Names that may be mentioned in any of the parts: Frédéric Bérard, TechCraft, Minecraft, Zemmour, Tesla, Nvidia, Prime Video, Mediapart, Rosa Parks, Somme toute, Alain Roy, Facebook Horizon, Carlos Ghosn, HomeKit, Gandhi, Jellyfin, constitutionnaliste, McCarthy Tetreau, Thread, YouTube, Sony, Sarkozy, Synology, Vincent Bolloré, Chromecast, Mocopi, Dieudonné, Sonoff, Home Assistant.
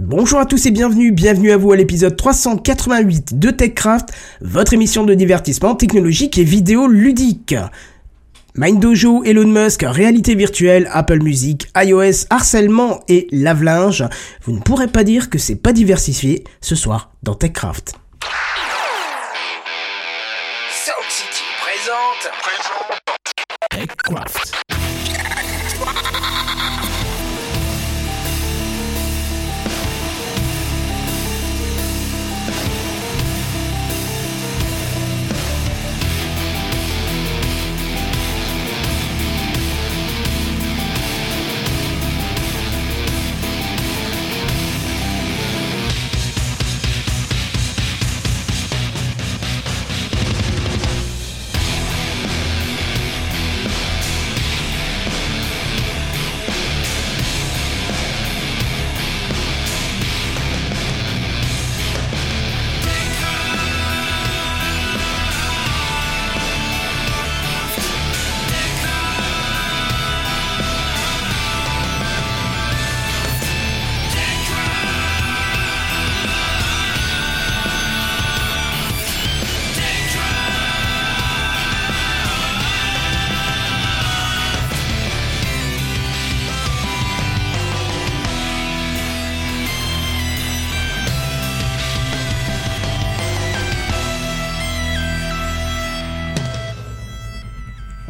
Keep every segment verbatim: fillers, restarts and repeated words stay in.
Bonjour à tous et bienvenue, bienvenue à vous à l'épisode trois cent quatre-vingt-huit de TechCraft, votre émission de divertissement technologique et vidéo ludique. Mind Dojo, Elon Musk, réalité virtuelle, Apple Music, iOS, harcèlement et lave-linge, vous ne pourrez pas dire que c'est pas diversifié ce soir dans TechCraft. Sound City présente TechCraft.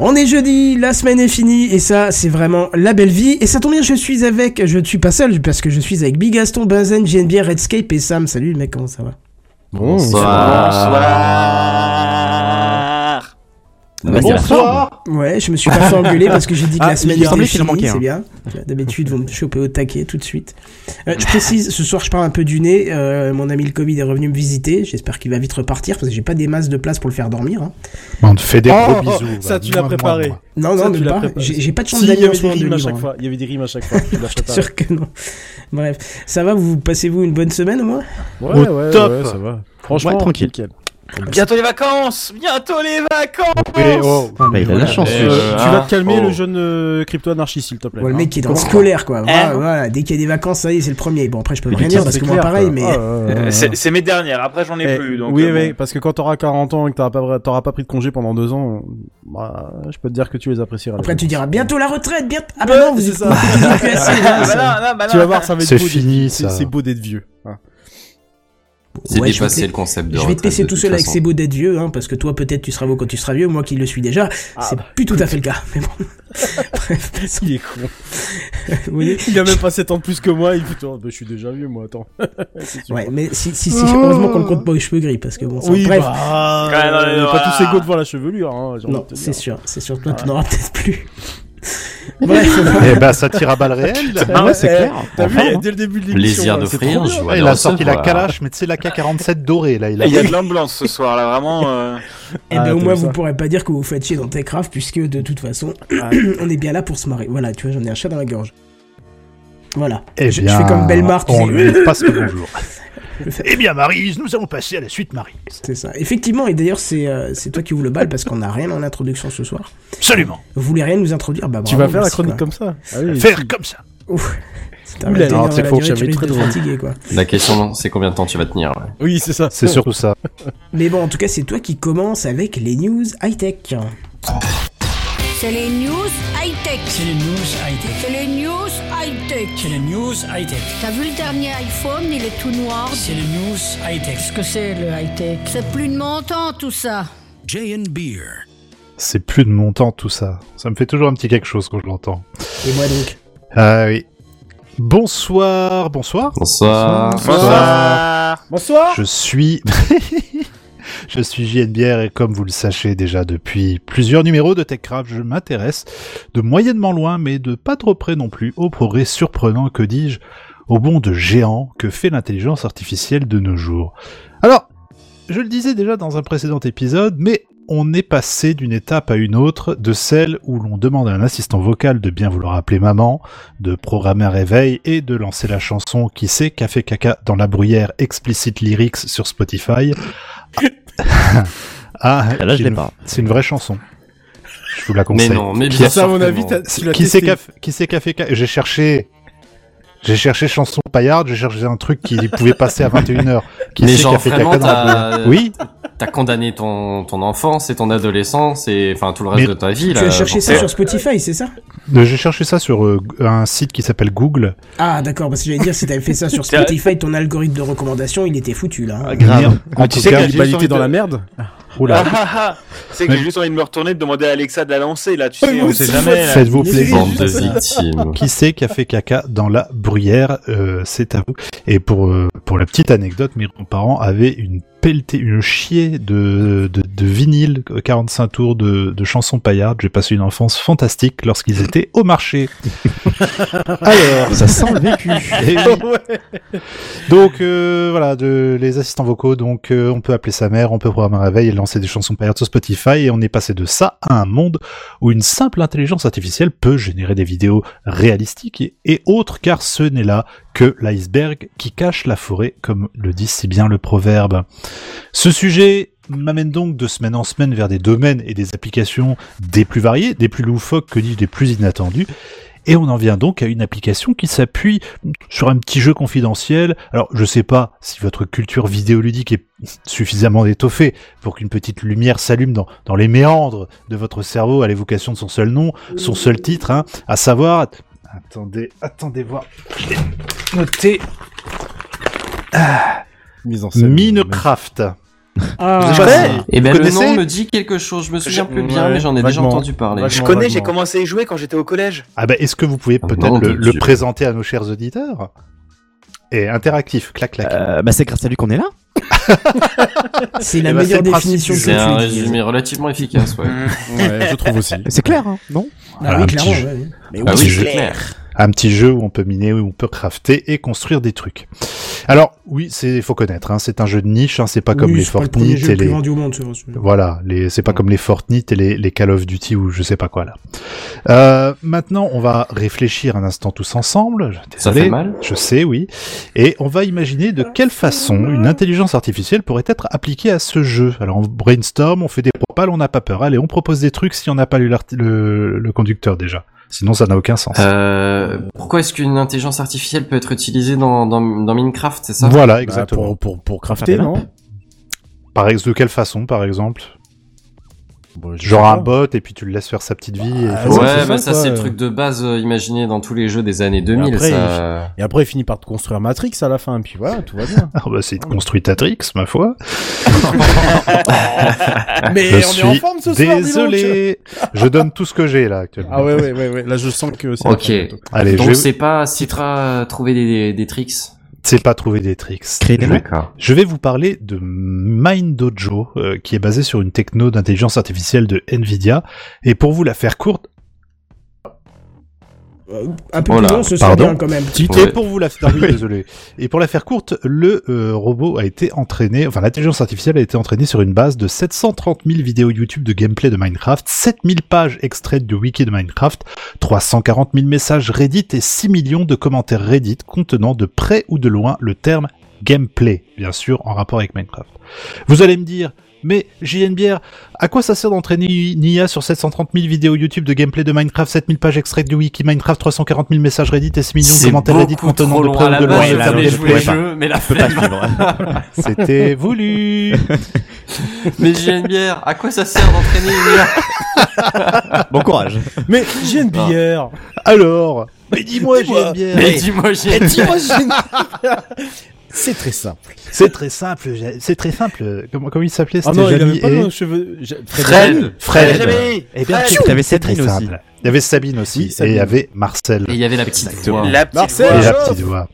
On est jeudi, la semaine est finie et ça c'est vraiment la belle vie. Et ça tombe bien, je suis avec, je ne suis pas seul parce que je suis avec Bigaston, Benzen, J N B A, Redscape et Sam. Salut mec, comment ça va ? Bonsoir. Bonsoir. Bonsoir. Bonsoir. Ouais, je me suis pas fait engueuler parce que j'ai dit que ah, la semaine est finie, manqué, hein. C'est bien. D'habitude, vous me chopez au taquet tout de suite. Euh, je précise, ce soir je parle un peu du nez. Euh, mon ami le Covid est revenu me visiter. J'espère qu'il va vite repartir parce que j'ai pas des masses de place pour le faire dormir. Hein. On te fait des oh, gros bisous. Oh, ça, bah, tu l'as préparé. Moins, moins. Non, non, ça, tu l'as pas. Préparé. J'ai, j'ai pas de chance si, d'aller en ce moment de livre. Il y avait des rimes à chaque fois. Je suis sûr que non. Bref, ça va, vous passez-vous une bonne semaine au moins ? Ouais, ouais, ça va. Franchement, tranquille. Bientôt les vacances, bientôt les vacances. Okay, oh. Ah, bah, il a la chance. Euh, euh, tu vas te calmer oh. le jeune euh, crypto-anarchiste s'il te plaît. Ouais, le mec qui est dans scolaire quoi. Voilà, eh. voilà, dès qu'il y a des vacances, ça y est, c'est le premier. Bon après je peux rien dire parce que moi pareil quoi. mais euh... c'est, c'est mes dernières. Après j'en ai eh. plus. Donc, oui euh, mais bon. Parce que quand t'auras quarante ans et que t'auras pas, t'auras pas pris de congé pendant deux ans, bah, je peux te dire que tu les apprécieras. Après les tu diras bientôt la retraite, bientôt. Ah bah non, vous êtes ça. Tu vas voir, ça va être beau. C'est fini ça. C'est beau d'être vieux. C'est ouais, dépassé le concept de retraite. Je vais te laisser tout seul avec ces beaux d'être vieux, hein, parce que toi peut-être tu seras beau quand tu seras vieux, moi qui le suis déjà, ah, c'est bah, plus écoute. tout à fait le cas. Mais bon. Bref, il est con. Oui. Il a même pas sept ans de plus que moi, il dit putain, je suis déjà vieux moi, attends. Ouais, mais si si, si oh. heureusement qu'on le compte pas aux cheveux gris, parce que bon, ça, oui, bref. Bah, ouais, non, non, non, pas tous ces go devant la chevelure. Hein, non, c'est sûr, c'est sûr, toi ah. tu n'auras peut-être plus. Bref, et bah ça tire à balles réelles. Là. Ouais, c'est clair. T'as enfin, vu dès le début de l'émission. Plaisir d'offrir. Il a sorti la Kalash, mais tu sais la K quarante-sept dorée là. Il a, il y a de l'ambiance ce soir là vraiment. Euh... Et ah, ben au moins vous pourrez pas dire que vous faites chier dans TechCraft puisque de toute façon on est bien là pour se marrer. Voilà, tu vois, j'en ai un chat dans la gorge. Voilà. Et je, bien, je fais comme Belmar qui lui passe le bonjour. Eh bien Maryse, nous allons passer à la suite Maryse. C'est ça, effectivement, et d'ailleurs c'est, euh, c'est toi qui ouvre le bal parce qu'on n'a rien en introduction ce soir. Absolument. Vous voulez rien nous introduire bah, bravo, tu vas faire la chronique quoi. Comme ça ah, oui, Faire comme ça Ouf. C'est un bel temps, tu risques de fatiguer quoi. La question c'est combien de temps tu vas tenir ouais. Oui c'est ça, c'est ouais. surtout ça. Mais bon en tout cas c'est toi qui commence avec les news high-tech. C'est les news high-tech. C'est les news high-tech. C'est les news high-tech. C'est les news high-tech. T'as vu le dernier iPhone, il est tout noir. C'est les news high-tech. Qu'est-ce que c'est le high-tech ? C'est plus de mon temps tout ça. J N B A. C'est plus de mon temps tout ça. Ça me fait toujours un petit quelque chose quand je l'entends. Et moi donc ? Ah oui. Bonsoir, bonsoir. Bonsoir. Bonsoir. Bonsoir. Bonsoir. Je suis... Je suis J N B R et comme vous le sachez déjà depuis plusieurs numéros de TechCraft, je m'intéresse de moyennement loin mais de pas trop près non plus au progrès surprenant, que dis-je, au bond de géant que fait l'intelligence artificielle de nos jours. Alors, je le disais déjà dans un précédent épisode, mais on est passé d'une étape à une autre, de celle où l'on demande à un assistant vocal de bien vouloir appeler maman, de programmer un réveil et de lancer la chanson qui sait café caca dans la bruyère explicit lyrics sur Spotify. Ah, là, je l'ai pas. C'est une vraie chanson. Je vous la conseille. Mais non, mais bien sûr. Ça, à mon avis, tu l'as testé. Qui c'est café, qui c'est café, j'ai cherché. J'ai cherché chanson paillarde, j'ai cherché un truc qui pouvait passer à vingt et une heures. Qui mais genre qui a fait vraiment, t'as... Oui t'as condamné ton, ton enfance et ton adolescence et enfin tout le reste mais de ta vie. Tu as cherché ça sur Spotify, c'est ça? J'ai cherché ça sur euh, un site qui s'appelle Google. Ah d'accord, parce que j'allais dire, si t'avais fait ça sur Spotify, ton algorithme de recommandation, il était foutu là. Ah, grave. Ah, tu sais qu'il y a une qualité dans de... la merde. Oula. Ah, c'est que mais... j'ai juste envie de me retourner de demander à Alexa de la lancer là, tu sais, on sait jamais. Faites-vous plaisir. Qui c'est qui a fait caca dans la bruyère? euh, C'est à vous. Et pour euh, pour la petite anecdote, mes grands-parents avaient une pelletée, une chier de de, de vinyle quarante-cinq tours de de chansons paillardes. J'ai passé une enfance fantastique lorsqu'ils étaient au marché. Alors ça sent le vécu. Et... ouais. Donc euh, voilà, de les assistants vocaux. Donc euh, on peut appeler sa mère, on peut programmer un réveil et lancer des chansons paillardes sur Spotify. Et on est passé de ça à un monde où une simple intelligence artificielle peut générer des vidéos réalistiques et, et autres, car ce n'est là que l'iceberg qui cache la forêt, comme le dit si bien le proverbe. Ce sujet m'amène donc de semaine en semaine vers des domaines et des applications des plus variées, des plus loufoques, que dis-je, des plus inattendues. Et on en vient donc à une application qui s'appuie sur un petit jeu confidentiel. Alors, je sais pas si votre culture vidéoludique est suffisamment étoffée pour qu'une petite lumière s'allume dans, dans les méandres de votre cerveau à l'évocation de son seul nom, son seul titre, hein, à savoir... Attendez, attendez voir. Je l'ai noté. Ah. Mise en scène. Minecraft. Ah, et ben le nom me dit quelque chose, je me souviens je... plus bien, ouais, mais j'en ai vaguement, déjà entendu parler. Vaguement, je connais, vaguement. J'ai commencé à y jouer quand j'étais au collège. Ah ben, est-ce que vous pouvez peut-être oh, le, le présenter à nos chers auditeurs? Et interactif, clac clac. Euh, bah c'est grâce à lui qu'on est là. C'est la et meilleure bah, c'est définition. C'est un résumé relativement efficace, ouais. Ouais, je trouve aussi. C'est clair, hein, non? Ah, ah oui, clairement. Jeu... Ouais. Mais ah, oui, c'est clair. Jeu... Un petit jeu où on peut miner, où on peut crafter et construire des trucs. Alors oui, c'est faut connaître, hein, c'est un jeu de niche, hein, c'est pas comme oui, les Fortnite le et les monde, c'est voilà, les c'est pas ouais. comme les Fortnite et les, les Call of Duty ou je sais pas quoi là. Euh, maintenant, on va réfléchir un instant tous ensemble. Désolé, ça fait mal. Je sais, oui. Et on va imaginer de quelle façon une intelligence artificielle pourrait être appliquée à ce jeu. Alors on brainstorm, on fait des propales, on n'a pas peur. Allez, on propose des trucs si on n'a pas lu le, le conducteur déjà. Sinon, ça n'a aucun sens. Euh, pourquoi est-ce qu'une intelligence artificielle peut être utilisée dans, dans, dans Minecraft, c'est ça? Voilà, exactement. Bah, pour, pour, pour crafter, non? Par ex- de quelle façon, par exemple? Bon, genre un bot, et puis tu le laisses faire sa petite vie. Bah, et ouais, ça, bah ça, ça c'est euh... le truc de base euh, imaginé dans tous les jeux des années deux mille. Et après, ça... il, et après il finit par te construire Matrix à la fin, puis voilà, tout va bien. Ah bah, c'est de construire Tatrix, ma foi. Mais je on suis est en forme ce soir. Désolé, je donne tout ce que j'ai là actuellement. Ah ouais, ouais, ouais, ouais. Là je sens que c'est. Ok. Allez, donc je... c'est pas Citra trouver des, des, des tricks. C'est pas trouver des tricks. D'accord. Je vais vous parler de Mind Dojo, euh, qui est basé sur une techno d'intelligence artificielle de Nvidia. Et pour vous la faire courte, un peu oh plus long, ce serait bien quand même. Ouais. Et pour vous la faire, désolé. Et pour la faire courte, le euh, robot a été entraîné, enfin l'intelligence artificielle a été entraînée sur une base de sept cent trente mille vidéos YouTube de gameplay de Minecraft, sept mille pages extraites du wiki de Minecraft, trois cent quarante mille messages Reddit et six millions de commentaires Reddit contenant de près ou de loin le terme gameplay, bien sûr en rapport avec Minecraft. Vous allez me dire, mais J N B R, à quoi ça sert d'entraîner une I A sur sept cent trente mille vidéos YouTube de gameplay de Minecraft, sept mille pages extraites du wiki Minecraft, trois cent quarante mille messages Reddit et six millions de commentaires Reddit contenant de preuves de loin et la c'était voulu. Mais J N B R, à quoi ça sert d'entraîner une I A? Bon courage. Mais J N B R, alors, mais dis-moi J N B R. Mais dis-moi J N B R. C'est très simple. C'est très simple. C'est très simple. Comment, comment il s'appelait? C'était oh non, Jamie il avait pas et... cheveux. Fred. Fred. Fred. Et bien, il y avait Sabine aussi. Il y avait Sabine aussi. Et il y avait Marcel. Et il y avait la petite voix. La petite voix. Et la petite voix.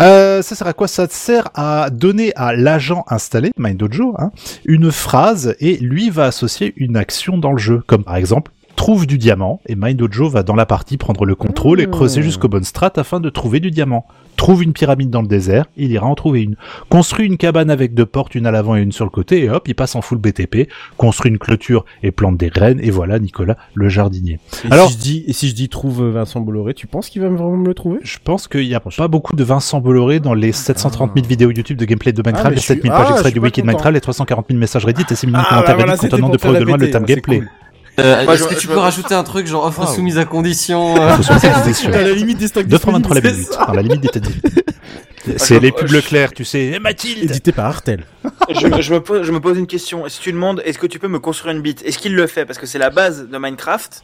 Euh, ça sert à quoi? Ça sert à donner à l'agent installé, Mind Dojo, hein, une phrase et lui va associer une action dans le jeu. Comme par exemple, trouve du diamant, et Mind Dojo va dans la partie prendre le contrôle et creuser jusqu'aux bonnes strates afin de trouver du diamant. Trouve une pyramide dans le désert, il ira en trouver une. Construit une cabane avec deux portes, une à l'avant et une sur le côté, et hop, il passe en full B T P. Construit une clôture et plante des graines, et voilà Nicolas, le jardinier. Et alors, si je dis, et si je dis trouve Vincent Bolloré, tu penses qu'il va vraiment me le trouver? Je pense qu'il n'y a pas beaucoup de Vincent Bolloré dans les sept cent trente mille ah. vidéos YouTube de gameplay de Minecraft, ah, les sept mille suis... pages ah, extraites du wiki de Minecraft, les trois cent quarante mille messages Reddit et six millions ah, de commentaires Reddit contenant de preuve de loin le terme gameplay. Cool. Euh, Est-ce que tu peux rajouter un truc genre offre wow. soumise à condition euh... À la limite des stocks deux cent vingt-trois la minute. À la limite des têtes. C'est les pubs Leclerc, tu sais. Mathilde. Édité par Artel. je, je, me pose, je me pose une question. Si tu demandes, est-ce que tu peux me construire une bite? Est-ce qu'il le fait? Parce que c'est la base de Minecraft.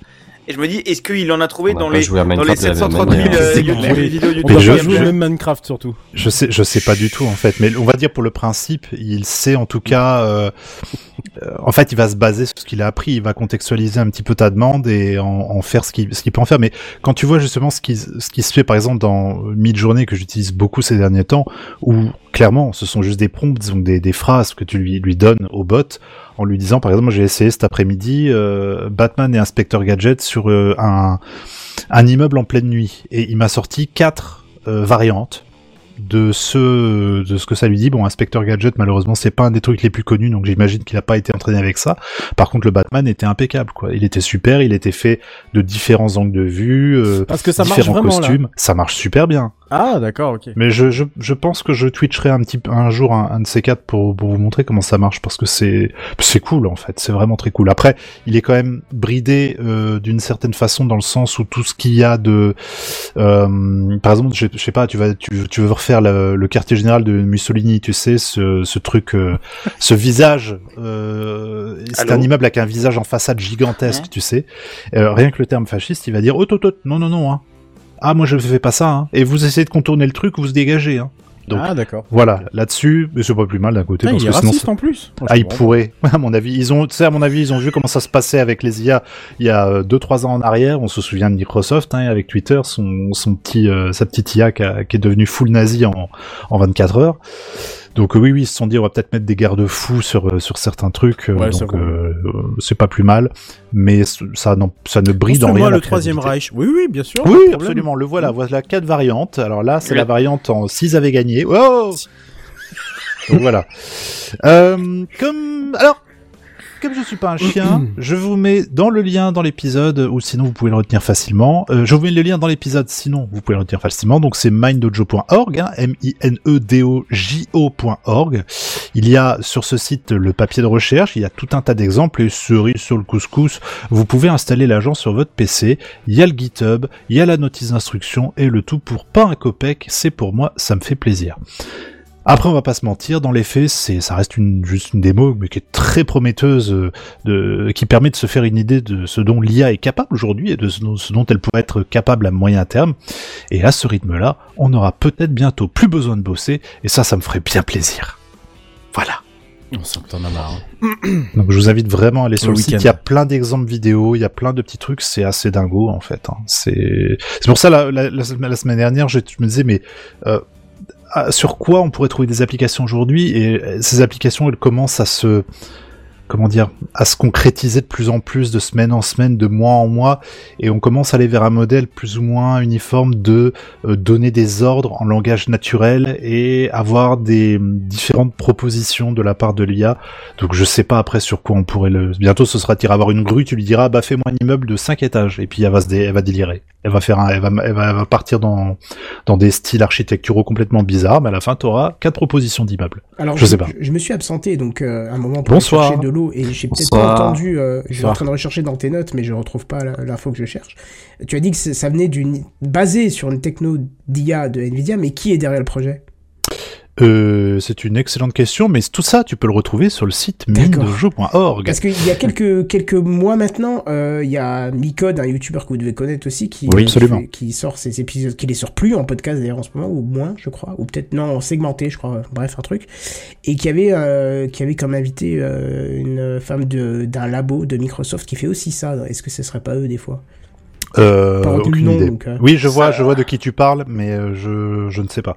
Et je me dis, est-ce qu'il en a trouvé dans les, dans les sept cent trente mille euh, vidéos YouTube? Je joue même Minecraft surtout. Je sais, je sais pas du tout en fait. Mais on va dire pour le principe, il sait en tout cas. Euh, en fait, il va se baser sur ce qu'il a appris. Il va contextualiser un petit peu ta demande et en, en faire ce qu'il, ce qu'il peut en faire. Mais quand tu vois justement ce qui, ce qui se fait par exemple dans Midjourney que j'utilise beaucoup ces derniers temps, où clairement, ce sont juste des prompts, donc des, des phrases que tu lui, lui donnes au bot. En lui disant, par exemple, j'ai essayé cet après-midi euh, Batman et Inspecteur Gadget sur euh, un, un immeuble en pleine nuit. Et il m'a sorti quatre euh, variantes de ce, de ce que ça lui dit. Bon, Inspecteur Gadget, malheureusement, c'est pas un des trucs les plus connus, donc j'imagine qu'il a pas été entraîné avec ça. Par contre, le Batman était impeccable, quoi. Il était super, il était fait de différents angles de vue, euh, Parce que ça différents marche vraiment, costumes. Là. Ça marche super bien. Ah, d'accord, ok. Mais je, je, je pense que je twitcherai un petit, un jour un, un de ces quatre pour, pour vous montrer comment ça marche, parce que c'est, c'est cool, en fait. C'est vraiment très cool. Après, il est quand même bridé, euh, d'une certaine façon, dans le sens où tout ce qu'il y a de, euh, par exemple, je, je sais pas, tu vas, tu, tu veux refaire le, le quartier général de Mussolini, tu sais, ce, ce truc, euh, ce visage, euh, c'est un immeuble avec un visage en façade gigantesque, hein tu sais. Euh, rien que le terme fasciste, il va dire, oh, tot, tot, non, non, non, hein. Ah, moi, je fais pas ça, hein. Et vous essayez de contourner le truc, vous se dégagez, hein. Donc, ah, d'accord. Voilà. Okay. Là-dessus, c'est pas plus mal d'un côté. Ah, parce il est que raciste sinon, en plus. Ah, ils pourraient. À mon avis, ils ont, tu sais, à mon avis, ils ont vu comment ça se passait avec les I A il y a deux, trois ans en arrière. On se souvient de Microsoft, hein, avec Twitter, son, son petit, euh, sa petite I A qui, a, qui est devenue full nazi en, en vingt-quatre heures. Donc, oui, oui, ils se sont dit, on va peut-être mettre des garde-fous sur, sur certains trucs. Ouais, donc, euh, c'est pas plus mal. Mais ça, non, ça ne brille dans rien. Moi, le troisième Reich. Oui, oui, bien sûr. Oui, absolument. Le voilà. Voilà quatre variantes. Alors là, c'est oui. La variante en s'ils avaient gagné. Oh! Donc voilà. Euh, comme, alors. Comme je suis pas un chien, je vous mets dans le lien dans l'épisode, ou sinon vous pouvez le retenir facilement. Euh, je vous mets le lien dans l'épisode, sinon vous pouvez le retenir facilement. Donc c'est mind dojo point org, hein, M I N E D O J O point org. Il y a sur ce site le papier de recherche, il y a tout un tas d'exemples, et cerise sur le couscous, vous pouvez installer l'agent sur votre P C. Il y a le GitHub, il y a la notice d'instruction, et le tout pour pas un copec, c'est pour moi, ça me fait plaisir. Après, on va pas se mentir, dans les faits, c'est, ça reste une, juste une démo, mais qui est très prometteuse, de, qui permet de se faire une idée de ce dont l'I A est capable aujourd'hui et de ce, ce dont elle pourrait être capable à moyen terme. Et à ce rythme-là, on aura peut-être bientôt plus besoin de bosser, et ça, ça me ferait bien plaisir. Voilà. On sent que t'en as marre. Hein. Donc, je vous invite vraiment à aller sur le, le site. Il y a plein d'exemples vidéo, il y a plein de petits trucs, c'est assez dingo, en fait. Hein. C'est, c'est pour ça, la, la, la, la semaine dernière, je, je me disais, mais, euh, sur quoi on pourrait trouver des applications aujourd'hui, et ces applications elles commencent à se comment dire à se concrétiser de plus en plus, de semaine en semaine, de mois en mois, et on commence à aller vers un modèle plus ou moins uniforme de euh, donner des ordres en langage naturel et avoir des différentes propositions de la part de l'I A. Donc je sais pas après sur quoi on pourrait le... Bientôt ce sera tiré à avoir une grue, tu lui diras bah fais-moi un immeuble de cinq étages, et puis elle va se dé... elle va délirer. Elle va faire un... elle va elle va, elle va partir dans dans des styles architecturaux complètement bizarres, mais à la fin tu auras quatre propositions d'immeubles. Alors je, je sais pas. Je, je me suis absenté donc euh, un moment pour chercher de l'eau. Et j'ai peut-être pas entendu, euh, je suis en train de rechercher dans tes notes, mais je retrouve pas l'info que je cherche. Tu as dit que ça venait d'une, basé sur une techno d'I A de Nvidia, mais qui est derrière le projet? Euh, c'est une excellente question, mais tout ça, tu peux le retrouver sur le site mind dojo point org. Parce qu'il y a quelques, quelques mois maintenant, il euh, y a Micode, un youtubeur que vous devez connaître aussi, qui, oui, qui, qui sort ses épisodes, qui les sort plus en podcast d'ailleurs en ce moment, ou moins, je crois, ou peut-être, non, en segmenté, je crois, bref, un truc, et qui avait, euh, qui avait comme invité euh, une femme de, d'un labo de Microsoft qui fait aussi ça. Est-ce que ce serait pas eux des fois? Euh, aucune nom, idée. Donc, euh, oui, je vois, ça... je vois de qui tu parles, mais euh, je, je ne sais pas.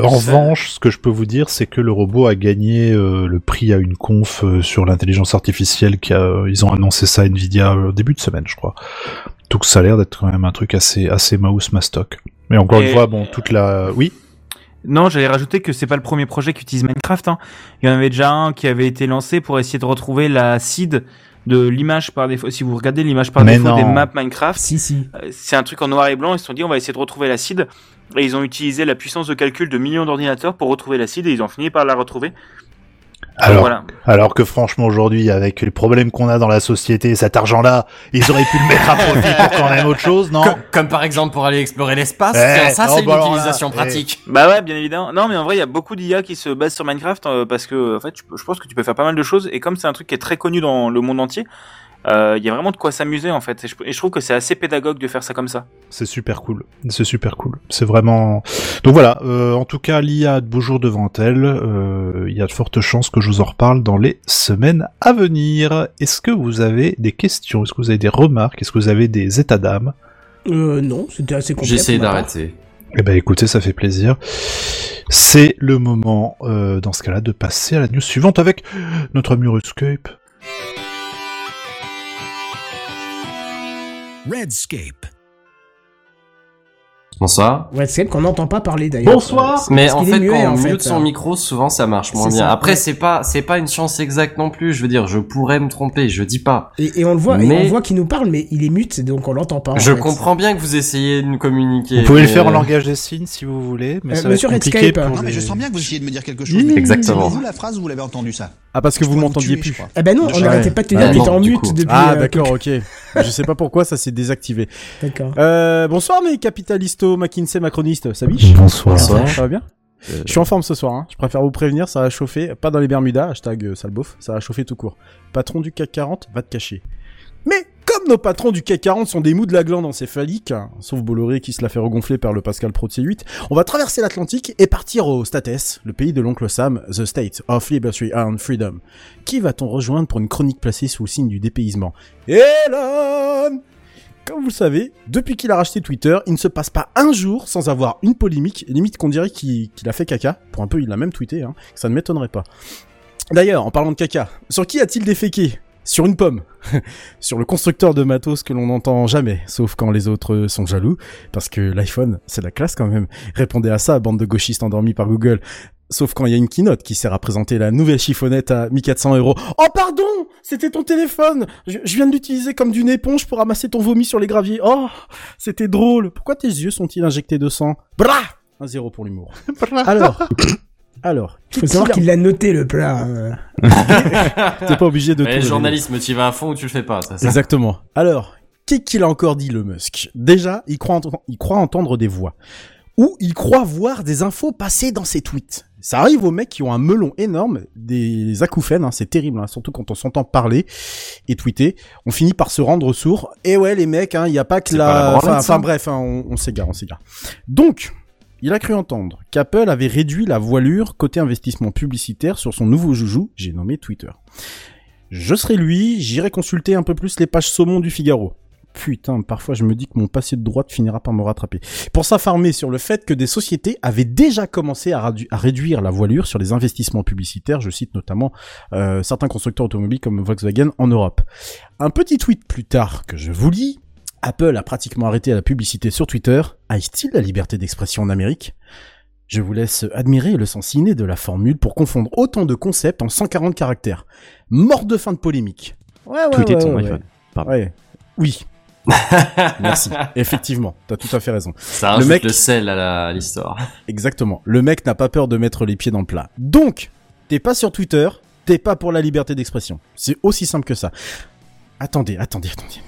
En ça... revanche, ce que je peux vous dire, c'est que le robot a gagné euh, le prix à une conf euh, sur l'intelligence artificielle. Qui a, euh, ils ont annoncé ça à Nvidia au euh, début de semaine, je crois. Donc ça a l'air d'être quand même un truc assez, assez mouse mastoc. Mais encore Et... une fois, bon, toute la, oui. Non, j'allais rajouter que c'est pas le premier projet qui utilise Minecraft. Hein. Il y en avait déjà un qui avait été lancé pour essayer de retrouver la seed. De l'image par défaut, si vous regardez l'image par Mais défaut non. des maps Minecraft, si, si. Euh, c'est un truc en noir et blanc. Ils se sont dit on va essayer de retrouver la seed, et ils ont utilisé la puissance de calcul de millions d'ordinateurs pour retrouver la seed, et ils ont fini par la retrouver. Alors, voilà. alors que franchement aujourd'hui, avec les problèmes qu'on a dans la société, cet argent-là, ils auraient pu le mettre à profit pour quand même autre chose, non? Comme, comme par exemple pour aller explorer l'espace. Eh, ça, oh, c'est bah une utilisation voilà, pratique. Eh. Bah ouais, bien évidemment. Non, mais en vrai, il y a beaucoup d'I A qui se basent sur Minecraft euh, parce que, en fait, tu, je pense que tu peux faire pas mal de choses. Et comme c'est un truc qui est très connu dans le monde entier, il euh, y a vraiment de quoi s'amuser en fait, et je, et je trouve que c'est assez pédagogue de faire ça comme ça. C'est super cool, c'est super cool, c'est vraiment... Donc voilà, euh, en tout cas l'I A a de beaux jours devant elle, euh, il y a de fortes chances que je vous en reparle dans les semaines à venir. Est-ce que vous avez des questions? Est-ce que vous avez des remarques? Est-ce que vous avez des états d'âme? Euh non, c'était assez complet. J'essaie d'arrêter. Eh ben écoutez, ça fait plaisir. C'est le moment, euh, dans ce cas-là, de passer à la news suivante avec notre ami Redscape. Redscape. Bonsoir. Redscape qu'on n'entend pas parler d'ailleurs. Bonsoir. Mais parce en fait, muet, quand on mute son euh... micro, souvent ça marche moins c'est bien. Ça. Après, c'est pas, c'est pas une chance exacte non plus. Je veux dire, je pourrais me tromper. Je dis pas. Et, et on le voit, mais... et on voit qu'il nous parle, mais il est mute, donc on l'entend pas. Je fait. comprends bien que vous essayez de nous communiquer. Vous pouvez mais... le faire en langage des signes si vous voulez, mais euh, ça va être compliqué. Pour non, les... mais je sens bien que vous essayez de me dire quelque chose. Mmh. Exactement. C'est vous la phrase où vous l'avez entendu ça. Ah parce que je vous m'entendiez tuer, plus. Eh ben non, on n'arrêtait pas de te dire que t'étais en mute depuis. Ah d'accord, ok. Je sais pas pourquoi ça s'est désactivé. D'accord. Bonsoir mes capitalistes. McKinsey, macroniste, ça biche. Bonsoir. Bonsoir. Ça va bien? Euh... Je suis en forme ce soir, hein. Je préfère vous prévenir, ça a chauffé, pas dans les Bermudas, hashtag salbof, ça a chauffé tout court. Patron du C A C quarante, va te cacher. Mais comme nos patrons du C A C quarante sont des mous de la glande encéphalique, hein, sauf Bolloré qui se la fait regonfler par le Pascal Pro de C huit, on va traverser l'Atlantique et partir au States, le pays de l'oncle Sam, The State of Liberty and Freedom. Qui va-t-on rejoindre pour une chronique placée sous le signe du dépaysement? Elon! Comme vous le savez, depuis qu'il a racheté Twitter, il ne se passe pas un jour sans avoir une polémique, limite qu'on dirait qu'il, qu'il a fait caca, pour un peu il l'a même tweeté, hein, ça ne m'étonnerait pas. D'ailleurs, en parlant de caca, sur qui a-t-il déféqué ? Sur une pomme. Sur le constructeur de matos que l'on n'entend jamais, sauf quand les autres sont jaloux, parce que l'iPhone, c'est la classe quand même. Répondez à ça, bande de gauchistes endormis par Google. Sauf quand il y a une keynote qui sert à présenter la nouvelle chiffonnette à mille quatre cents euros. Oh pardon, c'était ton téléphone. Je, je viens de l'utiliser comme d'une éponge pour ramasser ton vomi sur les graviers. Oh, c'était drôle. Pourquoi tes yeux sont-ils injectés de sang? Brah. Un zéro pour l'humour. Alors... Alors, il faut savoir qu'il l'a noté le plat. Euh... T'es pas obligé de. Mais le journalisme, tu y vas à fond ou tu le fais pas, ça. ça. Exactement. Alors, qu'est-ce qu'il a encore dit le Musk? Déjà, il croit, ent- il croit entendre des voix, ou il croit voir des infos passer dans ses tweets. Ça arrive aux mecs qui ont un melon énorme, des acouphènes, hein, c'est terrible, hein, surtout quand on s'entend parler et tweeter, on finit par se rendre sourd. Et ouais, les mecs, il hein, y a pas que c'est la. Pas la branlette, enfin, enfin, bref, hein, on, on s'égare, on s'égare. Donc. Il a cru entendre qu'Apple avait réduit la voilure côté investissement publicitaire sur son nouveau joujou, j'ai nommé Twitter. Je serais lui, j'irai consulter un peu plus les pages saumon du Figaro. Putain, parfois je me dis que mon passé de droite finira par me rattraper. Pour s'informer sur le fait que des sociétés avaient déjà commencé à, radu- à réduire la voilure sur les investissements publicitaires, je cite notamment euh, certains constructeurs automobiles comme Volkswagen en Europe. Un petit tweet plus tard que je vous lis. Apple a pratiquement arrêté la publicité sur Twitter. Haït-il la liberté d'expression en Amérique? Je vous laisse admirer le sens inné de la formule pour confondre autant de concepts en cent quarante caractères. Mort de fin de polémique. Ouais, ouais, Tweeter ouais, de son ouais, iPhone. Ouais. Ouais. Oui. Merci. Effectivement, t'as tout à fait raison. Ça rajoute le, mec... le sel à, la... à l'histoire. Exactement. Le mec n'a pas peur de mettre les pieds dans le plat. Donc, t'es pas sur Twitter, t'es pas pour la liberté d'expression. C'est aussi simple que ça. Attendez, attendez, attendez.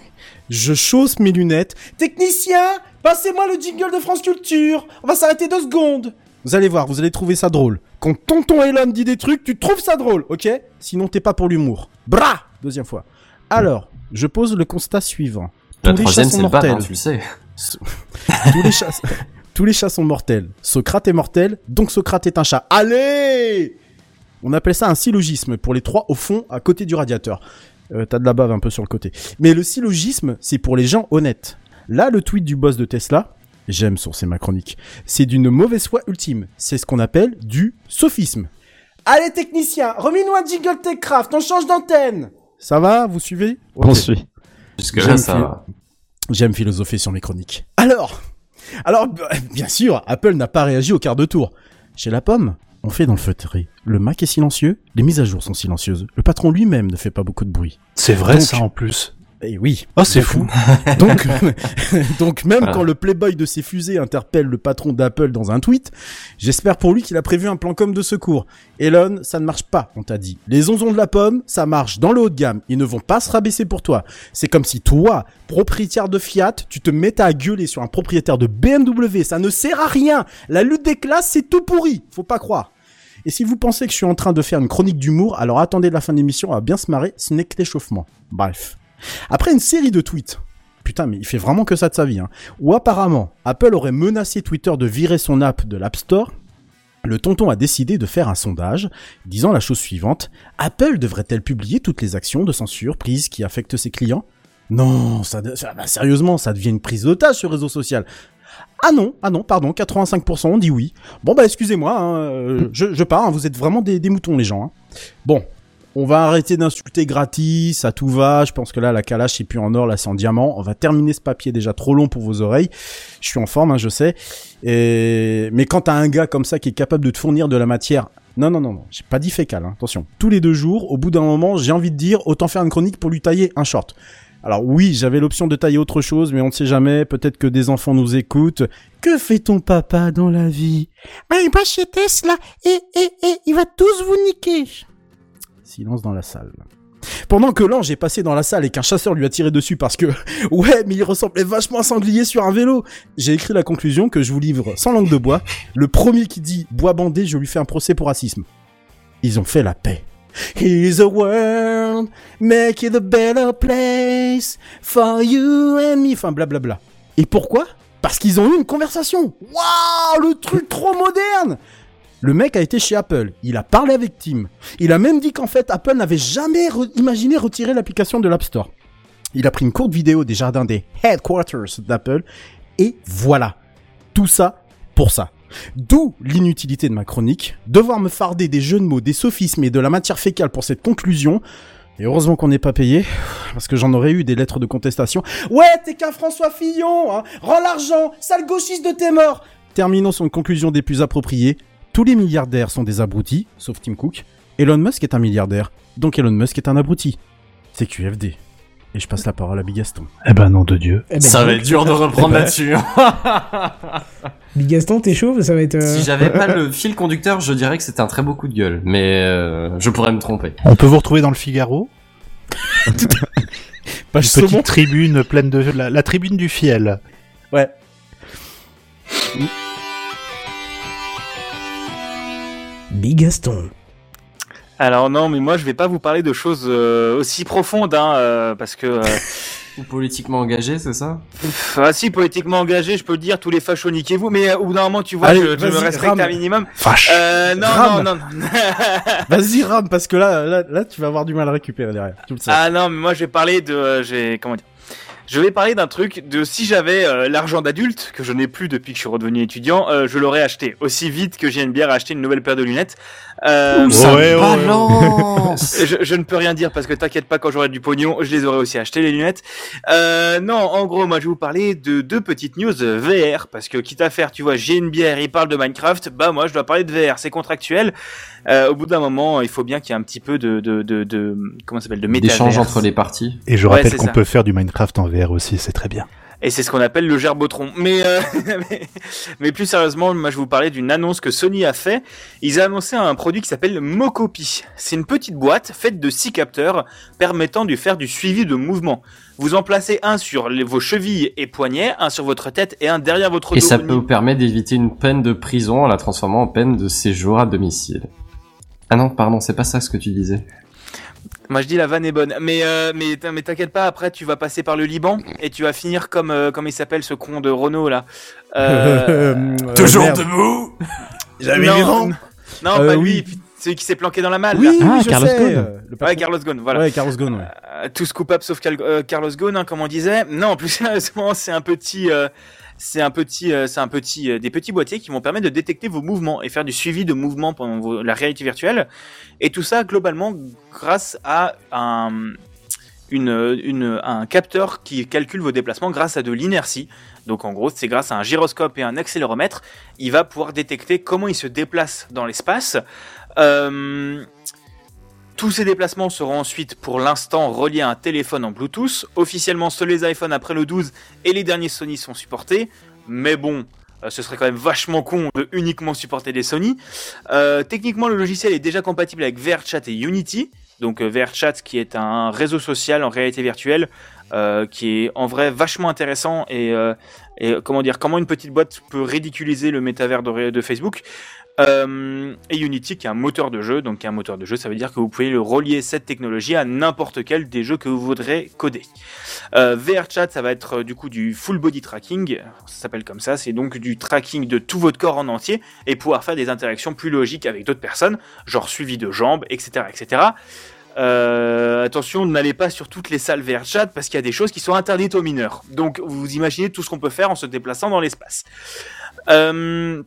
Je chausse mes lunettes. Technicien, passez-moi le jingle de France Culture. On va s'arrêter deux secondes. Vous allez voir, vous allez trouver ça drôle. Quand tonton Elon dit des trucs, tu trouves ça drôle, ok? Sinon, t'es pas pour l'humour. Brah! Deuxième fois. Alors, je pose le constat suivant. La Tous troisième, les chats sont mortels. Pas, hein, tu le sais. Tous les chats... Tous les chats sont mortels. Socrate est mortel, donc Socrate est un chat. Allez! On appelle ça un syllogisme pour les trois au fond, à côté du radiateur. Euh, t'as de la bave un peu sur le côté. Mais le syllogisme, c'est pour les gens honnêtes. Là, le tweet du boss de Tesla, j'aime sourcer ma chronique, c'est d'une mauvaise foi ultime. C'est ce qu'on appelle du sophisme. Allez, technicien, remis-nous un jingle TechCraft, on change d'antenne. Ça va, vous suivez? Okay. On suit. Jusque là, ça va. J'aime philosopher sur mes chroniques. Alors, alors, bien sûr, Apple n'a pas réagi au quart de tour. Chez la pomme, on fait dans le feutré. Le Mac est silencieux, les mises à jour sont silencieuses. Le patron lui-même ne fait pas beaucoup de bruit. C'est vrai. Donc, ça en plus. Et oui. Oh, c'est fou. donc, donc même voilà. Quand le playboy de ses fusées interpelle le patron d'Apple dans un tweet, j'espère pour lui qu'il a prévu un plan com de secours. Elon, ça ne marche pas, on t'a dit. Les onzons de la pomme, ça marche dans le haut de gamme. Ils ne vont pas se rabaisser pour toi. C'est comme si toi, propriétaire de Fiat, tu te mettais à gueuler sur un propriétaire de B M W. Ça ne sert à rien. La lutte des classes, c'est tout pourri. Faut pas croire. Et si vous pensez que je suis en train de faire une chronique d'humour, alors attendez la fin de l'émission, on va bien se marrer, ce n'est que l'échauffement. Bref. Après une série de tweets, putain mais il fait vraiment que ça de sa vie, hein, où apparemment Apple aurait menacé Twitter de virer son app de l'App Store, le tonton a décidé de faire un sondage disant la chose suivante: Apple devrait-elle publier toutes les actions de censure prises qui affectent ses clients ? Non, ça, ça, bah, sérieusement, ça devient une prise d'otage ce réseau social. Ah non, ah non, pardon, quatre-vingt-cinq pour cent ont dit oui. Bon bah excusez-moi, hein, je, je pars, hein, vous êtes vraiment des, des moutons les gens. Hein. Bon, on va arrêter d'insulter gratis, à tout va, je pense que là la calache c'est plus en or, là c'est en diamant. On va terminer ce papier déjà trop long pour vos oreilles. Je suis en forme, hein, je sais. Et... Mais quand t'as un gars comme ça qui est capable de te fournir de la matière... Non, non, non, non, j'ai pas dit fécal, hein, attention. Tous les deux jours, au bout d'un moment, j'ai envie de dire autant faire une chronique pour lui tailler un short. Alors oui, j'avais l'option de tailler autre chose, mais on ne sait jamais, peut-être que des enfants nous écoutent. Que fait ton papa dans la vie ? Bah, il va chez Tesla, et, et, et, il va tous vous niquer. Silence dans la salle. Pendant que l'ange est passé dans la salle et qu'un chasseur lui a tiré dessus parce que « Ouais, mais il ressemblait vachement à un sanglier sur un vélo !» J'ai écrit la conclusion que je vous livre sans langue de bois. Le premier qui dit « Bois bandé, je lui fais un procès pour racisme. » Ils ont fait la paix. Here's the world, make it a better place for you and me. Enfin, blablabla. Bla bla. Et pourquoi ? Parce qu'ils ont eu une conversation. Waouh, le truc trop moderne. Le mec a été chez Apple. Il a parlé avec Tim. Il a même dit qu'en fait, Apple n'avait jamais re- imaginé retirer l'application de l'App Store. Il a pris une courte vidéo des jardins des headquarters d'Apple. Et voilà. Tout ça pour ça. D'où l'inutilité de ma chronique, devoir me farder des jeux de mots, des sophismes et de la matière fécale pour cette conclusion. Et heureusement qu'on n'est pas payé, parce que j'en aurais eu des lettres de contestation. Ouais, t'es qu'un François Fillon, hein, rends l'argent, sale gauchiste de tes morts. Terminons sur une conclusion des plus appropriées. Tous les milliardaires sont des abrutis, sauf Tim Cook. Elon Musk est un milliardaire, donc Elon Musk est un abruti. C'est Q F D. Et je passe la parole à Bigaston. Eh ben, nom de Dieu. Eh ben, ça va être dur de reprendre là-dessus. Bigaston, t'es chaud, ça va être... Euh... Si j'avais pas le fil conducteur, je dirais que c'était un très beau coup de gueule. Mais euh, je pourrais me tromper. On peut vous retrouver dans le Figaro. Une petite tribune pleine de... La, la tribune du fiel. Ouais. Bigaston. Alors non, mais moi je vais pas vous parler de choses euh, aussi profondes, hein, euh, parce que... Euh... Ou politiquement engagé, c'est ça ? Ah si, politiquement engagé, je peux le dire, tous les fachos niquez-vous, mais euh, au bout d'un moment, tu vois, allez, je, je me respecte rame. Un minimum. Fâche. Euh, non, rame. non, non, non. Vas-y, rame, parce que là, là, là, tu vas avoir du mal à récupérer derrière. Tout ça. Ah non, mais moi je vais parler de... Euh, j'ai... Comment dire ? Je vais parler d'un truc de si j'avais euh, l'argent d'adulte, que je n'ai plus depuis que je suis redevenu étudiant, euh, je l'aurais acheté aussi vite que J N B A a acheté une nouvelle paire de lunettes. Euh, Ouh, ça ouais, balance ouais, ouais. je, je ne peux rien dire parce que t'inquiète pas, quand j'aurai du pognon, je les aurais aussi acheté les lunettes. Euh, non, en gros, moi je vais vous parler de deux petites news V R, parce que quitte à faire, tu vois, J N B A, il parle de Minecraft, bah moi je dois parler de V R, c'est contractuel. Euh, au bout d'un moment, il faut bien qu'il y ait un petit peu de, de, de, de comment ça s'appelle, de métaverse. D'échange entre les parties. Et je rappelle ouais, qu'on ça. peut faire du Minecraft en V R aussi, c'est très bien. Et c'est ce qu'on appelle le gerbotron. Mais, euh, mais, mais plus sérieusement, moi je vous parlais d'une annonce que Sony a fait. Ils ont annoncé un produit qui s'appelle Mocopi. C'est une petite boîte faite de six capteurs permettant de faire du suivi de mouvement. Vous en placez un sur les, vos chevilles et poignets, un sur votre tête et un derrière votre dos. Et ça peut vous permettre d'éviter une peine de prison en la transformant en peine de séjour à domicile. Ah non, pardon, c'est pas ça ce que tu disais. Moi je dis la vanne est bonne, mais euh, mais, mais t'inquiète pas, après tu vas passer par le Liban et tu vas finir comme euh, comme il s'appelle ce con de Renault là. Euh... euh, Toujours euh, debout. Jamais vivant. Non, non euh, pas oui. lui. Celui qui s'est planqué dans la malle. Oui, ah, oui je Carlos sais. Ghosn. Le ouais, Carlos Ghosn, voilà. Ouais, Carlos Ghosn, ouais. Euh, tous coupables sauf Cal- euh, Carlos Ghosn, hein, comme on disait. Non, en plus sérieusement, c'est un petit. Euh, C'est un petit, euh, c'est un petit, euh, des petits boîtiers qui vont permettre de détecter vos mouvements et faire du suivi de mouvements pendant vos, la réalité virtuelle. Et tout ça, globalement, grâce à un, une, une, un capteur qui calcule vos déplacements grâce à de l'inertie. Donc, en gros, c'est grâce à un gyroscope et un accéléromètre, il va pouvoir détecter comment il se déplace dans l'espace. Euh, Tous ces déplacements seront ensuite pour l'instant reliés à un téléphone en Bluetooth. Officiellement, seuls les iPhones après le douze et les derniers Sony sont supportés. Mais bon, euh, ce serait quand même vachement con de uniquement supporter des Sony. Euh, techniquement, le logiciel est déjà compatible avec VRChat et Unity. Donc euh, VRChat qui est un réseau social en réalité virtuelle euh, qui est en vrai vachement intéressant et, euh, et comment dire, comment une petite boîte peut ridiculiser le métavers de, de Facebook. Euh, et Unity qui est un moteur de jeu, donc un moteur de jeu, ça veut dire que vous pouvez le relier cette technologie à n'importe quel des jeux que vous voudrez coder. Euh, VRChat, ça va être du coup du full body tracking, ça s'appelle comme ça, c'est donc du tracking de tout votre corps en entier et pouvoir faire des interactions plus logiques avec d'autres personnes, genre suivi de jambes, et cetera, et cetera. Euh, attention, n'allez pas sur toutes les salles VRChat parce qu'il y a des choses qui sont interdites aux mineurs. Donc vous imaginez tout ce qu'on peut faire en se déplaçant dans l'espace. Euh...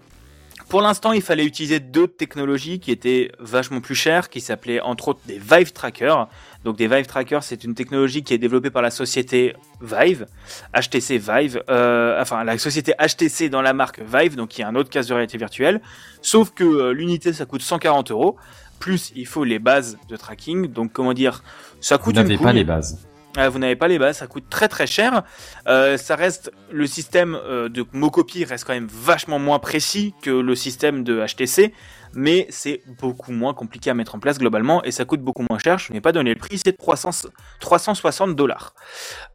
Pour l'instant, il fallait utiliser deux technologies qui étaient vachement plus chères, qui s'appelaient entre autres des Vive Trackers. Donc des Vive Trackers, c'est une technologie qui est développée par la société Vive, H T C Vive, euh, enfin la société H T C dans la marque Vive, donc qui est un autre casque de réalité virtuelle. Sauf que euh, l'unité, ça coûte cent quarante euros, plus il faut les bases de tracking. Donc comment dire, ça coûte une couille. Vous n'avez pas les bases. Vous n'avez pas les bases, ça coûte très très cher. Euh, ça reste, le système euh, de Mocopi reste quand même vachement moins précis que le système de H T C, mais c'est beaucoup moins compliqué à mettre en place globalement et ça coûte beaucoup moins cher. Je n'ai pas donné le prix, c'est trois cents, trois cent soixante dollars.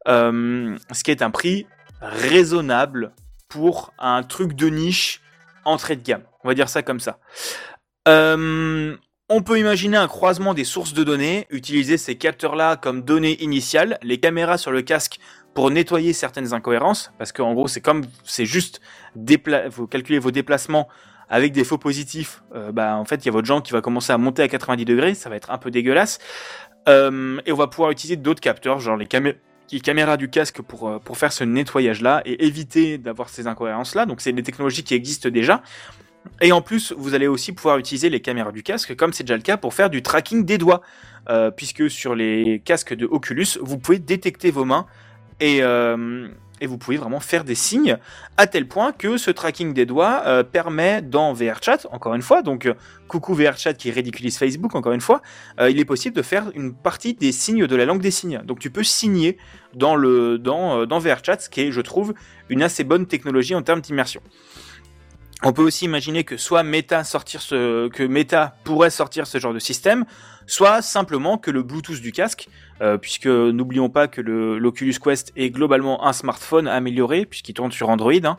Euh, ce qui est un prix raisonnable pour un truc de niche entrée de gamme. On va dire ça comme ça. Euh. On peut imaginer un croisement des sources de données, utiliser ces capteurs-là comme données initiales, les caméras sur le casque pour nettoyer certaines incohérences, parce qu'en gros, c'est comme, c'est juste, dépla- vous calculez vos déplacements avec des faux positifs, euh, bah, en fait, il y a votre jambe qui va commencer à monter à quatre-vingt-dix degrés, ça va être un peu dégueulasse, euh, et on va pouvoir utiliser d'autres capteurs, genre les caméras. Qui caméra du casque pour, pour faire ce nettoyage-là et éviter d'avoir ces incohérences-là. Donc, c'est des technologies qui existent déjà. Et en plus, vous allez aussi pouvoir utiliser les caméras du casque, comme c'est déjà le cas, pour faire du tracking des doigts. Euh, puisque sur les casques de Oculus, vous pouvez détecter vos mains et, euh, et vous pouvez vraiment faire des signes, à tel point que ce tracking des doigts euh, permet dans VRChat, encore une fois, donc euh, coucou VRChat qui ridiculise Facebook, encore une fois, euh, il est possible de faire une partie des signes de la langue des signes. Donc tu peux signer dans, le, dans, euh, dans VRChat, ce qui est, je trouve, une assez bonne technologie en termes d'immersion. On peut aussi imaginer que soit Meta, sortir ce, que Meta pourrait sortir ce genre de système, soit simplement que le Bluetooth du casque, euh, puisque n'oublions pas que le, l'Oculus Quest est globalement un smartphone amélioré, puisqu'il tourne sur Android, hein,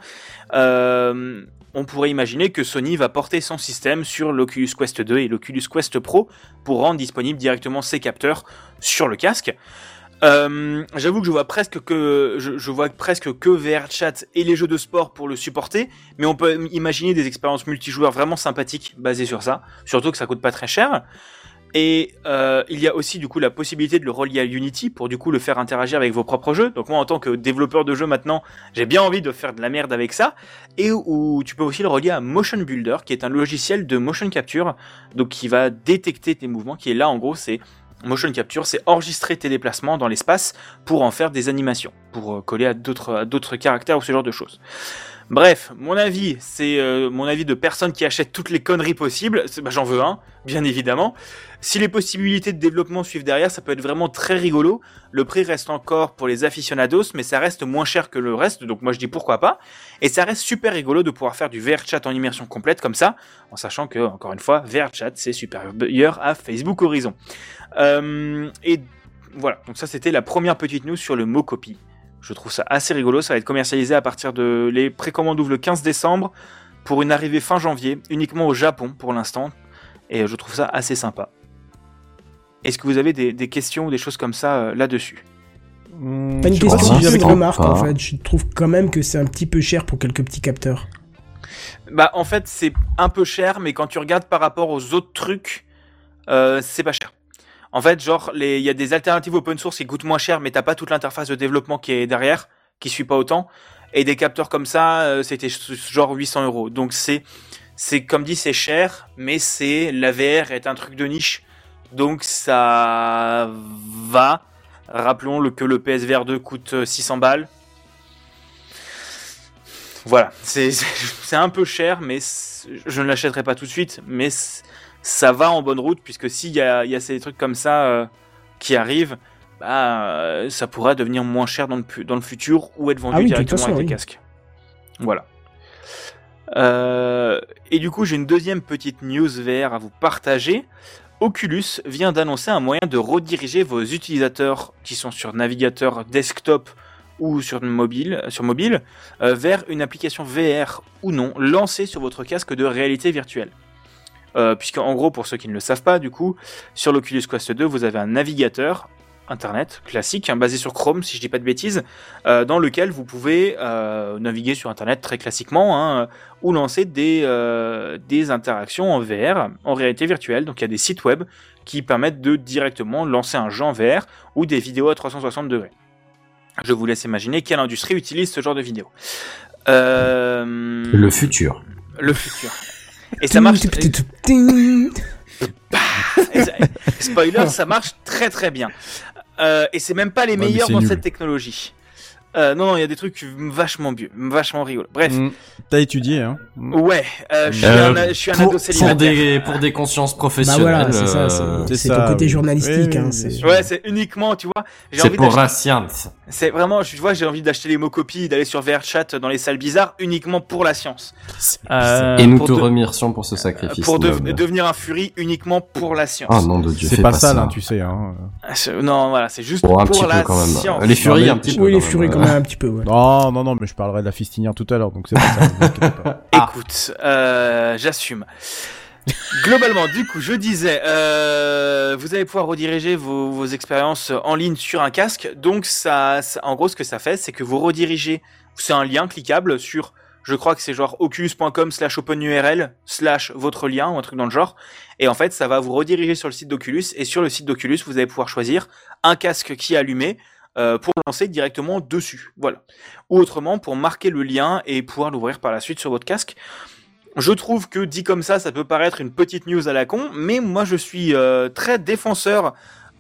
euh, on pourrait imaginer que Sony va porter son système sur l'Oculus Quest deux et l'Oculus Quest Pro pour rendre disponibles directement ses capteurs sur le casque. Euh, j'avoue que je vois presque que je, je vois presque que VRChat et les jeux de sport pour le supporter, mais on peut imaginer des expériences multijoueurs vraiment sympathiques basées sur ça, surtout que ça coûte pas très cher. Et euh, il y a aussi du coup la possibilité de le relier à Unity pour du coup le faire interagir avec vos propres jeux. Donc moi en tant que développeur de jeux maintenant, j'ai bien envie de faire de la merde avec ça. Et où tu peux aussi le relier à Motion Builder, qui est un logiciel de motion capture, donc qui va détecter tes mouvements, qui est là en gros c'est Motion Capture, c'est enregistrer tes déplacements dans l'espace pour en faire des animations, pour coller à d'autres, à d'autres caractères ou ce genre de choses. Bref, mon avis, c'est euh, mon avis de personne qui achète toutes les conneries possibles. Bah, j'en veux un, bien évidemment. Si les possibilités de développement suivent derrière, ça peut être vraiment très rigolo. Le prix reste encore pour les aficionados, mais ça reste moins cher que le reste, donc moi je dis pourquoi pas. Et ça reste super rigolo de pouvoir faire du VRChat en immersion complète comme ça, en sachant que, encore une fois, VRChat, c'est supérieur à Facebook Horizon. Euh, et voilà, donc ça c'était la première petite news sur le Mocopi. Je trouve ça assez rigolo, ça va être commercialisé à partir de... Les précommandes ouvrent le quinze décembre pour une arrivée fin janvier, uniquement au Japon pour l'instant, et je trouve ça assez sympa. Est-ce que vous avez des, des questions ou des choses comme ça euh, là-dessus? Pas une je question, juste une remarque en fait. Je trouve quand même que c'est un petit peu cher pour quelques petits capteurs. Bah en fait c'est un peu cher, mais quand tu regardes par rapport aux autres trucs, euh, c'est pas cher. En fait, genre, il y a des alternatives open source qui coûtent moins cher, mais t'as pas toute l'interface de développement qui est derrière, qui suit pas autant. Et des capteurs comme ça, euh, c'était genre huit cents euros. Donc c'est, c'est comme dit, c'est cher, mais c'est la V R est un truc de niche, donc ça va. Rappelons que le P S V R deux coûte six cents balles. Voilà, c'est, c'est, c'est un peu cher, mais je ne l'achèterai pas tout de suite, mais ça va en bonne route, puisque s'il y a, y a ces trucs comme ça euh, qui arrivent, bah, ça pourra devenir moins cher dans le, dans le futur ou être vendu ah oui, directement façon, avec oui. des casques. Voilà. Euh, et du coup, j'ai une deuxième petite news V R à vous partager. Oculus vient d'annoncer un moyen de rediriger vos utilisateurs qui sont sur navigateur desktop ou sur mobile, sur mobile euh, vers une application V R ou non lancée sur votre casque de réalité virtuelle. Euh, puisqu'en gros, pour ceux qui ne le savent pas, du coup, sur l'Oculus Quest deux, vous avez un navigateur Internet classique, hein, basé sur Chrome, si je dis pas de bêtises, euh, dans lequel vous pouvez euh, naviguer sur Internet très classiquement, hein, ou lancer des, euh, des interactions en V R, en réalité virtuelle. Donc il y a des sites web qui permettent de directement lancer un jeu en V R ou des vidéos à trois cent soixante degrés. Je vous laisse imaginer quelle industrie utilise ce genre de vidéos. Euh... Le futur. Le futur. Et ça marche... Et ça... Spoiler, ça marche très très bien. Euh, et c'est même pas les ouais, meilleurs dans nul. cette technologie. Euh, non, non, il y a des trucs vachement mieux, vachement rigolos. Bref. Mmh, t'as étudié, hein. Ouais, euh, je suis euh, un, je suis pour, un ado célibataire. Pour des, pour des consciences professionnelles. Bah voilà, c'est ça, c'est, c'est, c'est ça, ton côté journalistique, oui, hein. C'est... Ouais, c'est uniquement, tu vois. J'ai c'est envie pour la science. C'est vraiment, tu vois, j'ai envie d'acheter les Mocopi, d'aller sur VRChat dans les salles bizarres, uniquement pour la science. Euh, et nous te de... remercions pour ce sacrifice. Pour de... De... devenir un furie uniquement pour la science. Oh non, de Dieu. C'est, c'est pas, pas ça, là, tu sais, hein. C'est... Non, voilà, c'est juste pour la science. Les furies, un petit peu. Oui, les furies, un petit peu, ouais. Non, non, non, mais je parlerai de la fistinière tout à l'heure, donc c'est pas ça. Vous inquiétez pas. Écoute, euh, j'assume. Globalement, du coup, je disais, euh, vous allez pouvoir rediriger vos, vos expériences en ligne sur un casque. Donc, ça, ça, en gros, ce que ça fait, c'est que vous redirigez, c'est un lien cliquable sur, je crois que c'est genre oculus point com slash open U R L slash votre lien ou un truc dans le genre. Et en fait, ça va vous rediriger sur le site d'Oculus. Et sur le site d'Oculus, vous allez pouvoir choisir un casque qui est allumé, pour lancer directement dessus, voilà. Ou autrement, pour marquer le lien et pouvoir l'ouvrir par la suite sur votre casque. Je trouve que dit comme ça, ça peut paraître une petite news à la con, mais moi je suis euh, très défenseur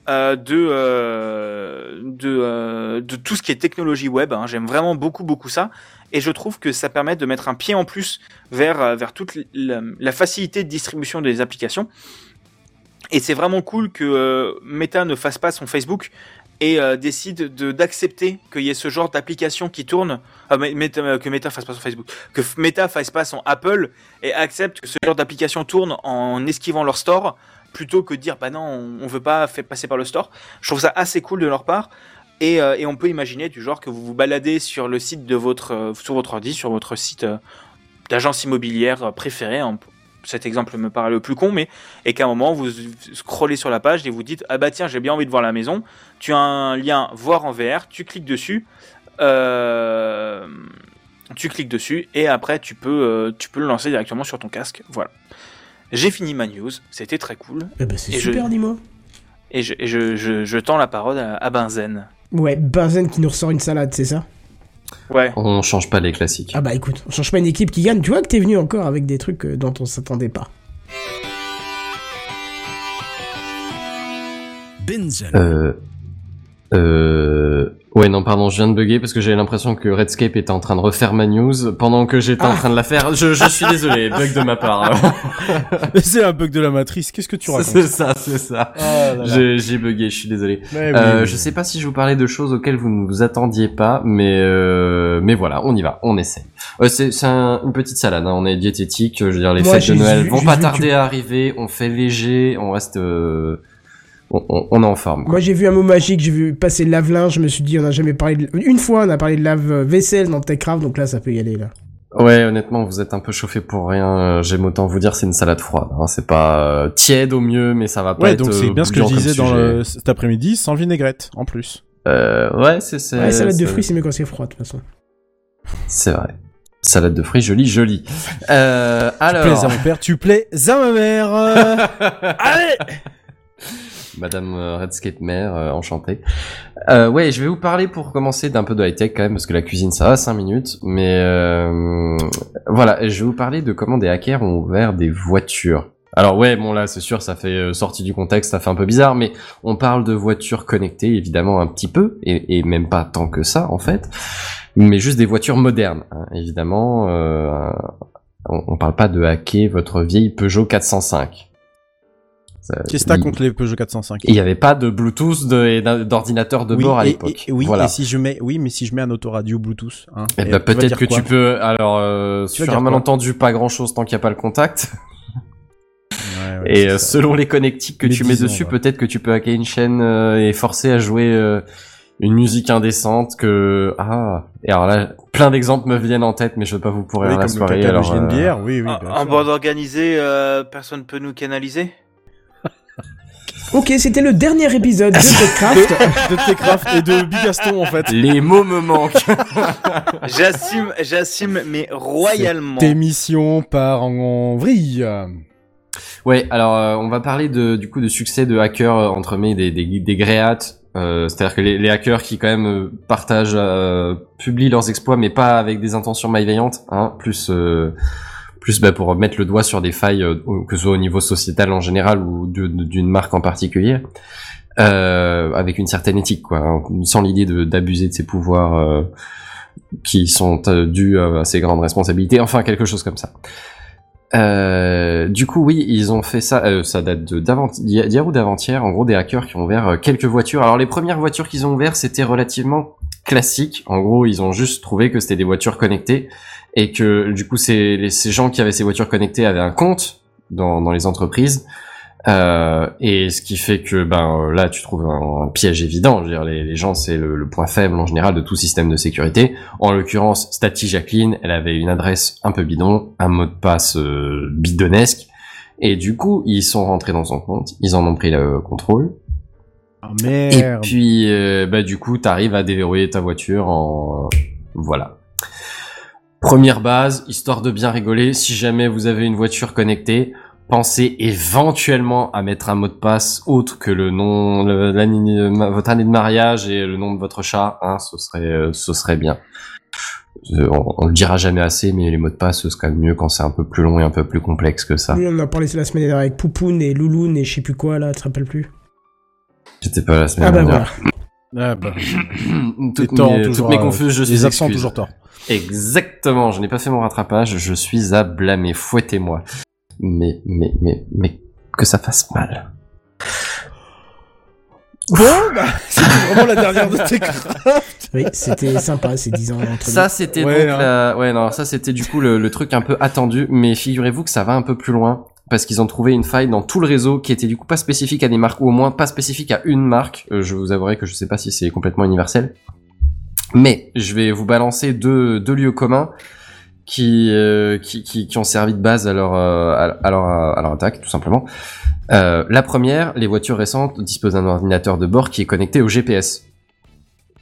euh, de, euh, de, euh, de tout ce qui est technologie web, hein. J'aime vraiment beaucoup beaucoup ça, et je trouve que ça permet de mettre un pied en plus vers, vers toute la, la facilité de distribution des applications. Et c'est vraiment cool que euh, Meta ne fasse pas son Facebook, et euh, décide de, d'accepter qu'il y ait ce genre d'application qui tourne, euh, Meta, que Meta fasse pas son Facebook, que Meta fasse pas son Apple, et accepte que ce genre d'application tourne en esquivant leur store, plutôt que de dire bah non, on, on veut pas faire passer par le store. Je trouve ça assez cool de leur part, et, euh, et on peut imaginer du genre que vous vous baladez sur le site de votre, euh, sur votre ordi, sur votre site euh, d'agence immobilière préférée, hein, cet exemple me paraît le plus con, mais et qu'à un moment vous scrollez sur la page et vous dites ah bah tiens, j'ai bien envie de voir la maison, tu as un lien voir en V R, tu cliques dessus euh, tu cliques dessus et après tu peux, euh, tu peux le lancer directement sur ton casque. Voilà, j'ai fini ma news, c'était très cool. Eh bah c'est et super je, Nimo et, je, et je, je, je tends la parole à, à Benzen. Ouais, Benzen qui nous ressort une salade, c'est ça? Ouais. On change pas les classiques. Ah bah écoute, on change pas une équipe qui gagne. Tu vois que t'es venu encore avec des trucs dont on s'attendait pas. Benzen. Euh... Euh... Ouais, non, pardon, je viens de bugger parce que j'avais l'impression que Redscape était en train de refaire ma news pendant que j'étais ah. en train de la faire. Je, je suis désolé, bug de ma part. C'est un bug de la matrice, qu'est-ce que tu racontes? C'est ça, c'est ça. Oh là là. J'ai, j'ai bugué, je suis désolé. Mais euh, oui, oui. Je sais pas si je vous parlais de choses auxquelles vous ne vous attendiez pas, mais euh, mais voilà, on y va, on essaie. Euh, c'est c'est un, une petite salade, hein, on est diététique, je veux dire, les Moi, fêtes de Noël vu, vont pas tarder que... à arriver, on fait léger, on reste... Euh... On, on, on est en forme, quoi. Moi j'ai vu un mot magique, j'ai vu passer le lave-linge, je me suis dit on n'a jamais parlé de... Une fois on a parlé de lave-vaisselle dans TechCraft, donc là ça peut y aller là. Ouais, honnêtement vous êtes un peu chauffé pour rien, j'aime autant vous dire c'est une salade froide, hein. C'est pas euh, tiède au mieux mais ça va pas ouais, être... Ouais donc c'est bien ce que je disais dans le... cet après-midi, sans vinaigrette en plus. Euh, ouais c'est... c'est ouais, salade c'est... de fruits c'est mieux quand c'est froid de toute façon. C'est vrai. Salade de fruits, jolie, jolie. Euh, alors... Tu plais à mon père, tu plais à ma mère. Allez Madame Redscape Mère, euh, enchantée. Euh, ouais, je vais vous parler pour commencer d'un peu de high-tech quand même, parce que la cuisine ça va cinq minutes, mais euh, voilà, je vais vous parler de comment des hackers ont ouvert des voitures. Alors ouais, bon là c'est sûr, ça fait euh, sorti du contexte, ça fait un peu bizarre, mais on parle de voitures connectées évidemment un petit peu, et, et même pas tant que ça en fait. mais juste des voitures modernes, hein, évidemment. Euh, on ne parle pas de hacker votre vieille Peugeot quatre cent cinq. Ça, Qu'est-ce que t'as contre les Peugeot quatre cent cinq ? Il n'y avait pas de Bluetooth de, et d'ordinateur de oui, bord à et, l'époque. Et, oui, voilà. et si je mets, oui, mais si je mets un autoradio Bluetooth. Hein, et bah, peut-être que tu peux. Alors, euh, sur un malentendu, pas grand-chose tant qu'il n'y a pas le contact. Ouais, ouais, et euh, selon les connectiques que les tu mets disons, dessus, ouais. peut-être que tu peux hacker une chaîne euh, et forcer à jouer euh, une musique indécente que ah et alors là plein d'exemples me viennent en tête mais je ne peux pas vous pourrir oui, la soirée alors euh... J N B A, oui, oui, en bande organisée euh, personne peut nous canaliser. Ok, c'était le dernier épisode de TechCraft, de, de TechCraft et de Bigaston en fait. Les mots me manquent. J'assume, j'assume mais royalement. Cette émission part en vrille. Ouais, alors euh, on va parler de du coup de succès de hackers euh, entre mais des des, des gréates, euh, c'est-à-dire que les, les hackers qui quand même euh, partagent, euh, publient leurs exploits, mais pas avec des intentions malveillantes, hein, plus euh, plus bah, pour mettre le doigt sur des failles, euh, que ce soit au niveau sociétal en général ou de, de, d'une marque en particulier, euh, avec une certaine éthique, quoi, hein, sans l'idée de d'abuser de ses pouvoirs euh, qui sont euh, dus à ses grandes responsabilités, enfin quelque chose comme ça. Euh, du coup, oui, ils ont fait ça. Euh, ça date de d'avant, d'hier ou d'avant-hier. En gros, des hackers qui ont ouvert quelques voitures. Alors, les premières voitures qu'ils ont ouvertes, c'était relativement classique. En gros, ils ont juste trouvé que c'était des voitures connectées et que du coup, ces ces gens qui avaient ces voitures connectées avaient un compte dans dans les entreprises. Euh, et ce qui fait que ben là, tu trouves un, un piège évident. Je veux dire, les, les gens, c'est le, le point faible en général de tout système de sécurité. En l'occurrence, Staty Jacqueline, elle avait une adresse un peu bidon, un mot de passe euh, bidonnesque, et du coup, ils sont rentrés dans son compte, ils en ont pris le contrôle. Oh, merde. Et puis, euh, bah du coup, t'arrives à déverrouiller ta voiture en voilà. Première base, histoire de bien rigoler. Si jamais vous avez une voiture connectée, pensez éventuellement à mettre un mot de passe autre que le nom, le, l'année, votre année de mariage et le nom de votre chat, hein, ce serait, ce serait bien. On, on le dira jamais assez, mais les mots de passe, c'est quand même mieux quand c'est un peu plus long et un peu plus complexe que ça. Oui, on en a parlé la semaine dernière avec Poupoune et Louloune et je sais plus quoi, là, tu te rappelles plus? J'étais pas la semaine ah bah dernière. Voilà. Ah bah. toutes mes, toutes mes confuses, je suis les absents toujours tort. Exactement, je n'ai pas fait mon rattrapage, je suis à blâmer, fouettez-moi. Mais, mais, mais, mais, que ça fasse mal. Bon, bah, c'était vraiment la dernière de TechCraft. Oui, c'était sympa, ces dix ans entre ça, nous. C'était ouais, donc hein. la... ouais, non, ça, c'était du coup le, le truc un peu attendu, mais figurez-vous que ça va un peu plus loin, parce qu'ils ont trouvé une faille dans tout le réseau qui était du coup pas spécifique à des marques, ou au moins pas spécifique à une marque. Euh, je vous avouerai que je sais pas si c'est complètement universel. Mais, je vais vous balancer deux, deux lieux communs. Qui, euh, qui qui qui ont servi de base à leur euh, à leur à leur attaque tout simplement. Euh, la première, les voitures récentes disposent d'un ordinateur de bord qui est connecté au G P S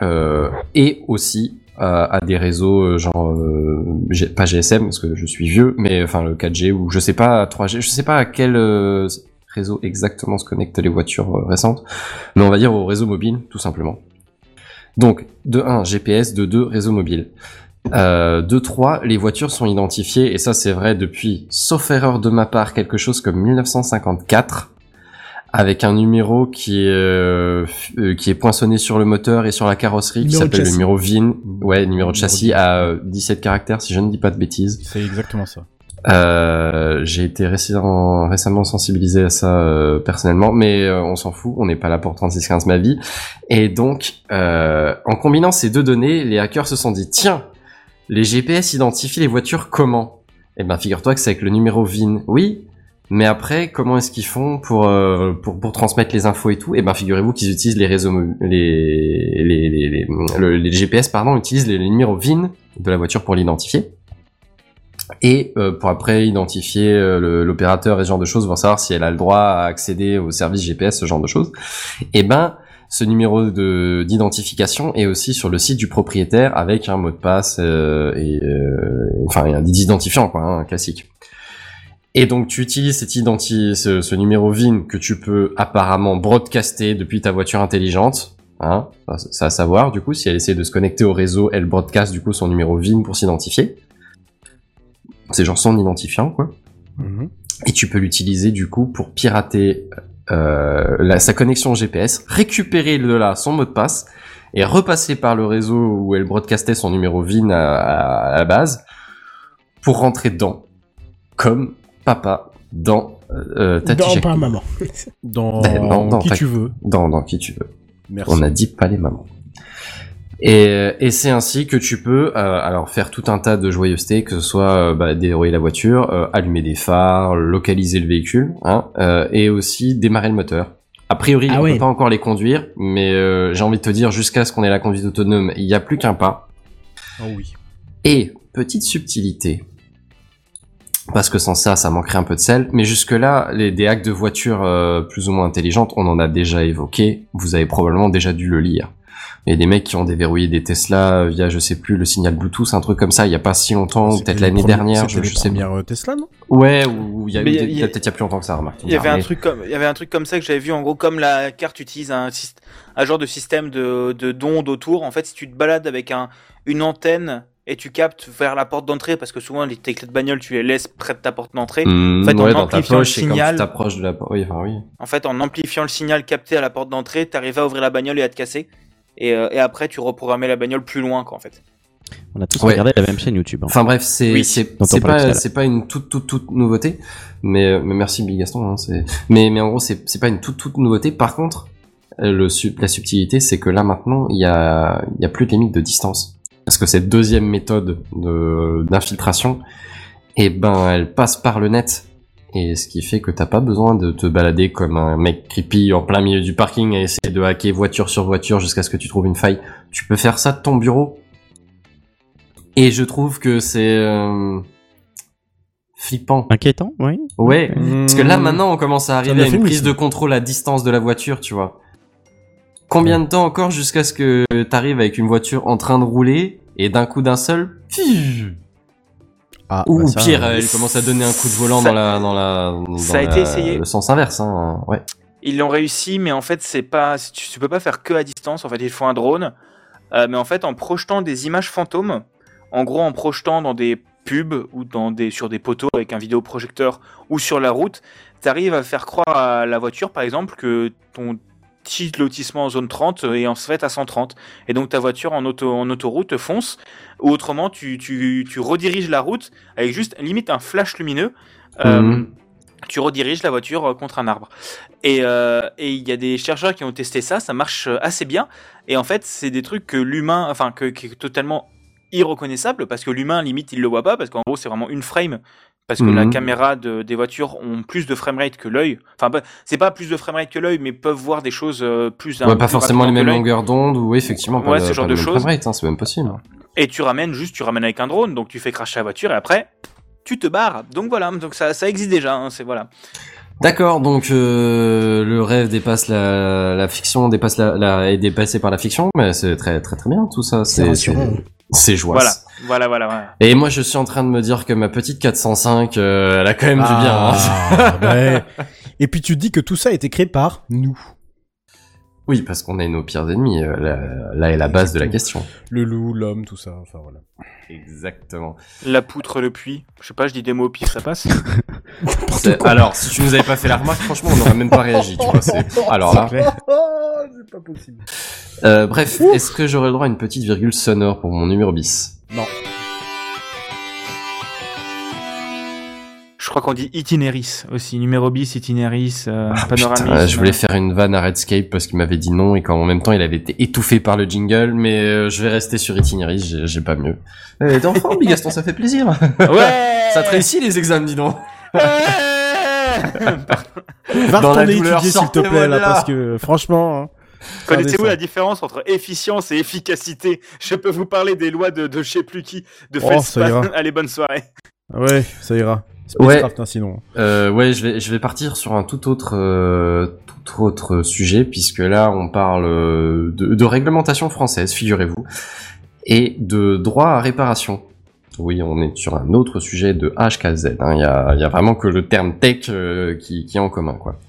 euh, et aussi euh, à des réseaux genre euh, G, pas G S M parce que je suis vieux, mais enfin le quatre G ou je sais pas trois G, je sais pas à quel euh, réseau exactement se connectent les voitures récentes, mais on va dire au réseau mobile tout simplement. Donc de un G P S, de deux réseau mobile. Euh, de trois, les voitures sont identifiées, et ça c'est vrai depuis, sauf erreur de ma part, quelque chose comme dix-neuf cent cinquante-quatre, avec un numéro qui est, euh, qui est poinçonné sur le moteur et sur la carrosserie, numéro qui s'appelle le numéro V I N, ouais, numéro de châssis à dix-sept caractères si je ne dis pas de bêtises. C'est exactement ça. Euh, j'ai été récemment, récemment sensibilisé à ça euh, personnellement, mais euh, on s'en fout, on n'est pas là pour trente-six quinze ma vie. Et donc, euh, en combinant ces deux données, les hackers se sont dit, tiens, les G P S identifient les voitures comment ? Eh ben, figure-toi que c'est avec le numéro V I N. Oui, mais après, comment est-ce qu'ils font pour euh, pour, pour transmettre les infos et tout ? Eh ben, figurez-vous qu'ils utilisent les réseaux mobiles, les les les, les, le, les G P S pardon utilisent les, les numéros V I N de la voiture pour l'identifier et euh, pour après identifier euh, le, l'opérateur et ce genre de choses pour savoir si elle a le droit à accéder aux services G P S, ce genre de choses. Eh ben ce numéro de d'identification est aussi sur le site du propriétaire avec un mot de passe euh, et euh, enfin un identifiant quoi, hein, classique. Et donc tu utilises cet identi ce, ce numéro V I N que tu peux apparemment broadcaster depuis ta voiture intelligente, hein, c'est à savoir du coup si elle essaie de se connecter au réseau, elle broadcast du coup son numéro V I N pour s'identifier. C'est genre son identifiant quoi. Mm-hmm. Et tu peux l'utiliser du coup pour pirater Euh, la, sa connexion G P S, récupérer de là son mot de passe est repassée par le réseau où elle broadcastait son numéro V I N à, à, à la base pour rentrer dedans, comme papa dans euh, Tati Jackie. Dans pas maman. Dans, dans, dans qui ta... tu veux. Dans, dans qui tu veux. Merci. On a dit pas les mamans. Et, et c'est ainsi que tu peux euh, alors faire tout un tas de joyeusetés, que ce soit euh, bah, déverrouiller la voiture, euh, allumer des phares, localiser le véhicule, hein, euh, et aussi démarrer le moteur. A priori, ah on ne ouais. peut pas encore les conduire, mais euh, j'ai envie de te dire, jusqu'à ce qu'on ait la conduite autonome, il n'y a plus qu'un pas. Oh oui. Et, petite subtilité, parce que sans ça, ça manquerait un peu de sel, mais jusque-là, les, des hacks de voitures euh, plus ou moins intelligentes, on en a déjà évoqué, vous avez probablement déjà dû le lire. Il y a des mecs qui ont déverrouillé des Tesla via, je sais plus, le signal Bluetooth, un truc comme ça, il n'y a pas si longtemps, ou peut-être l'année première, dernière, je, je sais bien. Tesla, non ? Ouais, ou il y a, eu y a, des, y a peut-être il y a plus longtemps que ça, remarque. Il y avait un truc comme, il y avait un truc comme ça que j'avais vu, en gros, comme la carte utilise un, un genre de système de, de d'ondes autour. En fait, si tu te balades avec un, une antenne et tu captes vers la porte d'entrée, parce que souvent les tes clés de bagnole, tu les laisses près de ta porte d'entrée. Mmh, en fait, ouais, en amplifiant le signal, tu t'approches de la porte. Oui, enfin oui. En fait, en amplifiant le signal capté à la porte d'entrée, t'arrives à ouvrir la bagnole et à te casser. Et, euh, et après, tu reprogrammais la bagnole plus loin, quoi, en fait. On a tous ouais. regardé la même chaîne YouTube. Enfin, enfin bref, c'est, oui, c'est, c'est pas, c'est pas une toute, toute, toute nouveauté. Mais, mais merci Bigaston, hein, c'est, mais, mais en gros, c'est, c'est pas une toute, toute nouveauté. Par contre, le, la subtilité, c'est que là, maintenant, il y a, il y a plus de limite de distance. Parce que cette deuxième méthode de, d'infiltration, eh ben, elle passe par le net. Et ce qui fait que t'as pas besoin de te balader comme un mec creepy en plein milieu du parking à essayer de hacker voiture sur voiture jusqu'à ce que tu trouves une faille. Tu peux faire ça de ton bureau. Et je trouve que c'est euh, flippant. Inquiétant, oui. Ouais, mmh. Parce que là maintenant on commence à arriver à une prise de contrôle à distance de la voiture, tu vois. Combien de temps encore jusqu'à ce que t'arrives avec une voiture en train de rouler et d'un coup d'un seul... Ah, ou bah pire, euh, elle commence à donner un coup de volant ça, dans la dans la dans ça a la, été essayé. Le sens inverse, hein. Ouais. Ils l'ont réussi, mais en fait c'est pas, tu, tu peux pas faire que à distance. En fait, il faut un drone, euh, mais en fait en projetant des images fantômes, en gros en projetant dans des pubs ou dans des sur des poteaux avec un vidéoprojecteur ou sur la route, t'arrives à faire croire à la voiture, par exemple, que ton petit lotissement en zone trente et en fait à cent trente, et donc ta voiture en, auto, en autoroute fonce, ou autrement tu, tu, tu rediriges la route avec juste limite un flash lumineux, euh, mmh. tu rediriges la voiture contre un arbre, et il euh, et y a des chercheurs qui ont testé ça, ça marche assez bien, et en fait c'est des trucs que l'humain, enfin que, qui est totalement irreconnaissable, parce que l'humain limite il le voit pas, parce qu'en gros c'est vraiment une frame, parce que mmh. la caméra de, des voitures ont plus de framerate que l'œil. Enfin, c'est pas plus de framerate que l'œil, mais peuvent voir des choses plus... Ouais, pas forcément les mêmes longueurs d'onde, ou effectivement pas, ouais, le, ce genre pas de choses. Framerate, hein, c'est même possible. Et tu ramènes juste, tu ramènes avec un drone, donc tu fais cracher la voiture, et après, tu te barres. Donc voilà, donc ça, ça existe déjà, hein, c'est voilà. D'accord, donc euh, le rêve dépasse la, la fiction, dépasse la, la, est dépassé par la fiction, mais c'est très très très bien tout ça. C'est c'est, c'est, c'est joyeux. Voilà. Voilà, voilà, voilà. Et moi, je suis en train de me dire que ma petite quatre cent cinq, euh, elle a quand même ah, du bien. Hein. Ben. Et puis, tu te dis que tout ça a été créé par nous. Oui, parce qu'on est nos pires ennemis. Là, là est la base de la question. Le loup, l'homme, tout ça. Enfin, voilà. Exactement. La poutre, le puits. Je sais pas, je dis des mots au pif, ça passe. Alors, si tu nous avais pas fait la remarque, franchement, on n'aurait même pas réagi. Tu vois, c'est... Alors là. C'est pas possible. Euh, bref, Ouh. Est-ce que j'aurais le droit à une petite virgule sonore pour mon numéro bis ? Non. Je crois qu'on dit itinéris aussi, numéro bis, itinéris, euh, ah, panoramique. Euh, je voulais faire une vanne à Redscape parce qu'il m'avait dit non et qu'en même temps il avait été étouffé par le jingle, mais euh, je vais rester sur itinéris, j'ai, j'ai pas mieux. Euh, d'enfant, Bigaston, ça fait plaisir. Ouais. Ça trécille les examens, dis donc. Va retourner étudier s'il te plaît là, parce que franchement... Hein. Connaissez-vous la différence entre efficience et efficacité ? Je peux vous parler des lois de, de je sais plus qui, de oh, Feldspar. Allez, bonne soirée. Ouais, ça ira. Spacecraft, ouais. Hein, sinon. Euh, ouais, je vais, je vais partir sur un tout autre, euh, tout autre sujet, puisque là, on parle de, de réglementation française, figurez-vous, et de droit à réparation. Oui, on est sur un autre sujet de H K Z. Hein. Il y a, il y a vraiment que le terme tech euh, qui, qui est en commun, quoi.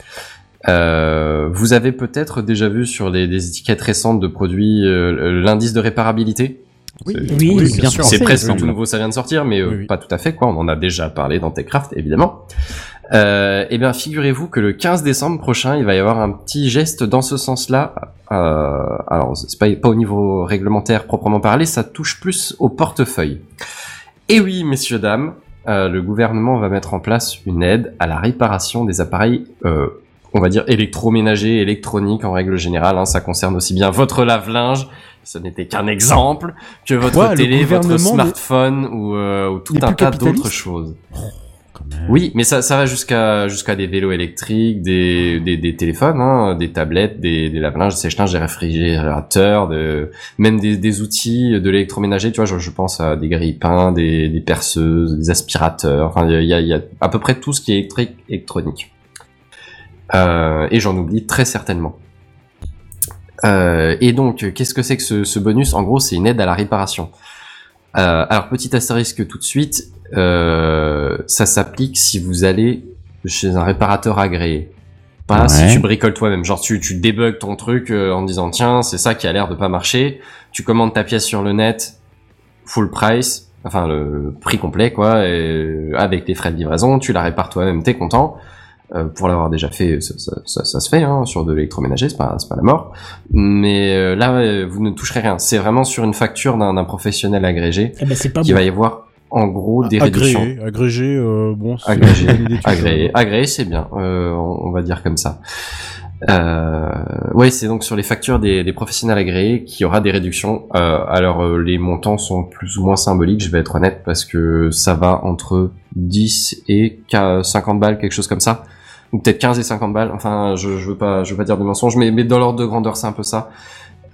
Euh, vous avez peut-être déjà vu sur les, les étiquettes récentes de produits euh, l'indice de réparabilité. Oui, oui, oui, bien sûr. C'est presque tout nouveau, ça vient de sortir, mais euh, oui, oui. pas tout à fait, quoi. On en a déjà parlé dans TechCraft, évidemment. Euh, eh bien, figurez-vous que le quinze décembre prochain, il va y avoir un petit geste dans ce sens-là. Euh, alors, c'est pas, pas au niveau réglementaire proprement parlé, ça touche plus au portefeuille. Et oui, messieurs, dames, euh, le gouvernement va mettre en place une aide à la réparation des appareils, euh, on va dire, électroménagers, électroniques en règle générale. Hein, ça concerne aussi bien votre lave-linge, ce n'était qu'un exemple, que votre ouais, télé, votre smartphone des... ou, euh, ou tout un tas d'autres choses. Oui, mais ça, ça va jusqu'à, jusqu'à des vélos électriques, des, des, des téléphones, hein, des tablettes, des, des lave-linges, des sèche-linges, des réfrigérateurs, de, même des, des outils de l'électroménager, tu vois, je, je pense à des grille-pains, des, des perceuses, des aspirateurs, enfin, il y a, il y a à peu près tout ce qui est électrique, électronique. Euh, et j'en oublie très certainement. Euh, et donc, qu'est-ce que c'est que ce, ce bonus? En gros, c'est une aide à la réparation. Euh, alors, petit astérisque tout de suite, euh, ça s'applique si vous allez chez un réparateur agréé. Pas ouais. Si tu bricoles toi-même. Genre, tu, tu débugs ton truc euh, en disant, tiens, c'est ça qui a l'air de pas marcher. Tu commandes ta pièce sur le net, full price, enfin, le prix complet, quoi, et avec tes frais de livraison, tu la répares toi-même, t'es content. Euh, pour l'avoir déjà fait, ça, ça, ça, ça se fait, hein, sur de l'électroménager, c'est pas, c'est pas la mort. Mais euh, là, euh, vous ne toucherez rien. C'est vraiment sur une facture d'un, d'un professionnel agrégé eh ben, c'est pas qui bon. Va y avoir, en gros, des agréé, réductions. Agrégé, euh, bon, c'est agrégé, agréé, agréé, c'est bien. Euh, on, on va dire comme ça. Euh, ouais, c'est donc sur les factures des, des professionnels agréés qu'il y aura des réductions. Euh, alors, euh, les montants sont plus ou moins symboliques, je vais être honnête, parce que ça va entre dix et cinquante balles, quelque chose comme ça. Ou peut-être quinze et cinquante balles. Enfin, je, je veux pas, je veux pas dire de mensonge, mais, mais dans l'ordre de grandeur, c'est un peu ça.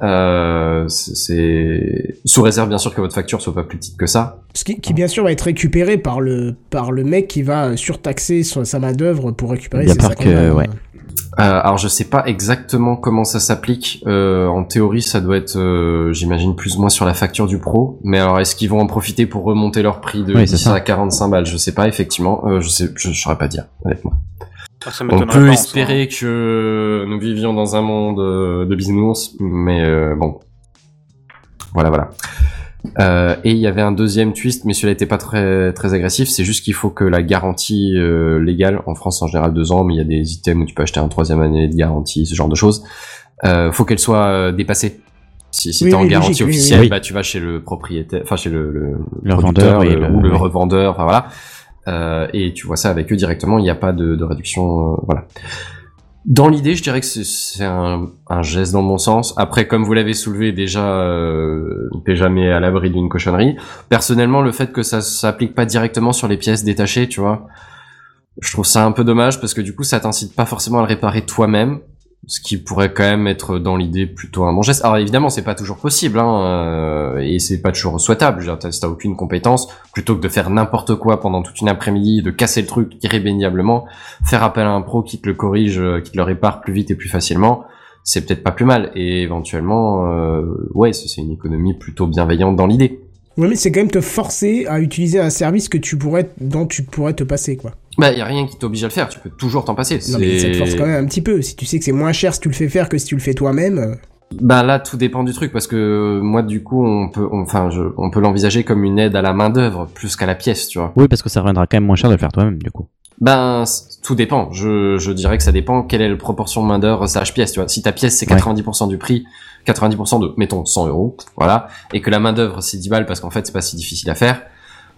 Euh, c'est sous réserve bien sûr que votre facture soit pas plus petite que ça. Ce qui, qui bien sûr va être récupéré par le par le mec qui va surtaxer sa main d'œuvre pour récupérer ses cinquante balles. Ouais. Euh, alors je sais pas exactement comment ça s'applique. Euh, en théorie, ça doit être, euh, j'imagine, plus ou moins sur la facture du pro. Mais alors, est-ce qu'ils vont en profiter pour remonter leur prix de oui, dix à quarante-cinq balles? Je sais pas effectivement. Euh, je sais, je, je saurais pas dire honnêtement. On peut espérer hein. que nous vivions dans un monde de bisounours, mais euh, bon, voilà, voilà. Euh, et il y avait un deuxième twist, mais celui-là n'était pas très très agressif. C'est juste qu'il faut que la garantie euh, légale, en France en général deux ans, mais il y a des items où tu peux acheter un troisième année de garantie, ce genre de choses. Euh, faut qu'elle soit euh, dépassée. Si, si oui, t'es en oui, garantie logique, officielle, oui, oui. Bah tu vas chez le propriétaire, enfin chez le, le, le producteur et le, ou le oui. revendeur, enfin voilà. Euh, et tu vois ça avec eux directement, il n'y a pas de, de réduction, euh, voilà. Dans l'idée, je dirais que c'est, c'est un, un geste dans le bon sens. Après, comme vous l'avez soulevé, déjà, euh, t'es jamais à l'abri d'une cochonnerie. Personnellement, le fait que ça s'applique pas directement sur les pièces détachées, tu vois, je trouve ça un peu dommage parce que du coup, ça t'incite pas forcément à le réparer toi-même. Ce qui pourrait quand même être dans l'idée plutôt un bon geste. Alors évidemment, c'est pas toujours possible, hein, euh, et c'est pas toujours souhaitable. Je veux dire, si t'as aucune compétence, plutôt que de faire n'importe quoi pendant toute une après-midi, de casser le truc irrémédiablement, faire appel à un pro qui te le corrige, qui te le répare plus vite et plus facilement, c'est peut-être pas plus mal. Et éventuellement, euh, ouais, c'est une économie plutôt bienveillante dans l'idée. Oui, mais c'est quand même te forcer à utiliser un service que tu pourrais, dont tu pourrais te passer, quoi. Bah, y a rien qui t'oblige à le faire, tu peux toujours t'en passer. Non, mais ça te force quand même un petit peu, si tu sais que c'est moins cher si tu le fais faire que si tu le fais toi-même. Bah là, tout dépend du truc, parce que moi, du coup, on peut, on, enfin, je, on peut l'envisager comme une aide à la main-d'œuvre, plus qu'à la pièce, tu vois. Oui, parce que ça reviendra quand même moins cher de le faire toi-même, du coup. Ben, tout dépend. Je, je dirais que ça dépend quelle est la proportion de main d'œuvre slash pièce, tu vois. Si ta pièce, c'est quatre-vingt-dix pour cent ouais. du prix, quatre-vingt-dix pour cent de, mettons, cent euros, voilà, et que la main d'œuvre, c'est dix balles parce qu'en fait, c'est pas si difficile à faire,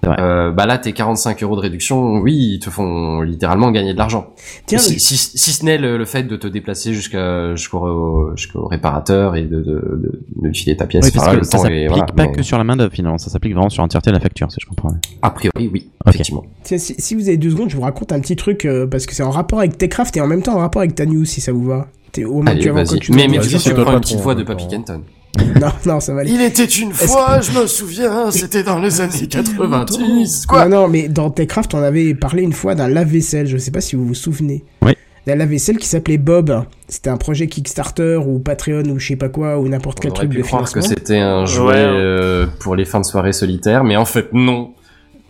euh, bah là, tes quarante-cinq euros de réduction, oui, ils te font littéralement gagner de l'argent. Tiens, si, si, si ce n'est le, le fait de te déplacer jusqu'à, jusqu'au, jusqu'au réparateur et de, de, de, de filer ta pièce. Oui, parce là, que ça s'applique voilà, pas mais... que sur la main d'œuvre, finalement. Ça s'applique vraiment sur l'entièreté de la facture, si je comprends. A priori, oui, okay. Effectivement. Tiens, si, si vous avez deux secondes, je vous raconte un petit truc, euh, parce que c'est en rapport avec TechCraft et en même temps en rapport avec ta news, si ça vous va. T'es au moment tu vas quand tu Mais, mais tu sais, tu prends une petite voix de Papy Kenton. Non, non, ça va aller. Il était une fois, Est-ce... je me souviens, c'était dans les années quatre-vingt-dix, quoi. Non, non, mais dans TechCraft, on avait parlé une fois d'un lave-vaisselle, je sais pas si vous vous souvenez. Oui. D'un lave-vaisselle qui s'appelait Bob. C'était un projet Kickstarter ou Patreon ou je sais pas quoi, ou n'importe on quel truc de financement. On aurait pu croire que c'était un jouet ouais. euh, pour les fins de soirée solitaires, mais en fait, non.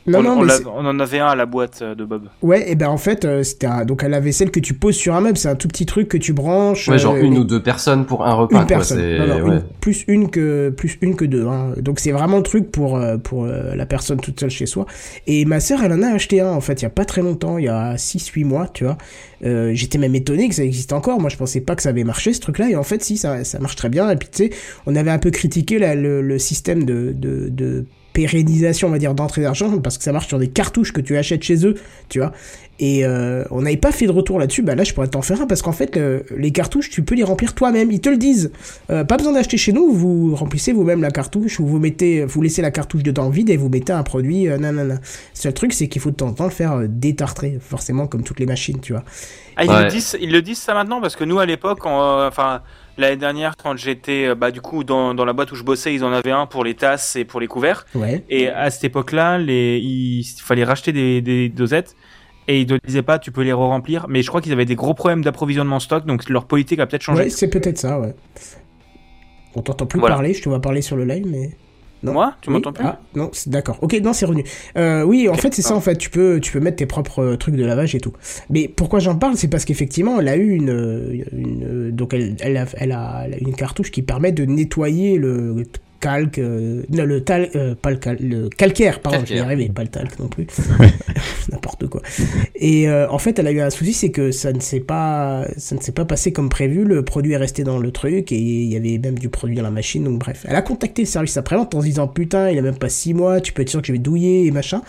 Non, on, non, on, on en avait un à la boîte de Bob. Ouais, et ben en fait, euh, c'était un, donc à la vaisselle que tu poses sur un meuble, c'est un tout petit truc que tu branches. Ouais, genre euh, une et... ou deux personnes pour un repas. Une quoi, personne, c'est... Non, non, ouais. une, plus une que plus une que deux. Hein. Donc c'est vraiment le truc pour pour euh, la personne toute seule chez soi. Et ma sœur, elle en a acheté un en fait, il y a pas très longtemps, il y a six huit mois, tu vois. Euh, j'étais même étonné que ça existe encore. Moi, je pensais pas que ça avait marché ce truc-là. Et en fait, si, ça ça marche très bien. Et puis tu sais, on avait un peu critiqué là, le le système de de, de pérennisation, on va dire, d'entrée d'argent, parce que ça marche sur des cartouches que tu achètes chez eux, tu vois. Et euh, on n'avait pas fait de retour là-dessus. Bah là, je pourrais t'en faire un, parce qu'en fait, le, les cartouches, tu peux les remplir toi-même. Ils te le disent. Euh, pas besoin d'acheter chez nous. Vous remplissez vous-même la cartouche, ou vous mettez, vous laissez la cartouche dedans vide et vous mettez un produit. Euh, nanana. Le seul truc, c'est qu'il faut de temps en temps le faire euh, détartrer, forcément, comme toutes les machines, tu vois. Ah, ils, ouais. le disent, ils le disent ça maintenant, parce que nous, à l'époque, enfin. Euh, L'année dernière, quand j'étais, bah, du coup, dans, dans la boîte où je bossais, ils en avaient un pour les tasses et pour les couverts. Ouais. Et à cette époque-là, les, il fallait racheter des, des dosettes et ils ne disaient pas, tu peux les re-remplir. Mais je crois qu'ils avaient des gros problèmes d'approvisionnement en stock, donc leur politique a peut-être changé. Ouais, c'est peut-être ça, ouais. On t'entend plus voilà. parler, je te vois parler sur le live, mais... Non. Moi, tu oui. m'entends plus ? Ah non, c'est... d'accord. Ok, non, c'est revenu. Euh, oui, en okay. fait, c'est ah. ça. En fait, tu peux, tu peux mettre tes propres trucs de lavage et tout. Mais pourquoi j'en parle, c'est parce qu'effectivement, elle a eu une, une donc elle, elle, a, elle a une cartouche qui permet de nettoyer le, le calque, euh, non, le tal, euh, pas le, cal, le calcaire, pardon, calcaire. Je vais y arriver, pas le talc non plus, n'importe quoi. Et euh, en fait, elle a eu un souci, c'est que ça ne s'est pas, ça ne s'est pas passé comme prévu. Le produit est resté dans le truc et il y avait même du produit dans la machine. Donc bref, elle a contacté le service après-vente en se disant putain, il a même pas six mois, tu peux être sûr que je vais douiller et machin.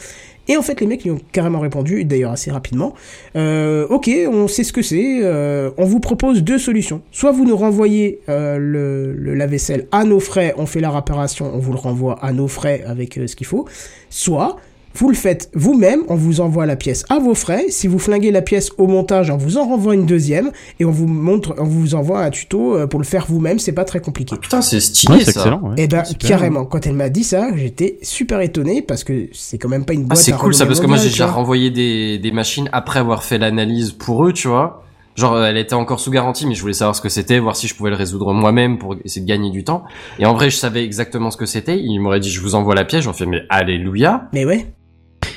Et en fait, les mecs, ils ont carrément répondu, d'ailleurs assez rapidement. Euh, ok, on sait ce que c'est. Euh, on vous propose deux solutions. Soit vous nous renvoyez euh, le, le lave-vaisselle à nos frais, on fait la réparation, on vous le renvoie à nos frais avec euh, ce qu'il faut. Soit vous le faites vous-même, on vous envoie la pièce à vos frais. Si vous flinguez la pièce au montage, on vous en renvoie une deuxième et on vous montre, on vous envoie un tuto pour le faire vous-même. C'est pas très compliqué. Ah, putain, c'est stylé, ouais, c'est ça. Excellent, ouais. Et ben super, carrément. Ouais. Quand elle m'a dit ça, j'étais super étonné parce que c'est quand même pas une boîte. Ah, c'est à cool ça parce que moi j'ai déjà renvoyé des des machines après avoir fait l'analyse pour eux, tu vois. Genre, elle était encore sous garantie, mais je voulais savoir ce que c'était, voir si je pouvais le résoudre moi-même pour essayer de gagner du temps. Et en vrai, je savais exactement ce que c'était. Il m'aurait dit, je vous envoie la pièce. J'en fais, mais alléluia. Mais ouais.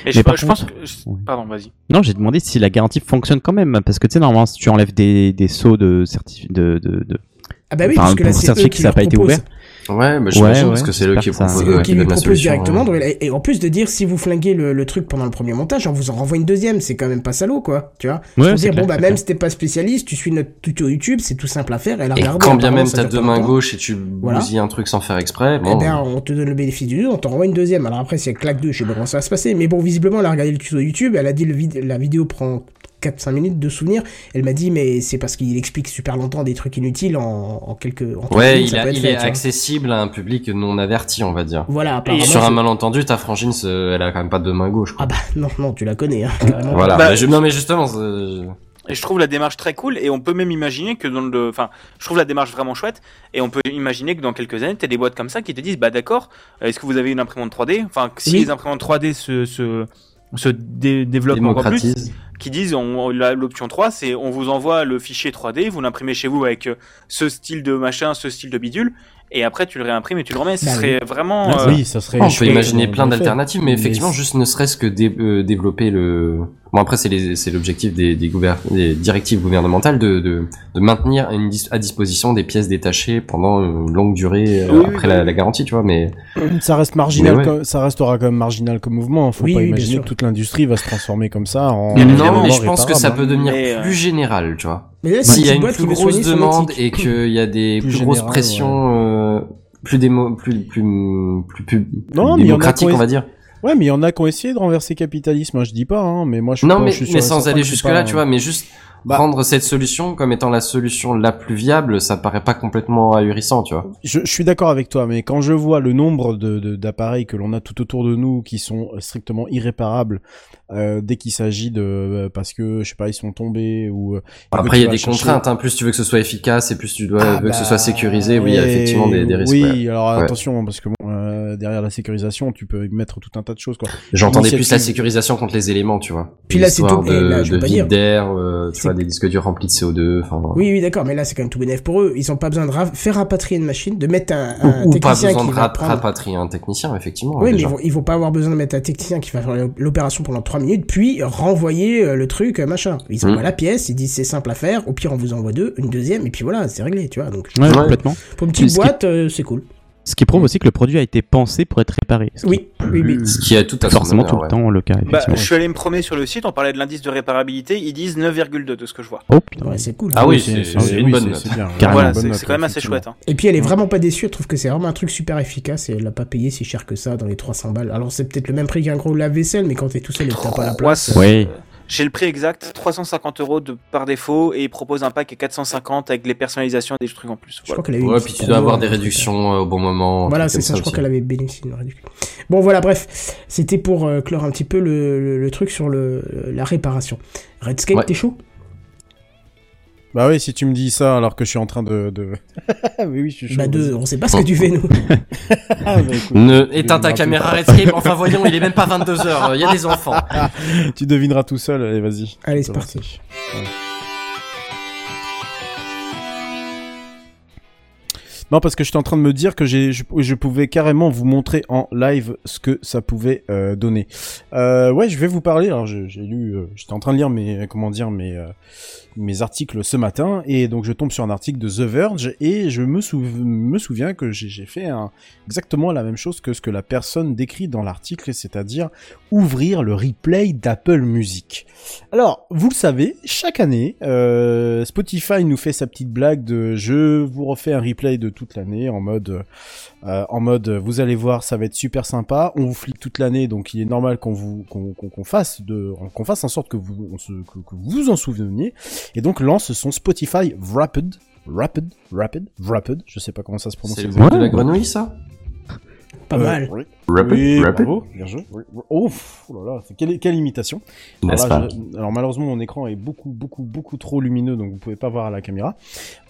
Mais, mais je, par je contre... pense que... Je... Pardon, vas-y. Non, j'ai demandé si la garantie fonctionne quand même. Parce que tu sais, normalement, si tu enlèves des, des sceaux de certificat... De, de, de... Ah bah oui, enfin, parce que là, c'est eux qui ça n'a pas été ouvert. Ouais, mais je ouais, pense ouais, parce que c'est eux qui proposent euh, qui propose directement. Ouais. Et en plus de dire, si vous flinguez le, le truc pendant le premier montage, on vous en renvoie une deuxième. C'est quand même pas salaud, quoi. Tu vois. Ouais, je veux dire, clair, bon, bah, même clair. Si t'es pas spécialiste, tu suis notre tuto YouTube, c'est tout simple à faire. Et, la et regarder, quand bien même t'as deux mains gauches et tu voilà. bousilles un truc sans faire exprès, bon. Eh ben, on te donne le bénéfice du doute, on t'en renvoie une deuxième. Alors après, si elle claque deux, je sais pas comment ça va se passer. Mais bon, visiblement, elle a regardé le tuto YouTube, elle a dit, le vid- la vidéo prend quatre à cinq minutes de souvenir. Elle m'a dit, mais c'est parce qu'il explique super longtemps des trucs inutiles en, en quelques... En ouais, minutes, il, a, il fait, est accessible à un public non averti, on va dire. Voilà, apparemment. Et sur c'est... un malentendu, ta frangine, ce... elle a quand même pas de main gauche, quoi. Ah bah, non, non, tu la connais, hein. Voilà. Bah, je... Non, mais justement... C'est... Et je trouve la démarche très cool, et on peut même imaginer que dans le... Enfin, je trouve la démarche vraiment chouette, et on peut imaginer que dans quelques années, t'as des boîtes comme ça qui te disent, bah d'accord, est-ce que vous avez une imprimante trois D ? Enfin, si oui. les imprimantes trois D se... se... se dé- développe encore plus, qui disent on, la, l'option trois, c'est on vous envoie le fichier trois D, vous l'imprimez chez vous avec ce style de machin, ce style de bidule, et après tu le réimprimes et tu le remets. Ce bah serait oui. vraiment... Ah, euh... oui, ça serait... Oh, on peut imaginer plein d'alternatives, mais, mais effectivement, c'est... juste ne serait-ce que dé- euh, développer le... Bon, après, c'est, les, c'est l'objectif des, des, gouver- des directives gouvernementales de, de, de maintenir une dis- à disposition des pièces détachées pendant une longue durée euh, oui, après oui, la, oui. la garantie, tu vois, mais... Ça reste marginal, ouais. comme, ça restera quand même marginal comme mouvement. Faut oui, pas oui, imaginer que toute l'industrie va se transformer comme ça en... Non, non mais je pense que ça peut devenir mais, plus général, tu vois. Mais là, s'il y a une plus grosse demande et qu'il y a des plus, plus général, grosses pressions, ouais. euh, plus démo, plus, plus, plus, plus, non, plus démocratiques, on, on va dire. Ouais, mais il y en a qui ont essayé de renverser le capitalisme, hein, je dis pas, hein, mais moi je, non, pas, mais, je suis sûr. Non, mais sans aller jusque là, un... tu vois, mais juste bah, prendre cette solution comme étant la solution la plus viable, ça paraît pas complètement ahurissant, tu vois. Je, je suis d'accord avec toi, mais quand je vois le nombre de, de d'appareils que l'on a tout autour de nous qui sont strictement irréparables, euh, dès qu'il s'agit de, euh, parce que, je sais pas, ils sont tombés ou... Euh, Après, il y a des chercher... contraintes, hein, plus tu veux que ce soit efficace et plus tu dois, ah, veux bah, que ce soit sécurisé, oui, il y a effectivement des, des risques. Oui, ouais. alors ouais. attention, parce que bon, euh, derrière la sécurisation, tu peux mettre tout un tas de choses, quoi. J'entendais plus la sécurisation contre les éléments, tu vois. Puis là, c'est tout, de, là, je de pas vide d'air, euh, tu c'est... vois, des disques durs remplis de C O deux, enfin. Oui, oui, d'accord, mais là, c'est quand même tout bénéf pour eux. Ils ont pas besoin de ra- faire rapatrier une machine, de mettre un, un ou, ou technicien. Ou pas besoin qui de ra- prendre... rapatrier un technicien, effectivement. Oui, mais ils vont, ils vont pas avoir besoin de mettre un technicien qui va faire l'opération pendant trois minutes, puis renvoyer le truc, machin. Ils envoient mmh. la pièce, ils disent c'est simple à faire, au pire, on vous envoie deux, une deuxième, et puis voilà, c'est réglé, tu vois. Donc, ouais, ouais. complètement. Pour une petite boîte, euh, c'est cool. Ce qui prouve aussi que le produit a été pensé pour être réparé. Oui, oui, oui. Ce qui a tout à fait forcément tout le temps le cas. Bah, je suis allé me promener sur le site, on parlait de l'indice de réparabilité, ils disent neuf virgule deux de ce que je vois. Oh putain, ouais, c'est cool. Ah oui, c'est, c'est, c'est une bonne note. C'est quand même assez chouette. Hein. Et puis elle est vraiment pas déçue, elle trouve que c'est vraiment un truc super efficace et elle l'a pas payé si cher que ça dans les trois cents balles. Alors c'est peut-être le même prix qu'un gros lave-vaisselle, mais quand t'es tout seul et que t'as pas la place. Oui. J'ai le prix exact, trois cent cinquante euros de, par défaut, et il propose un pack à quatre cent cinquante avec les personnalisations et des trucs en plus. Voilà. Je crois qu'elle avait ouais, puis tu dois avoir des réductions euh, au bon moment. Voilà, c'est ça, ça je crois qu'elle avait bénéficié d'une réduction. Bon, voilà, bref, c'était pour euh, clore un petit peu le, le, le truc sur le, la réparation. Redscape, ouais. T'es chaud ? Bah oui, si tu me dis ça alors que je suis en train de... de... oui, oui, je suis chaud. Bah de, on sait pas ce que tu fais, nous. ah, bah, écoute, ne éteins ta caméra Redscape, enfin voyons, il est même pas vingt-deux heures, il y a des enfants. tu devineras tout seul, allez, vas-y. Allez, c'est parti. Ouais. Non, parce que j'étais en train de me dire que j'ai, je, je pouvais carrément vous montrer en live ce que ça pouvait euh, donner. Euh, ouais, je vais vous parler. Alors, je, j'ai lu, euh, j'étais en train de lire mes, comment dire, mes, euh, mes articles ce matin, et donc je tombe sur un article de The Verge, et je me, sou- me souviens que j'ai, j'ai fait un, exactement la même chose que ce que la personne décrit dans l'article, c'est-à-dire ouvrir le replay d'Apple Music. Alors, vous le savez, chaque année, euh, Spotify nous fait sa petite blague de je vous refais un replay de tout toute l'année en mode euh, en mode vous allez voir, ça va être super sympa, on vous flippe toute l'année, donc il est normal qu'on vous qu'on, qu'on, qu'on fasse de qu'on fasse en sorte que vous on se, que, que vous en souveniez, et donc lance son Spotify Wrapped Wrapped Wrapped Wrapped, je sais pas comment ça se prononce. C'est le bruit de la grenouille, ça. Pas euh, mal. Oui, Rapid, oui, Rapid. Bravo, bien joué. Oh, oh là là, quelle, quelle imitation. Alors, là, je, alors malheureusement, mon écran est beaucoup, beaucoup, beaucoup trop lumineux, donc vous pouvez pas voir à la caméra.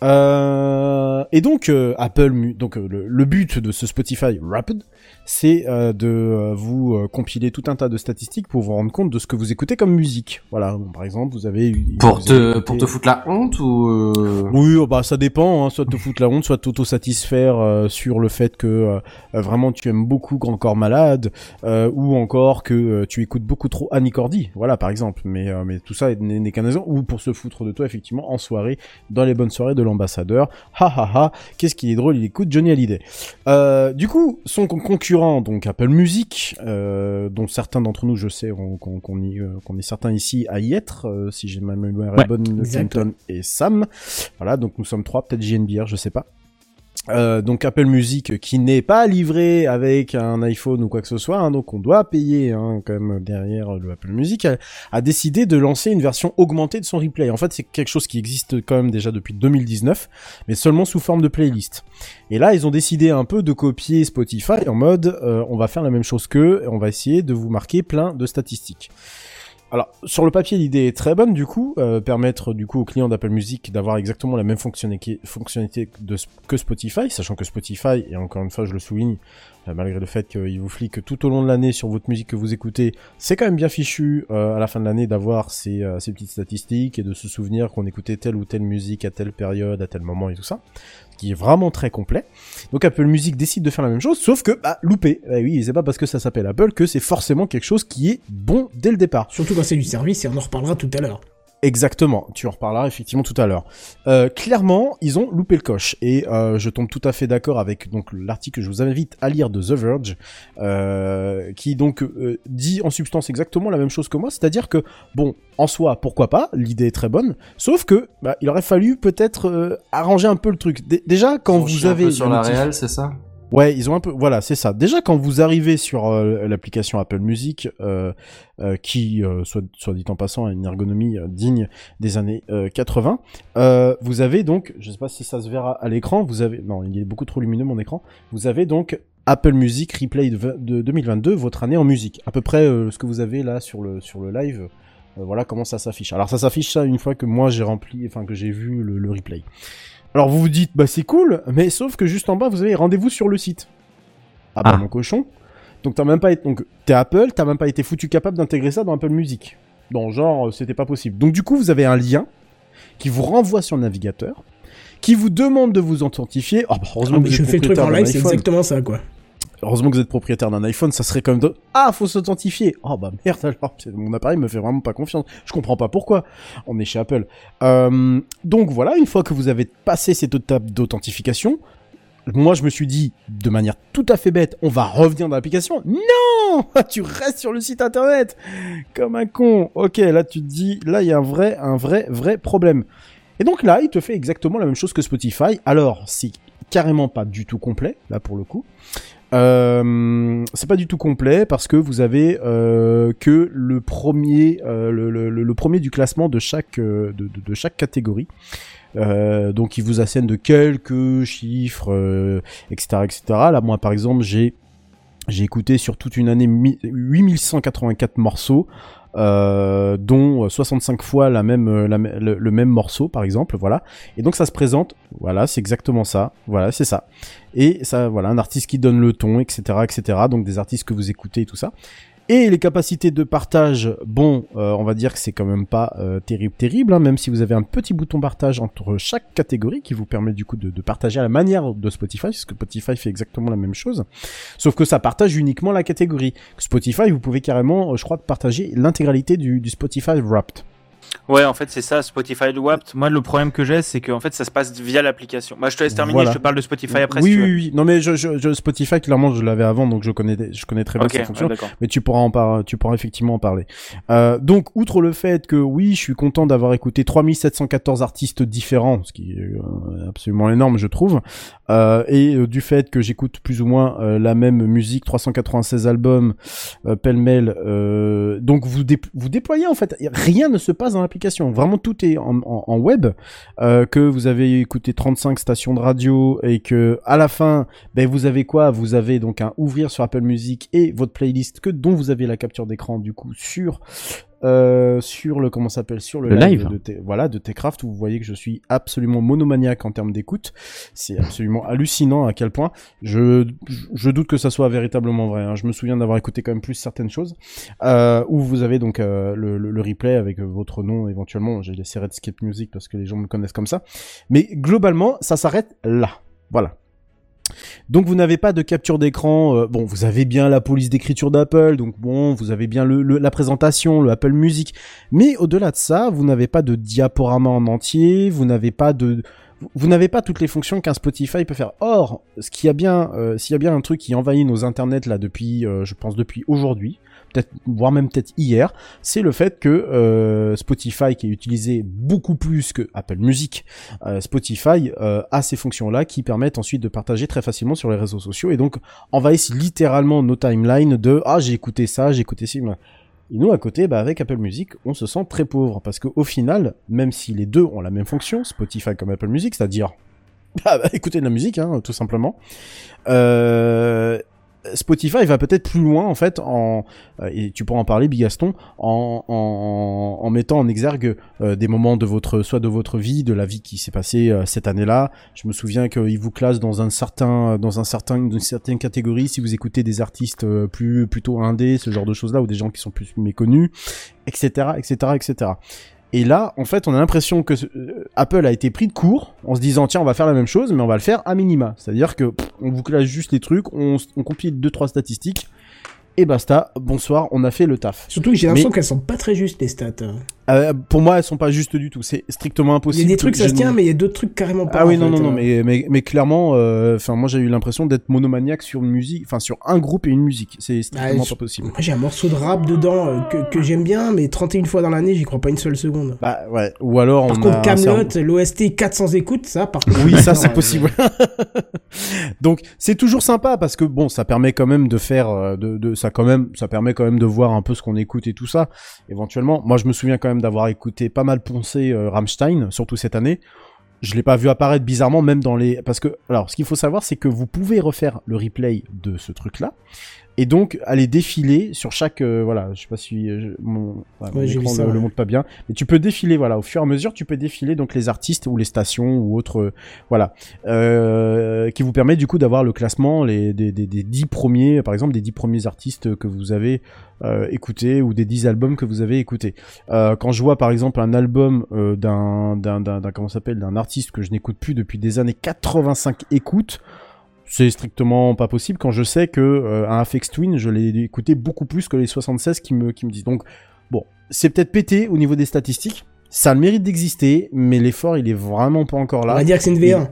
Euh, et donc, euh, Apple, donc euh, le, le but de ce Spotify Rapid, c'est euh, de euh, vous euh, compiler tout un tas de statistiques pour vous rendre compte de ce que vous écoutez comme musique. Voilà, donc, par exemple, vous avez... Pour, vous te, écoutez... pour te foutre la honte ou... Euh... Oui, oh, bah ça dépend, hein, soit te foutre la honte, soit t'auto-satisfaire euh, sur le fait que euh, vraiment tu aimes beaucoup Grand Corps Malade, euh, ou encore que euh, tu écoutes beaucoup trop Annie Cordy, voilà par exemple, mais, euh, mais tout ça n'est, n'est qu'un exemple, ou pour se foutre de toi effectivement en soirée, dans les bonnes soirées de l'ambassadeur, ha ha ha, qu'est-ce qu'il est drôle, il écoute Johnny Hallyday. Euh, du coup, son concurrent, donc Apple Music, euh, dont certains d'entre nous, je sais, on, qu'on, qu'on, y, euh, qu'on est certains ici à y être, euh, si j'ai ma mémoire ouais, bonne, Clinton et Sam, voilà, donc nous sommes trois, peut-être J N B A, je sais pas. Euh, donc Apple Music qui n'est pas livré avec un iPhone ou quoi que ce soit, hein, donc on doit payer hein, quand même derrière le Apple Music, a, a décidé de lancer une version augmentée de son replay. En fait, c'est quelque chose qui existe quand même déjà depuis deux mille dix-neuf, mais seulement sous forme de playlist. Et là, ils ont décidé un peu de copier Spotify en mode euh, on va faire la même chose qu'eux, et on va essayer de vous marquer plein de statistiques. Alors, sur le papier, l'idée est très bonne, du coup, euh, permettre, du coup, aux clients d'Apple Music d'avoir exactement la même fonctionnalité, fonctionnalité de, que Spotify, sachant que Spotify, et encore une fois, je le souligne, euh, malgré le fait qu'il vous flique tout au long de l'année sur votre musique que vous écoutez, c'est quand même bien fichu, euh, à la fin de l'année, d'avoir ces, euh, ces petites statistiques et de se souvenir qu'on écoutait telle ou telle musique à telle période, à tel moment et tout ça. Qui est vraiment très complet. Donc Apple Music décide de faire la même chose, sauf que, bah, loupé. Bah oui, c'est pas parce que ça s'appelle Apple que c'est forcément quelque chose qui est bon dès le départ. Surtout quand c'est du service, et on en reparlera tout à l'heure. Exactement, tu en reparleras effectivement tout à l'heure. Euh, clairement, ils ont loupé le coche, et euh, je tombe tout à fait d'accord avec donc l'article que je vous invite à lire de The Verge, euh, qui donc euh, dit en substance exactement la même chose que moi, c'est-à-dire que, bon, en soi, pourquoi pas, l'idée est très bonne, sauf que bah, il aurait fallu peut-être euh, arranger un peu le truc. D- déjà, quand vous, vous avez... Un peu sur la réelle, c'est ça ? Ouais, ils ont un peu, voilà, c'est ça. Déjà, quand vous arrivez sur euh, l'application Apple Music, euh, euh, qui, euh, soit, soit dit en passant, a une ergonomie euh, digne des années euh, quatre-vingts, euh, vous avez donc, je sais pas si ça se verra à l'écran, vous avez, non, il est beaucoup trop lumineux mon écran, vous avez donc Apple Music Replay de, de deux mille vingt-deux, votre année en musique. À peu près euh, ce que vous avez là sur le sur le live. Euh, voilà comment ça s'affiche. Alors ça s'affiche ça une fois que moi j'ai rempli, enfin que j'ai vu le, le replay. Alors vous vous dites, bah c'est cool, mais sauf que juste en bas, vous avez rendez-vous sur le site. Ah bah ah. mon cochon. Donc t'as même pas été, donc t'es Apple, t'as même pas été foutu capable d'intégrer ça dans Apple Music. Dans genre, c'était pas possible. Donc du coup, vous avez un lien qui vous renvoie sur le navigateur, qui vous demande de vous authentifier. Oh, bah, heureusement ah, que vous êtes propriétaire d'un iPhone. Je fais le truc en live, c'est exactement ça, quoi. Heureusement que vous êtes propriétaire d'un iPhone, ça serait comme de ah, faut s'authentifier. Oh bah merde alors, mon appareil me fait vraiment pas confiance. Je comprends pas pourquoi. On est chez Apple. Euh, donc voilà, une fois que vous avez passé cette étape d'authentification, moi je me suis dit de manière tout à fait bête, on va revenir dans l'application. Non, tu restes sur le site internet comme un con. Ok, là tu te dis, là il y a un vrai, un vrai, vrai problème. Et donc là, il te fait exactement la même chose que Spotify. Alors c'est carrément pas du tout complet là pour le coup. Euh, c'est pas du tout complet parce que vous avez euh, que le premier, euh, le, le, le premier du classement de chaque, euh, de, de, de chaque catégorie. Euh, donc il vous assène de quelques chiffres, euh, et cetera, et cetera. Là, moi, par exemple, j'ai j'ai écouté sur toute une année huit mille cent quatre-vingt-quatre morceaux, euh, dont soixante-cinq fois la même, la, le, le même morceau, par exemple. Voilà. Et donc ça se présente. Voilà, c'est exactement ça. Voilà, c'est ça. Et ça, voilà, un artiste qui donne le ton, et cetera, et cetera. Donc des artistes que vous écoutez et tout ça. Et les capacités de partage, bon, euh, on va dire que c'est quand même pas euh, terrible, terrible, hein, même si vous avez un petit bouton partage entre chaque catégorie qui vous permet du coup de, de partager à la manière de Spotify, parce que Spotify fait exactement la même chose, sauf que ça partage uniquement la catégorie. Spotify, vous pouvez carrément, euh, je crois, partager l'intégralité du, du Spotify Wrapped. Ouais, en fait, c'est ça, Spotify Wrapped. Moi, le problème que j'ai, c'est que en fait, ça se passe via l'application. Moi, je te laisse terminer, voilà. Je te parle de Spotify après. Oui, si oui, tu veux. oui. Non, mais je, je, je, Spotify, clairement, je l'avais avant, donc je connais, je connais très bien okay, cette fonction. Ouais, mais tu pourras en par, tu pourras effectivement en parler. Euh, donc, outre le fait que oui, je suis content d'avoir écouté trois mille sept cent quatorze artistes différents, ce qui est euh, absolument énorme, je trouve, euh, et euh, du fait que j'écoute plus ou moins euh, la même musique, trois cent quatre-vingt-seize albums, euh, pêle-mêle. Euh, donc, vous, dé- vous déployez en fait, rien ne se passe dans l'application. Vraiment, tout est en, en, en web, euh, que vous avez écouté trente-cinq stations de radio et que à la fin, ben, vous avez quoi? Vous avez donc un ouvrir sur Apple Music et votre playlist que dont vous avez la capture d'écran du coup sur euh, sur le comment ça s'appelle sur le, le live, live de te, voilà de TechCraft, où vous voyez que je suis absolument monomaniaque en termes d'écoute. C'est absolument hallucinant à quel point je je doute que ça soit véritablement vrai, hein. Je me souviens d'avoir écouté quand même plus certaines choses, euh, où vous avez donc euh, le, le, le replay avec votre nom éventuellement. J'ai laissé Redscape Music parce que les gens me connaissent comme ça, mais globalement ça s'arrête là, voilà. Donc vous n'avez pas de capture d'écran, euh, bon vous avez bien la police d'écriture d'Apple, donc bon vous avez bien le, le, la présentation, le Apple Music, mais au-delà de ça, vous n'avez pas de diaporama en entier, vous n'avez pas de... Vous n'avez pas toutes les fonctions qu'un Spotify peut faire. Or, ce qu'il y a bien, euh, s'il y a bien un truc qui envahit nos internets là depuis, euh, je pense depuis aujourd'hui, peut-être, voire même peut-être hier, c'est le fait que euh, Spotify, qui est utilisé beaucoup plus que Apple Music, euh, Spotify euh, a ces fonctions-là qui permettent ensuite de partager très facilement sur les réseaux sociaux et donc envahissent littéralement nos timelines de ah j'ai écouté ça, j'ai écouté ça. Et nous, à côté, bah, avec Apple Music, on se sent très pauvre. Parce qu'au final, même si les deux ont la même fonction, Spotify comme Apple Music, c'est-à-dire bah, bah, écouter de la musique, hein, tout simplement, euh, Spotify va peut-être plus loin, en fait, en, et tu pourras en parler, Bigaston, en, en, en mettant en exergue euh, des moments de votre, soit de votre vie, de la vie qui s'est passée euh, cette année-là. Je me souviens qu'ils vous classent dans un certain, dans un certain, une certaine catégorie si vous écoutez des artistes euh, plus, plutôt indés, ce genre de choses-là, ou des gens qui sont plus méconnus, et cetera, et cetera, et cetera. Et là, en fait, on a l'impression que euh, Apple a été pris de court en se disant tiens, on va faire la même chose, mais on va le faire à minima. C'est-à-dire que pff, on vous classe juste les trucs, on, on compile deux trois statistiques et basta. Bonsoir, on a fait le taf. Surtout que j'ai l'impression mais... qu'elles sont pas très justes les stats. Euh, pour moi, elles sont pas justes du tout. C'est strictement impossible. Il y a des trucs ça se tient, mais il y a d'autres trucs carrément pas. Ah oui, non, fait, non, non, euh... mais, mais, mais clairement, enfin, euh, moi j'ai eu l'impression d'être monomaniaque sur une musique, enfin sur un groupe et une musique. C'est strictement ah, pas possible. Moi j'ai un morceau de rap dedans euh, que, que j'aime bien, mais trente et une fois dans l'année, j'y crois pas une seule seconde. Bah ouais. Ou alors. Par on contre, Camelot, un... l'O S T quatre cents écoutes, ça. Par contre. Oui, ça c'est possible. Donc c'est toujours sympa parce que bon, ça permet quand même de faire, de, de, ça quand même, ça permet quand même de voir un peu ce qu'on écoute et tout ça. Éventuellement, moi je me souviens quand même d'avoir écouté pas mal poncé euh, Rammstein, surtout cette année. Je l'ai pas vu apparaître bizarrement, même dans les... Parce que, alors, ce qu'il faut savoir, c'est que vous pouvez refaire le replay de ce truc-là, et donc aller défiler sur chaque euh, voilà, je sais pas si je, mon, voilà, ouais, mon écran ça, le, ouais. le montre pas bien, mais tu peux défiler voilà au fur et à mesure, tu peux défiler donc les artistes ou les stations ou autres euh, voilà euh, qui vous permet du coup d'avoir le classement les des des des dix premiers par exemple des dix premiers artistes que vous avez euh, écoutés ou des dix albums que vous avez écoutés. Euh, quand je vois par exemple un album euh, d'un, d'un d'un d'un comment ça s'appelle d'un artiste que je n'écoute plus depuis des années quatre-vingt-cinq écoutes, c'est strictement pas possible quand je sais que euh, un Aphex Twin, je l'ai écouté beaucoup plus que les soixante-seize qui me qui me disent. Donc bon, c'est peut-être pété au niveau des statistiques, ça a le mérite d'exister, mais l'effort il est vraiment pas encore là. On va dire que c'est une V un. Et...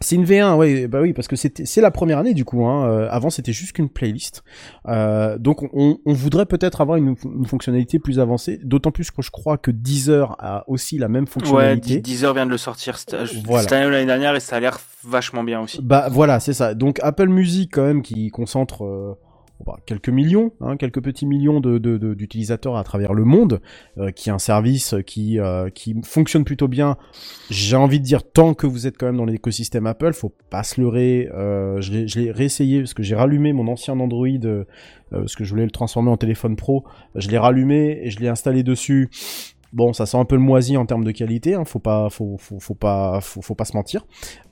C'est une V un, ouais, bah oui, parce que c'était, c'est la première année du coup. Hein. Euh, avant, c'était juste qu'une playlist. Euh, donc, on, on voudrait peut-être avoir une, une fonctionnalité plus avancée. D'autant plus que je crois que Deezer a aussi la même fonctionnalité. Ouais, Deezer vient de le sortir cette voilà. année ou l'année dernière et ça a l'air vachement bien aussi. Bah voilà, c'est ça. Donc, Apple Music quand même qui concentre. Euh, Bah, quelques millions, hein, quelques petits millions de, de, de, d'utilisateurs à travers le monde, euh, qui est un service qui, euh, qui fonctionne plutôt bien. J'ai envie de dire, tant que vous êtes quand même dans l'écosystème Apple, faut pas se leurrer. Euh, je, l'ai, je l'ai réessayé parce que j'ai rallumé mon ancien Android, euh, parce que je voulais le transformer en téléphone pro. Je l'ai rallumé et je l'ai installé dessus. Bon, ça sent un peu le moisi en termes de qualité, hein, faut pas, faut, faut, faut pas, faut, faut pas se mentir.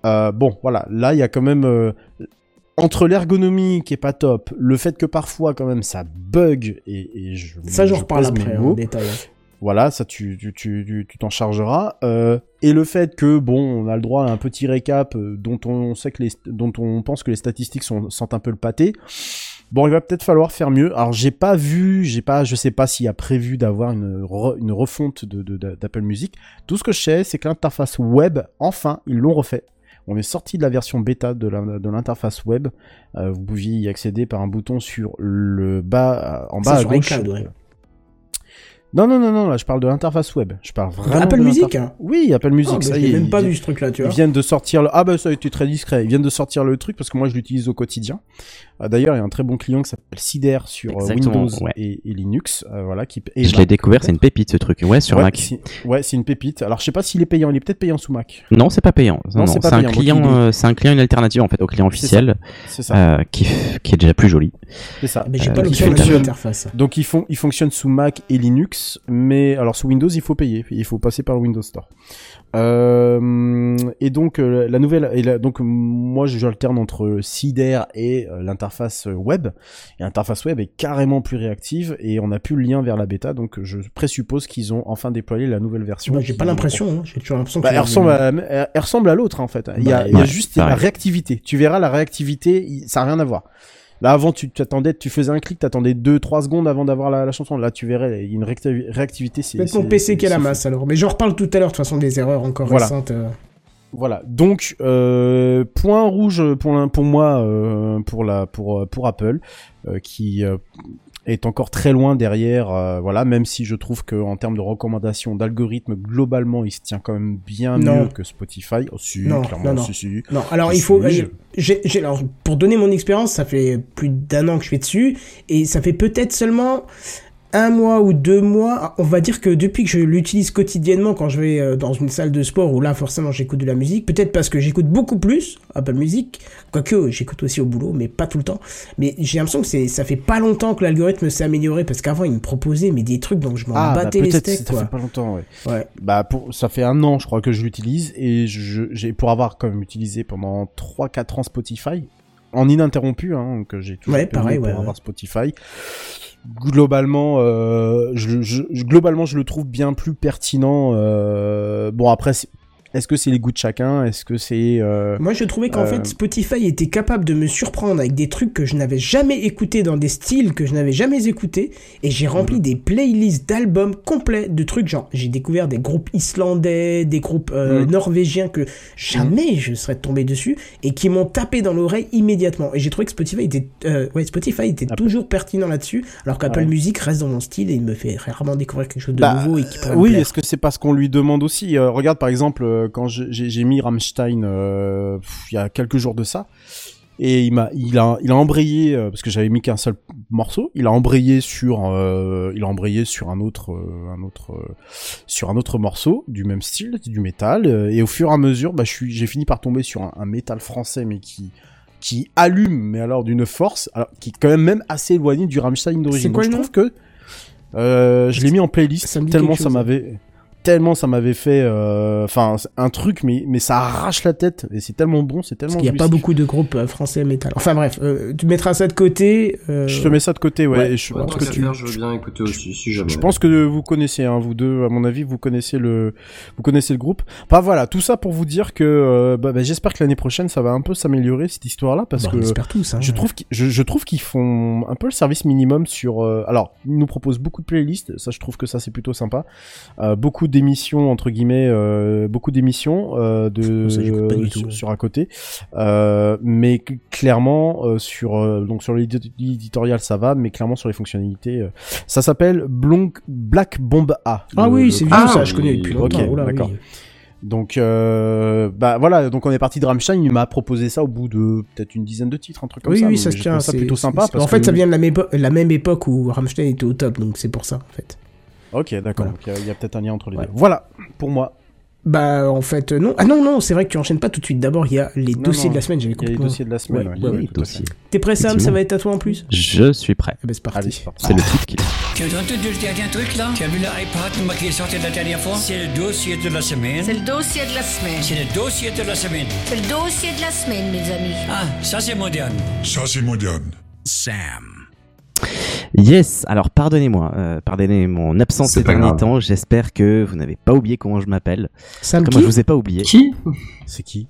Euh, bon, voilà, là il y a quand même. Euh, Entre l'ergonomie qui est pas top, le fait que parfois quand même ça bug et, et je ça je reparle après en détail. Voilà, ça tu tu tu tu t'en chargeras. Euh, et le fait que bon, on a le droit à un petit récap euh, dont on sait que les dont on pense que les statistiques sont sentent un peu le pâté. Bon, il va peut-être falloir faire mieux. Alors, j'ai pas vu, j'ai pas, je sais pas s'il y a prévu d'avoir une, re, une refonte de, de, de d'Apple Music. Tout ce que je sais, c'est que l'interface web, enfin, ils l'ont refait. On est sorti de la version bêta de, la, de l'interface web. Euh, vous pouviez y accéder par un bouton sur le bas, en bas c'est à gauche. Sur iCloud, ouais. Non, non, non, non. Là, je parle de l'interface web. Je parle vraiment Apple de Music. Hein. Oui, Apple Music. Oh, ça y est. J'ai même pas vu ce truc-là, tu vois. Ils viennent de sortir. Le... Ah bah ça a été très discret. Ils viennent de sortir le truc parce que moi je l'utilise au quotidien. Euh, d'ailleurs, il y a un très bon client qui s'appelle Cider sur exactement, Windows ouais. et, et Linux. Euh, voilà. Qui... Et je l'ai découvert. Peut-être. C'est une pépite ce truc. Ouais, sur ouais, Mac. C'est... Ouais, c'est une pépite. Alors je sais pas s'il est payant. Il est peut-être payant sous Mac. Non, c'est pas payant. Non, non, c'est, non. Pas c'est payant, un client. Moi, euh, c'est un client une alternative en fait au client officiel. C'est ça. C'est ça. Euh, qui... qui est déjà plus joli. C'est ça. Mais j'ai pas l'option d'interface. Donc ils font, ils fonctionnent sous Mac et Linux. Mais alors sous Windows il faut payer, il faut passer par le Windows Store. Euh, et donc euh, la nouvelle, et la, donc moi j'alterne entre Cider et euh, l'interface web. Et l'interface web est carrément plus réactive et on n'a plus le lien vers la bêta, donc je présuppose qu'ils ont enfin déployé la nouvelle version. Bah, j'ai pas l'impression, hein, j'ai toujours l'impression. Bah, elle, ressemble à, elle ressemble à l'autre en fait. Il y a, bah, il y a ouais, juste pareil. La réactivité. Tu verras la réactivité, ça n'a rien à voir. Là, avant, tu t'attendais, tu faisais un clic, t'attendais deux trois secondes avant d'avoir la, la chanson. Là, tu verrais, il y a une réactiv- réactivité. C'est peut-être mon P C qui a la masse, alors. Mais j'en reparle tout à l'heure, de toute façon, des erreurs encore voilà. récentes. Euh... Voilà. Donc, euh, point rouge pour, pour moi, euh, pour, la, pour, pour Apple, euh, qui... Euh, est encore très loin derrière, euh, voilà, même si je trouve que en termes de recommandations, d'algorithmes, globalement, il se tient quand même bien non. mieux que Spotify. Oh, si, non, clairement, non, non. Si, si. Non, alors si, il faut... Si, euh, j'ai, j'ai, alors, pour donner mon expérience, ça fait plus d'un an que je suis dessus, et ça fait peut-être seulement... un mois ou deux mois, on va dire que depuis que je l'utilise quotidiennement quand je vais dans une salle de sport où là forcément j'écoute de la musique, peut-être parce que j'écoute beaucoup plus Apple Music, quoique j'écoute aussi au boulot, mais pas tout le temps. Mais j'ai l'impression que c'est, ça fait pas longtemps que l'algorithme s'est amélioré parce qu'avant il me proposait mais des trucs dont je m'en ah, battais bah, les steaks. Quoi. Ça fait pas longtemps, ouais. ouais. Bah pour, ça fait un an je crois que je l'utilise et je, j'ai pour avoir quand même utilisé pendant trois quatre ans Spotify en ininterrompu, hein, donc j'ai toujours ouais, pareil, pour ouais, avoir ouais. Spotify. Globalement, euh, je, je, globalement, je le trouve bien plus pertinent. Euh, bon, après, c'est, est-ce que c'est les goûts de chacun ? Est-ce que c'est euh, moi, je trouvais qu'en euh... fait, Spotify était capable de me surprendre avec des trucs que je n'avais jamais écoutés dans des styles que je n'avais jamais écoutés, et j'ai rempli mmh. des playlists d'albums complets de trucs genre. J'ai découvert des groupes islandais, des groupes euh, mmh. norvégiens que jamais mmh. je serais tombé dessus et qui m'ont tapé dans l'oreille immédiatement. Et j'ai trouvé que Spotify était, euh, ouais, Spotify était Apple. toujours pertinent là-dessus, alors qu'Apple ouais. Music reste dans mon style et il me fait rarement découvrir quelque chose de bah, nouveau et qui pourrait me plaire. Oui, est-ce que c'est parce qu'on lui demande aussi euh, regarde par exemple. Euh, Quand j'ai, j'ai mis Rammstein euh, pff, il y a quelques jours de ça, et il m'a, il a, il a embrayé euh, parce que j'avais mis qu'un seul morceau. Il a embrayé sur, euh, il a embrayé sur un autre, euh, un autre, euh, sur un autre morceau du même style, du métal. Euh, et au fur et à mesure, bah, je suis, j'ai fini par tomber sur un, un métal français, mais qui qui allume, mais alors d'une force, alors, qui est quand même même assez éloignée du Rammstein d'origine. C'est quoi, donc, je trouve que euh, je l'ai mis en playlist ça tellement ça chose. m'avait tellement ça m'avait fait enfin euh, un truc, mais mais ça arrache la tête et c'est tellement bon, c'est tellement. Parce qu'il n'y a pas beaucoup de groupes français métal. Enfin bref, euh, tu mettras ça de côté. Euh... Je te mets ça de côté, ouais. ouais. Et je ouais, pense que, que tu... je veux bien écouter aussi. Si jamais. Je pense que vous connaissez, hein, vous deux, à mon avis, vous connaissez le, vous connaissez le groupe. Bah voilà, tout ça pour vous dire que euh, bah, bah j'espère que l'année prochaine ça va un peu s'améliorer cette histoire-là, parce bah, que j'espère tous. Hein, je ouais. trouve qu'ils, je, je trouve qu'ils font un peu le service minimum sur. Euh... Alors ils nous proposent beaucoup de playlists, ça je trouve que ça c'est plutôt sympa. Euh, beaucoup de d'émissions entre guillemets, euh, beaucoup d'émissions euh, de ça, euh, sur, tout, ouais. sur à côté, euh, mais c- clairement euh, sur euh, donc sur l'éditorial ça va, mais clairement sur les fonctionnalités, euh, ça s'appelle Blonk, Black Bomb A. Ah le, oui, le... c'est vieux ah, ça, oui. je connais depuis longtemps. Okay, oh là, d'accord. Oui. Donc euh, bah voilà, donc on est parti de Rammstein, il m'a proposé ça au bout de peut-être une dizaine de titres, un truc comme oui, ça. Oui oui, ça se tient, ça c'est, plutôt c'est, sympa. C'est, parce en fait, que... ça vient de la, mépo- la même époque où Rammstein était au top, donc c'est pour ça en fait. Ok, d'accord. Il voilà. y, y a peut-être un lien entre les ouais. deux. Voilà, pour moi. Bah, en fait, non. Ah non, non, c'est vrai que tu enchaînes pas tout de suite. D'abord, il y a les non, dossiers non, de la semaine. J'avais compris. Il y a les dossiers de la semaine. Ouais, ouais, ouais, les dossiers. T'es prêt, Sam? Ça va être à toi en plus? Je suis prêt. Eh ben, c'est parti. Allez, c'est parti. C'est ah. le titre qui est. Tu as entendu le dernier truc là? Tu as vu l'iPad qui est sorti la dernière fois? C'est le dossier de la semaine. C'est le dossier de la semaine. C'est le dossier de la semaine. C'est le dossier de la semaine, mes amis. Ah, ça c'est moderne. Ça c'est moderne. Sam. Yes, alors pardonnez-moi, euh, pardonnez mon absence c'est ces derniers grave. temps, j'espère que vous n'avez pas oublié comment je m'appelle. Sam, comment je vous ai pas oublié. Qui C'est qui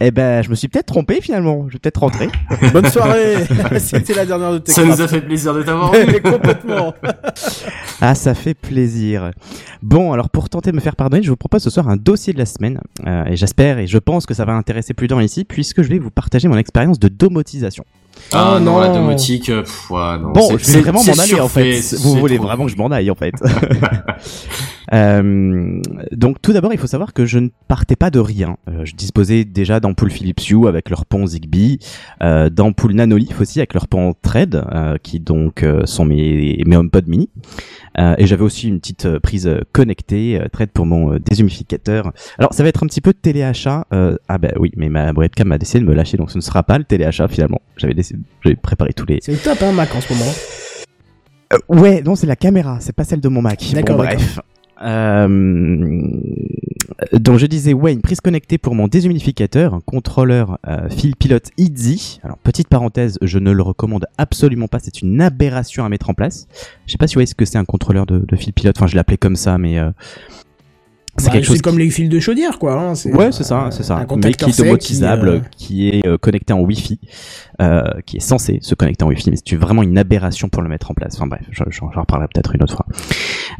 Eh ben, je me suis peut-être trompé finalement, je vais peut-être rentrer. Bonne soirée. C'était la dernière de tes Ça nous a fait plaisir de t'avoir. Mais complètement. Ah, ça fait plaisir. Bon, alors pour tenter de me faire pardonner, je vous propose ce soir un dossier de la semaine, euh, et j'espère et je pense que ça va intéresser plus d'un ici, puisque je vais vous partager mon expérience de domotisation. Ah oh, non, non, la domotique, pff, ouais, non. Bon, c'est, je vais vraiment c'est, m'en c'est aller surfait, en fait. Vous voulez trop... vraiment que je m'en aille en fait. euh, donc tout d'abord, il faut savoir que je ne partais pas de rien. Euh, je disposais déjà d'ampoules Philips Hue avec leur pont Zigbee, euh, d'ampoules Nanoleaf aussi avec leur pont Thread, euh, qui donc euh, sont mes, mes HomePod mini. Euh, et j'avais aussi une petite prise connectée, euh, Thread pour mon euh, déshumidificateur. Alors ça va être un petit peu de téléachat. Euh, ah ben oui, mais ma webcam m'a décidé de me lâcher, donc ce ne sera pas le téléachat finalement. J'avais décidé J'ai préparé tous les... C'est le top, hein, Mac, en ce moment. Euh, ouais, non, c'est la caméra, c'est pas celle de mon Mac. D'accord, bon, bref. Euh... Donc, je disais, ouais, une prise connectée pour mon déshumidificateur, un contrôleur euh, fil pilote I D Z I. Alors, petite parenthèse, je ne le recommande absolument pas, c'est une aberration à mettre en place. Je sais pas si vous voyez ce que c'est un contrôleur de, de fil pilote, enfin, je l'appelais comme ça, mais... Euh... C'est, bah, quelque chose c'est comme qui... les fils de chaudière, quoi. Hein. C'est, ouais, c'est ça, c'est ça. Un mais qui est domotisable, qui, euh... qui est euh, connecté en Wi-Fi, euh, qui est censé se connecter en Wi-Fi, mais c'est vraiment une aberration pour le mettre en place. Enfin bref, j'en, j'en reparlerai peut-être une autre fois.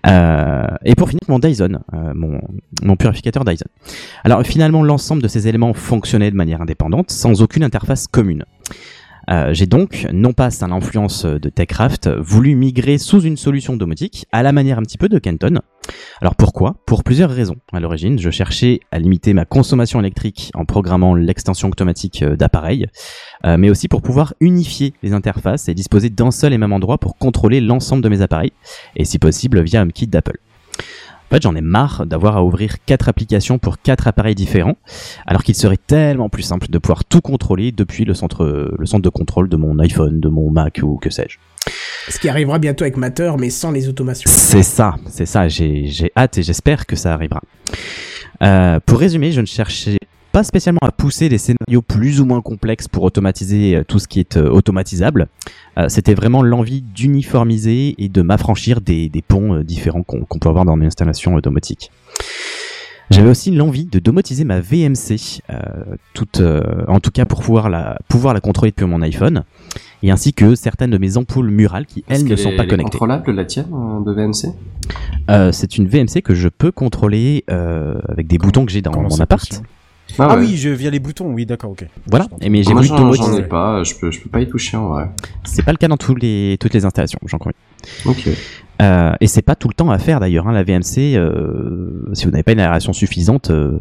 Euh, et pour finir, mon Dyson, euh, mon, mon purificateur Dyson. Alors finalement, l'ensemble de ces éléments fonctionnaient de manière indépendante, sans aucune interface commune. Euh, j'ai donc, non pas sans l'influence de TechCraft, voulu migrer sous une solution domotique, à la manière un petit peu de Canton. Alors pourquoi ? Pour plusieurs raisons. À l'origine, je cherchais à limiter ma consommation électrique en programmant l'extension automatique d'appareils, euh, mais aussi pour pouvoir unifier les interfaces et disposer d'un seul et même endroit pour contrôler l'ensemble de mes appareils, et si possible via HomeKit d'Apple. En fait, j'en ai marre d'avoir à ouvrir quatre applications pour quatre appareils différents, alors qu'il serait tellement plus simple de pouvoir tout contrôler depuis le centre, le centre de contrôle de mon iPhone, de mon Mac ou que sais-je. Ce qui arrivera bientôt avec Matter, mais sans les automations. C'est ça, c'est ça. J'ai, j'ai hâte et j'espère que ça arrivera. Euh, pour résumer, je ne cherchais pas spécialement à pousser des scénarios plus ou moins complexes pour automatiser tout ce qui est automatisable. Euh, c'était vraiment l'envie d'uniformiser et de m'affranchir des, des ponts différents qu'on, qu'on peut avoir dans mes installations domotiques. J'avais aussi l'envie de domotiser ma V M C, euh, toute, euh, en tout cas pour pouvoir la, pouvoir la contrôler depuis mon iPhone, et ainsi que certaines de mes ampoules murales qui, elles, ne sont pas connectées. Est-ce contrôlable la tienne de V M C ? euh, C'est une V M C que je peux contrôler euh, avec des boutons que j'ai dans mon appart. Ah, ah ouais. oui, je, via les boutons, oui, d'accord, ok. Voilà, mais j'ai voulu domotiser. J'en ai pas, je peux, je peux pas y toucher en vrai. C'est pas le cas dans tous les, toutes les installations, j'en conviens. Ok. Euh, et c'est pas tout le temps à faire d'ailleurs, hein, la V M C, euh, si vous n'avez pas une aération suffisante, euh,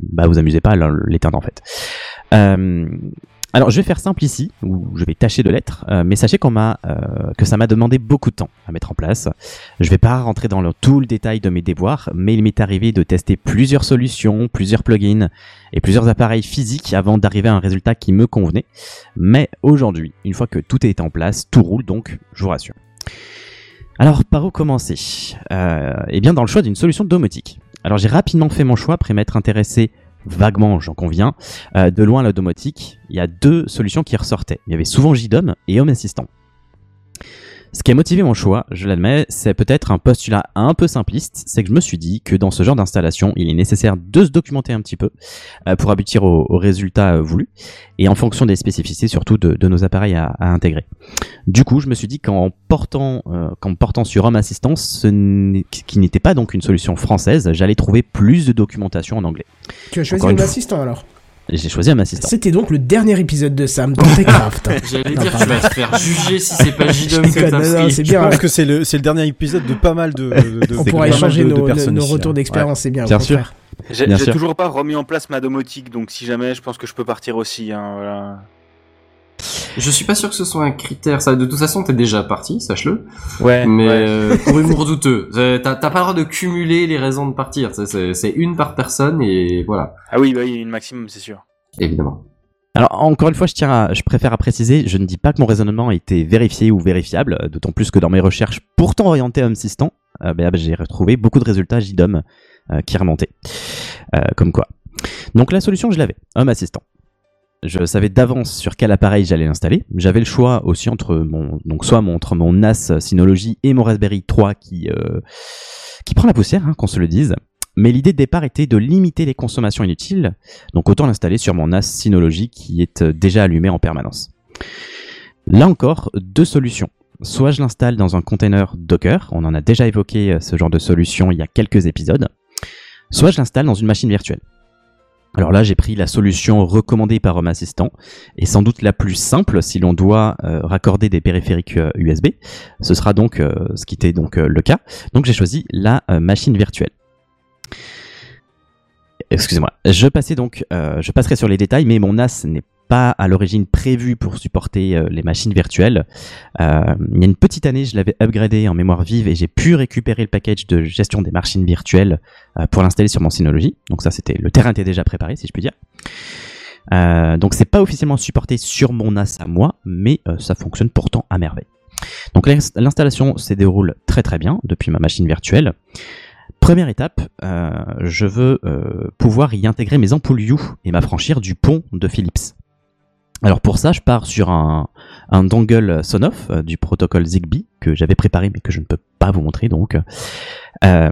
bah vous amusez pas à l'éteindre en fait. Euh, Alors, je vais faire simple ici, ou je vais tâcher de l'être, euh, mais sachez qu'on m'a, euh, que ça m'a demandé beaucoup de temps à mettre en place. Je ne vais pas rentrer dans le, tout le détail de mes déboires, mais il m'est arrivé de tester plusieurs solutions, plusieurs plugins et plusieurs appareils physiques avant d'arriver à un résultat qui me convenait. Mais aujourd'hui, une fois que tout est en place, tout roule, donc je vous rassure. Alors, par où commencer ? Euh, Eh bien, dans le choix d'une solution domotique. Alors, j'ai rapidement fait mon choix après m'être intéressé vaguement, j'en conviens, euh, de loin à la domotique. Il y a deux solutions qui ressortaient. Il y avait souvent J D O M et Home Assistant. Ce qui a motivé mon choix, je l'admets, c'est peut-être un postulat un peu simpliste, c'est que je me suis dit que dans ce genre d'installation, il est nécessaire de se documenter un petit peu euh, pour aboutir aux au résultats euh, voulus, et en fonction des spécificités surtout de, de nos appareils à, à intégrer. Du coup, je me suis dit qu'en portant, euh, qu'en portant sur Home Assistant, ce qui n'était pas donc une solution française, j'allais trouver plus de documentation en anglais. Tu as choisi Home Assistant alors ? J'ai choisi un assistant. C'était donc le dernier épisode de Sam dans TechCraft. J'allais non, dire, pardon. Tu vas te faire juger si c'est pas J D O M que t'as pris. Je bien, pense ouais. que c'est le, c'est le dernier épisode de pas mal de, de, de On pourra échanger nos, nos, nos retours d'expérience, ouais. C'est bien. Bien sûr. J'ai, bien j'ai sûr. toujours pas remis en place ma domotique, donc si jamais, je pense que je peux partir aussi. Hein, voilà. Je suis pas sûr que ce soit un critère. Ça, de toute façon, t'es déjà parti, sache-le. Ouais. Mais ouais. Euh, pour humour douteux, t'as, t'as pas le droit de cumuler les raisons de partir. C'est, c'est, c'est une par personne et voilà. Ah oui, bah oui, une maximum, c'est sûr. Évidemment. Alors encore une fois, je tiens, à, je préfère à préciser, je ne dis pas que mon raisonnement a été vérifié ou vérifiable, d'autant plus que dans mes recherches, pourtant orientées à Home Assistant, euh, bah, bah, j'ai retrouvé beaucoup de résultats J D O M euh, qui remontaient, euh, comme quoi. Donc la solution, je l'avais, Home Assistant. Je savais d'avance sur quel appareil j'allais l'installer. J'avais le choix aussi entre mon, donc soit mon, entre mon N A S Synology et mon Raspberry trois qui, euh, qui prend la poussière, hein, qu'on se le dise. Mais l'idée de départ était de limiter les consommations inutiles. Donc autant l'installer sur mon N A S Synology qui est déjà allumé en permanence. Là encore, deux solutions. Soit je l'installe dans un container Docker. On en a déjà évoqué ce genre de solution il y a quelques épisodes. Soit je l'installe dans une machine virtuelle. Alors là, j'ai pris la solution recommandée par Home Assistant et sans doute la plus simple si l'on doit euh, raccorder des périphériques euh, U S B. Ce sera donc euh, ce qui était donc euh, le cas. Donc j'ai choisi la euh, machine virtuelle. Excusez-moi. Je passais donc, euh, je passerai sur les détails, mais mon N A S n'est pas à l'origine prévu pour supporter euh, les machines virtuelles. Euh, il y a une petite année, je l'avais upgradé en mémoire vive et j'ai pu récupérer le package de gestion des machines virtuelles euh, pour l'installer sur mon Synology. Donc ça, c'était le terrain était déjà préparé, si je puis dire. Euh, donc c'est pas officiellement supporté sur mon N A S à moi, mais euh, ça fonctionne pourtant à merveille. Donc l'ins- l'installation se déroule très très bien depuis ma machine virtuelle. Première étape, euh, je veux euh, pouvoir y intégrer mes ampoules Hue et m'affranchir du pont de Philips. Alors pour ça, je pars sur un, un dongle Sonoff euh, du protocole Zigbee que j'avais préparé mais que je ne peux pas vous montrer donc. Euh,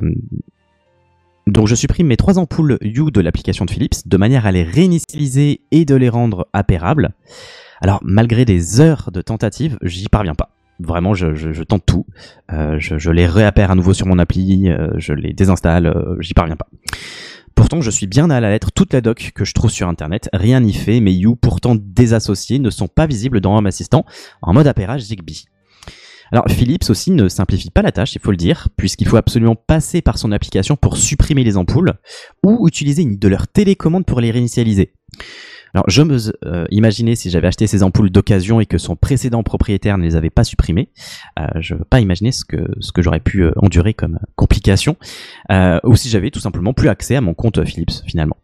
donc je supprime mes trois ampoules Hue de l'application de Philips de manière à les réinitialiser et de les rendre appairables. Alors malgré des heures de tentatives, j'y parviens pas. Vraiment, je, je, je tente tout. Euh, je, je les réappare à nouveau sur mon appli, euh, je les désinstalle, euh, j'y parviens pas. Pourtant, je suis bien à la lettre toute la doc que je trouve sur Internet. Rien n'y fait, mes Hue pourtant désassociés ne sont pas visibles dans Home Assistant en mode appairage Zigbee. Alors, Philips aussi ne simplifie pas la tâche, il faut le dire, puisqu'il faut absolument passer par son application pour supprimer les ampoules ou utiliser une de leurs télécommandes pour les réinitialiser. Alors, je me euh, imaginais si j'avais acheté ces ampoules d'occasion et que son précédent propriétaire ne les avait pas supprimées. Euh, je ne veux pas imaginer ce que, ce que j'aurais pu endurer comme complication. Euh, ou si j'avais tout simplement plus accès à mon compte Philips, finalement.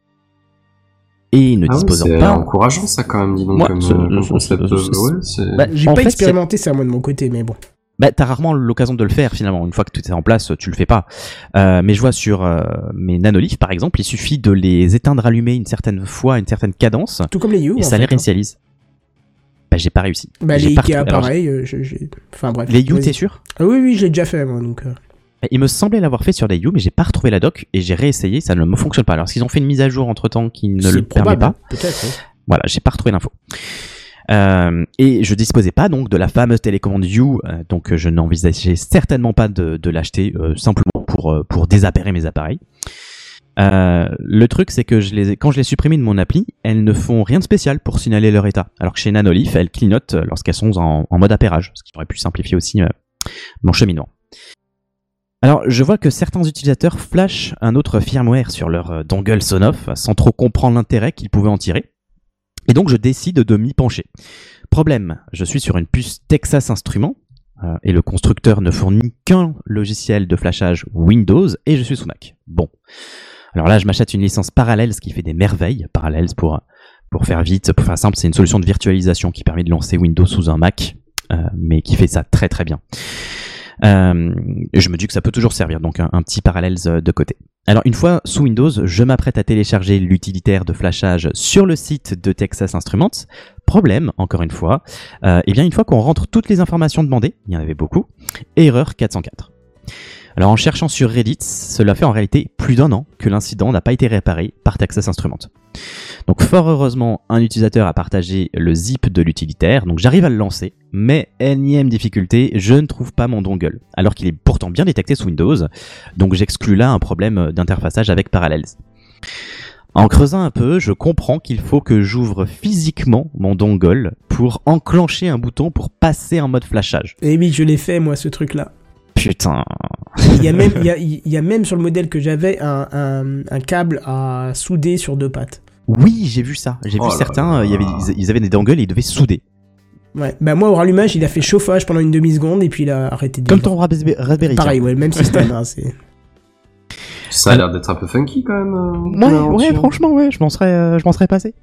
Et ne ah disposant oui, pas... C'est encourageant, ça, quand même, dis donc. Moi, comme, c'est, comme c'est, concept, c'est, ouais, c'est... Bah, j'ai en pas fait, expérimenté, c'est... ça, moi, de mon côté, mais bon. Bah, t'as rarement l'occasion de le faire, finalement. Une fois que tout est en place, tu le fais pas. Euh, mais je vois sur euh, mes nanolifs, par exemple, il suffit de les éteindre, allumer une certaine fois, une certaine cadence. Tout comme les You. Et ça les réinitialise. Hein. Bah, j'ai pas réussi. Bah, j'ai les Ikea, partout... pareil. Alors, j'ai... J'ai... Enfin, bref. Les You, t'es sûr ? Ah, oui, oui, je l'ai déjà fait, moi, donc. Euh... Il me semblait l'avoir fait sur les You, mais j'ai pas retrouvé la doc et j'ai réessayé, ça ne me fonctionne pas. Alors, s'ils ont fait une mise à jour entre temps qui ne C'est le probable, permet pas. Peut-être. Hein. Voilà, j'ai pas retrouvé l'info. Euh, et je disposais pas donc de la fameuse télécommande Hue, euh, donc je n'envisageais certainement pas de, de l'acheter euh, simplement pour euh, pour désappairer mes appareils. Euh, le truc c'est que je les, quand je les supprime de mon appli, elles ne font rien de spécial pour signaler leur état. Alors que chez Nanolif, elles clignotent lorsqu'elles sont en, en mode appairage, ce qui aurait pu simplifier aussi euh, mon cheminement. Alors, je vois que certains utilisateurs flashent un autre firmware sur leur dongle Sonoff sans trop comprendre l'intérêt qu'ils pouvaient en tirer. Et donc, je décide de m'y pencher. Problème, je suis sur une puce Texas Instruments, euh, et le constructeur ne fournit qu'un logiciel de flashage Windows, et je suis sous Mac. Bon. Alors là, je m'achète une licence Parallels, ce qui fait des merveilles. Parallels, pour, pour faire vite, pour faire simple, c'est une solution de virtualisation qui permet de lancer Windows sous un Mac, euh, mais qui fait ça très très bien. Euh, je me dis que ça peut toujours servir, donc un, un petit Parallels de côté. Alors une fois sous Windows, je m'apprête à télécharger l'utilitaire de flashage sur le site de Texas Instruments. Problème, encore une fois, euh, et bien une fois qu'on rentre toutes les informations demandées, il y en avait beaucoup, erreur quatre cent quatre. Alors en cherchant sur Reddit, cela fait en réalité plus d'un an que l'incident n'a pas été réparé par Texas Instruments. Donc fort heureusement, un utilisateur a partagé le zip de l'utilitaire, donc j'arrive à le lancer, mais énième difficulté, je ne trouve pas mon dongle, alors qu'il est pourtant bien détecté sous Windows, donc j'exclus là un problème d'interfaçage avec Parallels. En creusant un peu, je comprends qu'il faut que j'ouvre physiquement mon dongle pour enclencher un bouton pour passer en mode flashage. Eh oui, je l'ai fait moi ce truc-là. Putain. Il y a même, il y a, il y a même sur le modèle que j'avais un, un, un câble à souder sur deux pattes. Oui, j'ai vu ça. J'ai oh vu certains, il y avait, ils, ils avaient des dangles et ils devaient souder. Ouais, bah moi au rallumage, il a fait chauffage pendant une demi-seconde et puis il a arrêté de... Comme ton Raspberry. Pareil, ouais, le même système. Hein, c'est... Ça a l'air d'être un peu funky quand même. Euh, ouais, ouais franchement, ouais, je m'en serais, euh, je m'en serais passé.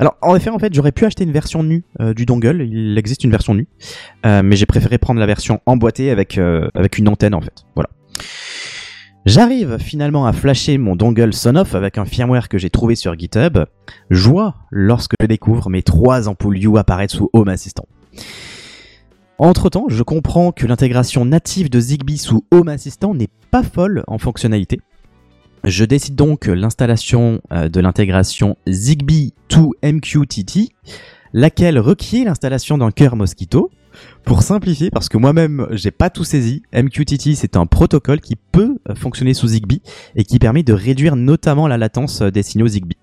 Alors, en effet, en fait, j'aurais pu acheter une version nue euh, du dongle. Il existe une version nue, euh, mais j'ai préféré prendre la version emboîtée avec euh, avec une antenne en fait. Voilà. J'arrive finalement à flasher mon dongle Sonoff avec un firmware que j'ai trouvé sur GitHub. Joie lorsque je découvre mes trois ampoules Hue apparaître sous Home Assistant. Entre-temps, je comprends que l'intégration native de Zigbee sous Home Assistant n'est pas folle en fonctionnalité. Je décide donc l'installation de l'intégration Zigbee to M Q T T, laquelle requiert l'installation d'un cœur Mosquito. Pour simplifier, parce que moi-même, j'ai pas tout saisi, M Q T T, c'est un protocole qui peut fonctionner sous Zigbee et qui permet de réduire notamment la latence des signaux Zigbee.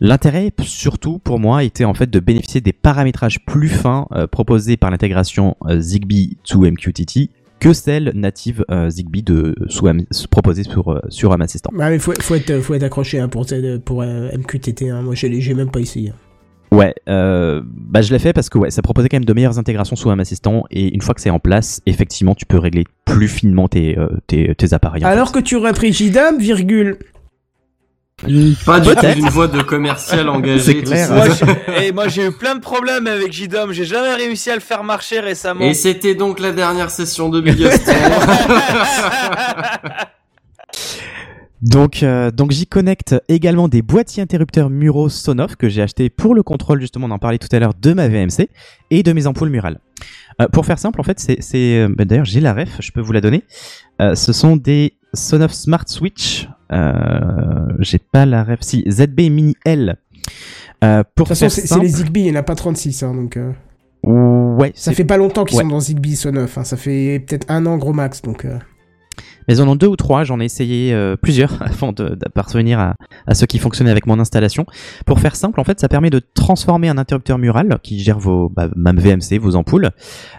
L'intérêt, surtout pour moi, était en fait de bénéficier des paramétrages plus fins euh, proposés par l'intégration euh, Zigbee to M Q T T, que celle native euh, Zigbee de sous M, proposée sur euh, sur Home Assistant. Ah mais faut faut être faut être accroché hein, pour pour euh, M Q T T. Hein. Moi j'ai j'ai même pas essayé. Ouais, euh, bah je l'ai fait parce que ouais, ça proposait quand même de meilleures intégrations sous Home Assistant et une fois que c'est en place, effectivement, tu peux régler plus finement tes euh, tes, tes appareils. Alors fait. Que tu aurais pris J D A M, virgule. Pas du tout une voix de commercial engagé. C'est clair. Moi, j'ai... Et moi j'ai eu plein de problèmes avec J D O M, j'ai jamais réussi à le faire marcher récemment. Et c'était donc la dernière session de Bigaston. Donc, euh, donc j'y connecte également des boîtiers interrupteurs muraux Sonoff que j'ai acheté pour le contrôle, justement, on en parlait tout à l'heure, de ma V M C et de mes ampoules murales. Euh, pour faire simple, en fait, c'est, c'est euh, d'ailleurs j'ai la ref, je peux vous la donner. Euh, ce sont des Sonoff Smart Switch. Euh, j'ai pas la ref. Si, Z B Mini L. Euh, pour de toute façon, c'est, simple, c'est les Zigbee, il n'y en a pas trente-six, hein, donc. Euh... Ouais. Ça c'est... fait pas longtemps qu'ils ouais. sont dans Zigbee Sonoff, hein, ça fait peut-être un an gros max, donc. Euh... Mais en ont deux ou trois, j'en ai essayé euh, plusieurs avant de, de parvenir à, à ceux qui fonctionnaient avec mon installation. Pour faire simple, en fait, ça permet de transformer un interrupteur mural qui gère vos bah, même V M C, vos ampoules,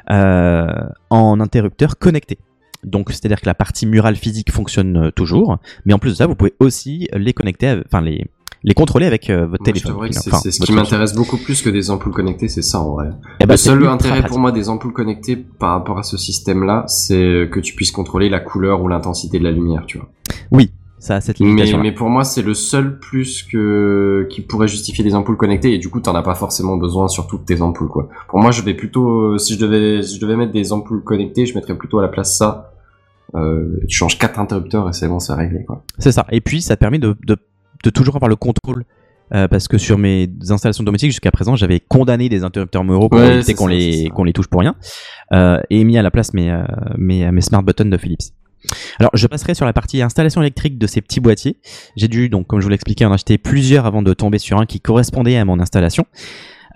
euh, en interrupteur connecté. Donc, c'est-à-dire que la partie murale physique fonctionne toujours, mais en plus de ça, vous pouvez aussi les connecter, enfin les les contrôler avec euh, votre moi, téléphone. Je vrai que c'est, enfin, c'est ce qui téléphone. M'intéresse beaucoup plus que des ampoules connectées, c'est ça en vrai. Et bah, le seul intérêt pratique. Pour moi des ampoules connectées par rapport à ce système-là, c'est que tu puisses contrôler la couleur ou l'intensité de la lumière, tu vois. Oui, ça a cette limitation. Mais, mais pour moi, c'est le seul plus que qui pourrait justifier des ampoules connectées, et du coup, t'en as pas forcément besoin sur toutes tes ampoules, quoi. Pour moi, je vais plutôt, si je devais, si je devais mettre des ampoules connectées, je mettrais plutôt à la place ça. Euh, tu changes quatre interrupteurs et c'est bon, c'est réglé, quoi. C'est ça. Et puis, ça te permet de, de de toujours avoir le contrôle euh, parce que sur mes installations domestiques jusqu'à présent j'avais condamné des interrupteurs muraux pour éviter qu'on les qu'on les touche pour rien euh, et mis à la place mes, mes mes smart buttons de Philips. Alors je passerai sur la partie installation électrique de ces petits boîtiers. J'ai dû donc comme je vous l'expliquais en acheter plusieurs avant de tomber sur un qui correspondait à mon installation.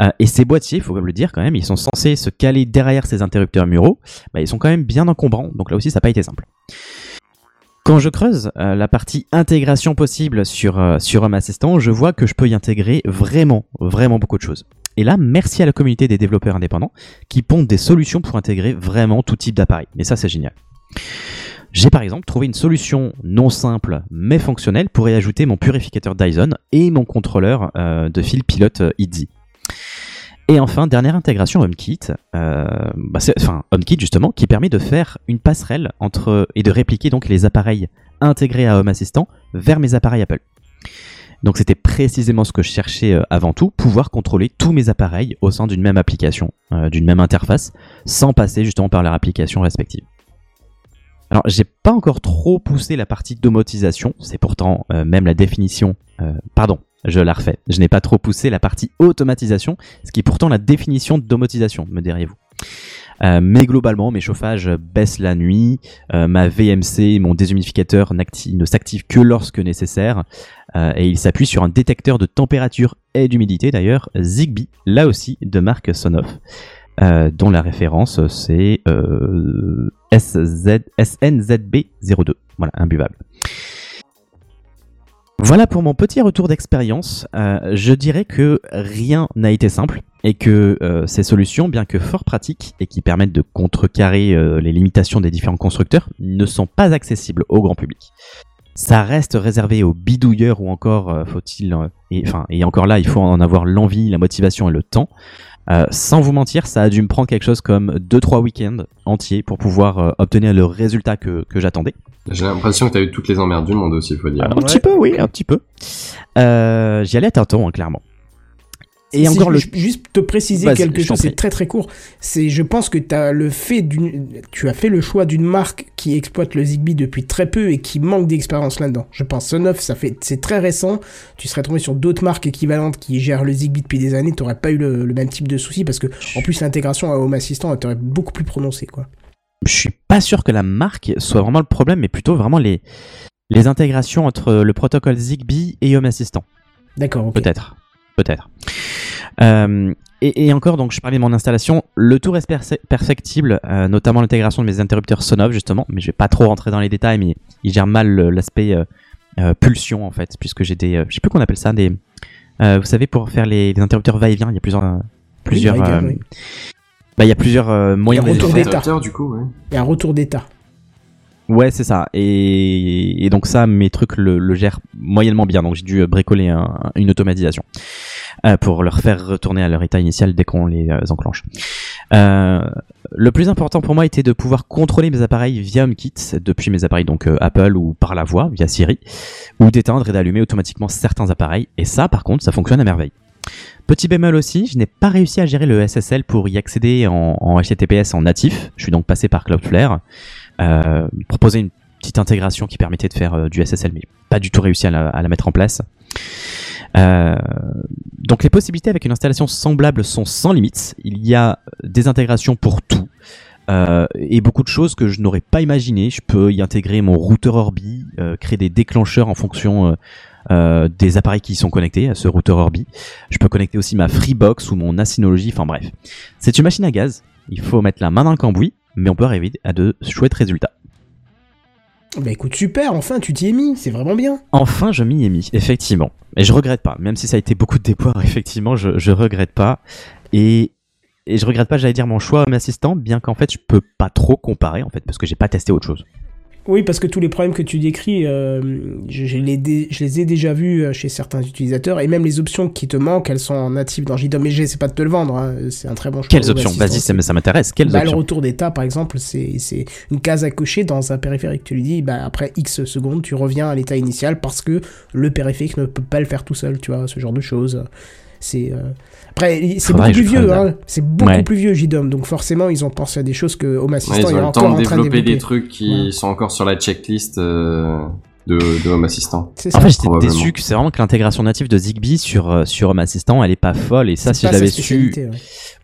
Euh, et ces boîtiers, il faut le dire quand même, ils sont censés se caler derrière ces interrupteurs muraux, bah, ils sont quand même bien encombrants, donc là aussi ça n'a pas été simple. Quand je creuse euh, la partie intégration possible sur, euh, sur Home Assistant, je vois que je peux y intégrer vraiment, vraiment beaucoup de choses. Et là, merci à la communauté des développeurs indépendants qui pondent des solutions pour intégrer vraiment tout type d'appareil. Et ça, c'est génial. J'ai par exemple trouvé une solution non simple mais fonctionnelle pour y ajouter mon purificateur Dyson et mon contrôleur euh, de fil pilote I D. Et enfin, dernière intégration HomeKit, euh, bah c'est, enfin HomeKit justement, qui permet de faire une passerelle entre et de répliquer donc les appareils intégrés à Home Assistant vers mes appareils Apple. Donc c'était précisément ce que je cherchais avant tout, pouvoir contrôler tous mes appareils au sein d'une même application, euh, d'une même interface, sans passer justement par leur application respective. Alors j'ai pas encore trop poussé la partie domotisation, c'est pourtant euh, même la définition, euh, pardon, je la refais, je n'ai pas trop poussé la partie automatisation, ce qui est pourtant la définition de domotisation, me diriez-vous. Euh, mais globalement, mes chauffages baissent la nuit, euh, ma V M C, mon déshumidificateur ne s'active que lorsque nécessaire, euh, et il s'appuie sur un détecteur de température et d'humidité d'ailleurs, Zigbee, là aussi de marque Sonoff, euh, dont la référence c'est euh, S N Z B zéro deux, voilà, imbuvable. Voilà pour mon petit retour d'expérience, euh, je dirais que rien n'a été simple et que euh, ces solutions, bien que fort pratiques et qui permettent de contrecarrer euh, les limitations des différents constructeurs, ne sont pas accessibles au grand public. Ça reste réservé aux bidouilleurs ou encore euh, faut-il, euh, et, enfin, et encore là il faut en avoir l'envie, la motivation et le temps. Euh, sans vous mentir, ça a dû me prendre quelque chose comme deux trois week-ends entiers pour pouvoir euh, obtenir le résultat que, que j'attendais. J'ai l'impression que t'as eu toutes les emmerdes du monde aussi, il faut dire. Un ouais. petit peu, oui, un petit peu. Euh, j'y allais à tâtons, hein, clairement. Et si encore je, le... Juste te préciser bah, quelque chose, c'est très très court. C'est, je pense que t'as le fait d'une... tu as fait le choix d'une marque qui exploite le Zigbee depuis très peu et qui manque d'expérience là-dedans. Je pense Sonoff, ça fait... c'est très récent. Tu serais tombé sur d'autres marques équivalentes qui gèrent le Zigbee depuis des années, t'aurais pas eu le, le même type de souci parce que en plus l'intégration à Home Assistant elle t'aurait beaucoup plus prononcée, quoi. Je suis pas sûr que la marque soit vraiment le problème, mais plutôt vraiment les, les intégrations entre le protocole Zigbee et Home Assistant. D'accord, ok. Peut-être. Peut-être. Euh, et, et encore, donc je parlais de mon installation, le tout reste per- perfectible, euh, notamment l'intégration de mes interrupteurs Sonoff justement, mais je vais pas trop rentrer dans les détails, mais ils gèrent mal le, l'aspect euh, euh, pulsion en fait, puisque j'ai des, euh, je sais plus qu'on appelle ça, des, euh, vous savez pour faire les, les interrupteurs va-et-vient, il y a plusieurs, euh, plusieurs, oui, euh, oui. bah il y a plusieurs euh, moyens de retour d'état. Du coup, ouais. Il y a un retour d'état. Ouais, c'est ça. Et, et donc ça, mes trucs le, le gèrent moyennement bien. Donc j'ai dû bricoler un, une automatisation euh, pour leur faire retourner à leur état initial dès qu'on les euh, enclenche. Euh, le plus important pour moi était de pouvoir contrôler mes appareils via HomeKit, depuis mes appareils donc euh, Apple ou par la voix, via Siri, ou d'éteindre et d'allumer automatiquement certains appareils. Et ça, par contre, ça fonctionne à merveille. Petit bémol aussi, je n'ai pas réussi à gérer le S S L pour y accéder en, en H T T P S en natif. Je suis donc passé par Cloudflare. Euh, proposer une petite intégration qui permettait de faire euh, du S S L, mais pas du tout réussi à la, à la mettre en place. Euh, donc les possibilités avec une installation semblable sont sans limite. Il y a des intégrations pour tout euh, et beaucoup de choses que je n'aurais pas imaginé. Je peux y intégrer mon routeur Orbi, euh, créer des déclencheurs en fonction euh, euh, des appareils qui y sont connectés à ce routeur Orbi. Je peux connecter aussi ma Freebox ou mon Assynology, enfin bref. C'est une machine à gaz, il faut mettre la main dans le cambouis, mais on peut arriver à de chouettes résultats. Bah écoute, super, enfin tu t'y es mis, c'est vraiment bien. Enfin je m'y ai mis, effectivement. Et je regrette pas, même si ça a été beaucoup de déboires, effectivement, je, je regrette pas. Et, et je regrette pas, j'allais dire, mon choix à Home Assistant, bien qu'en fait je peux pas trop comparer, en fait, parce que j'ai pas testé autre chose. Oui, parce que tous les problèmes que tu décris, euh, je, je, les dé, je les ai déjà vus chez certains utilisateurs, et même les options qui te manquent, elles sont en natif dans J D O M, mais j'essaie pas de te le vendre, hein, c'est un très bon choix. Quelles options ? Vas-y, ça, ça m'intéresse. Quelles bah, options ? Le retour d'état, par exemple, c'est, c'est une case à cocher dans un périphérique. Tu lui dis, bah, après X secondes, tu reviens à l'état initial parce que le périphérique ne peut pas le faire tout seul, tu vois, ce genre de choses. C'est euh... Après, c'est Faudrait beaucoup plus vieux, hein. C'est beaucoup ouais. plus vieux, J D O M. Donc forcément, ils ont pensé à des choses que Home Assistant ouais, ils ont est encore en train de développer. Ils ont le temps de développer des trucs qui ouais. sont encore sur la checklist euh, de, de Home Assistant. C'est ça. En fait, j'étais déçu que c'est vraiment que l'intégration native de Zigbee sur sur Home Assistant, elle est pas folle. Et ça, c'est si je l'avais su, ouais.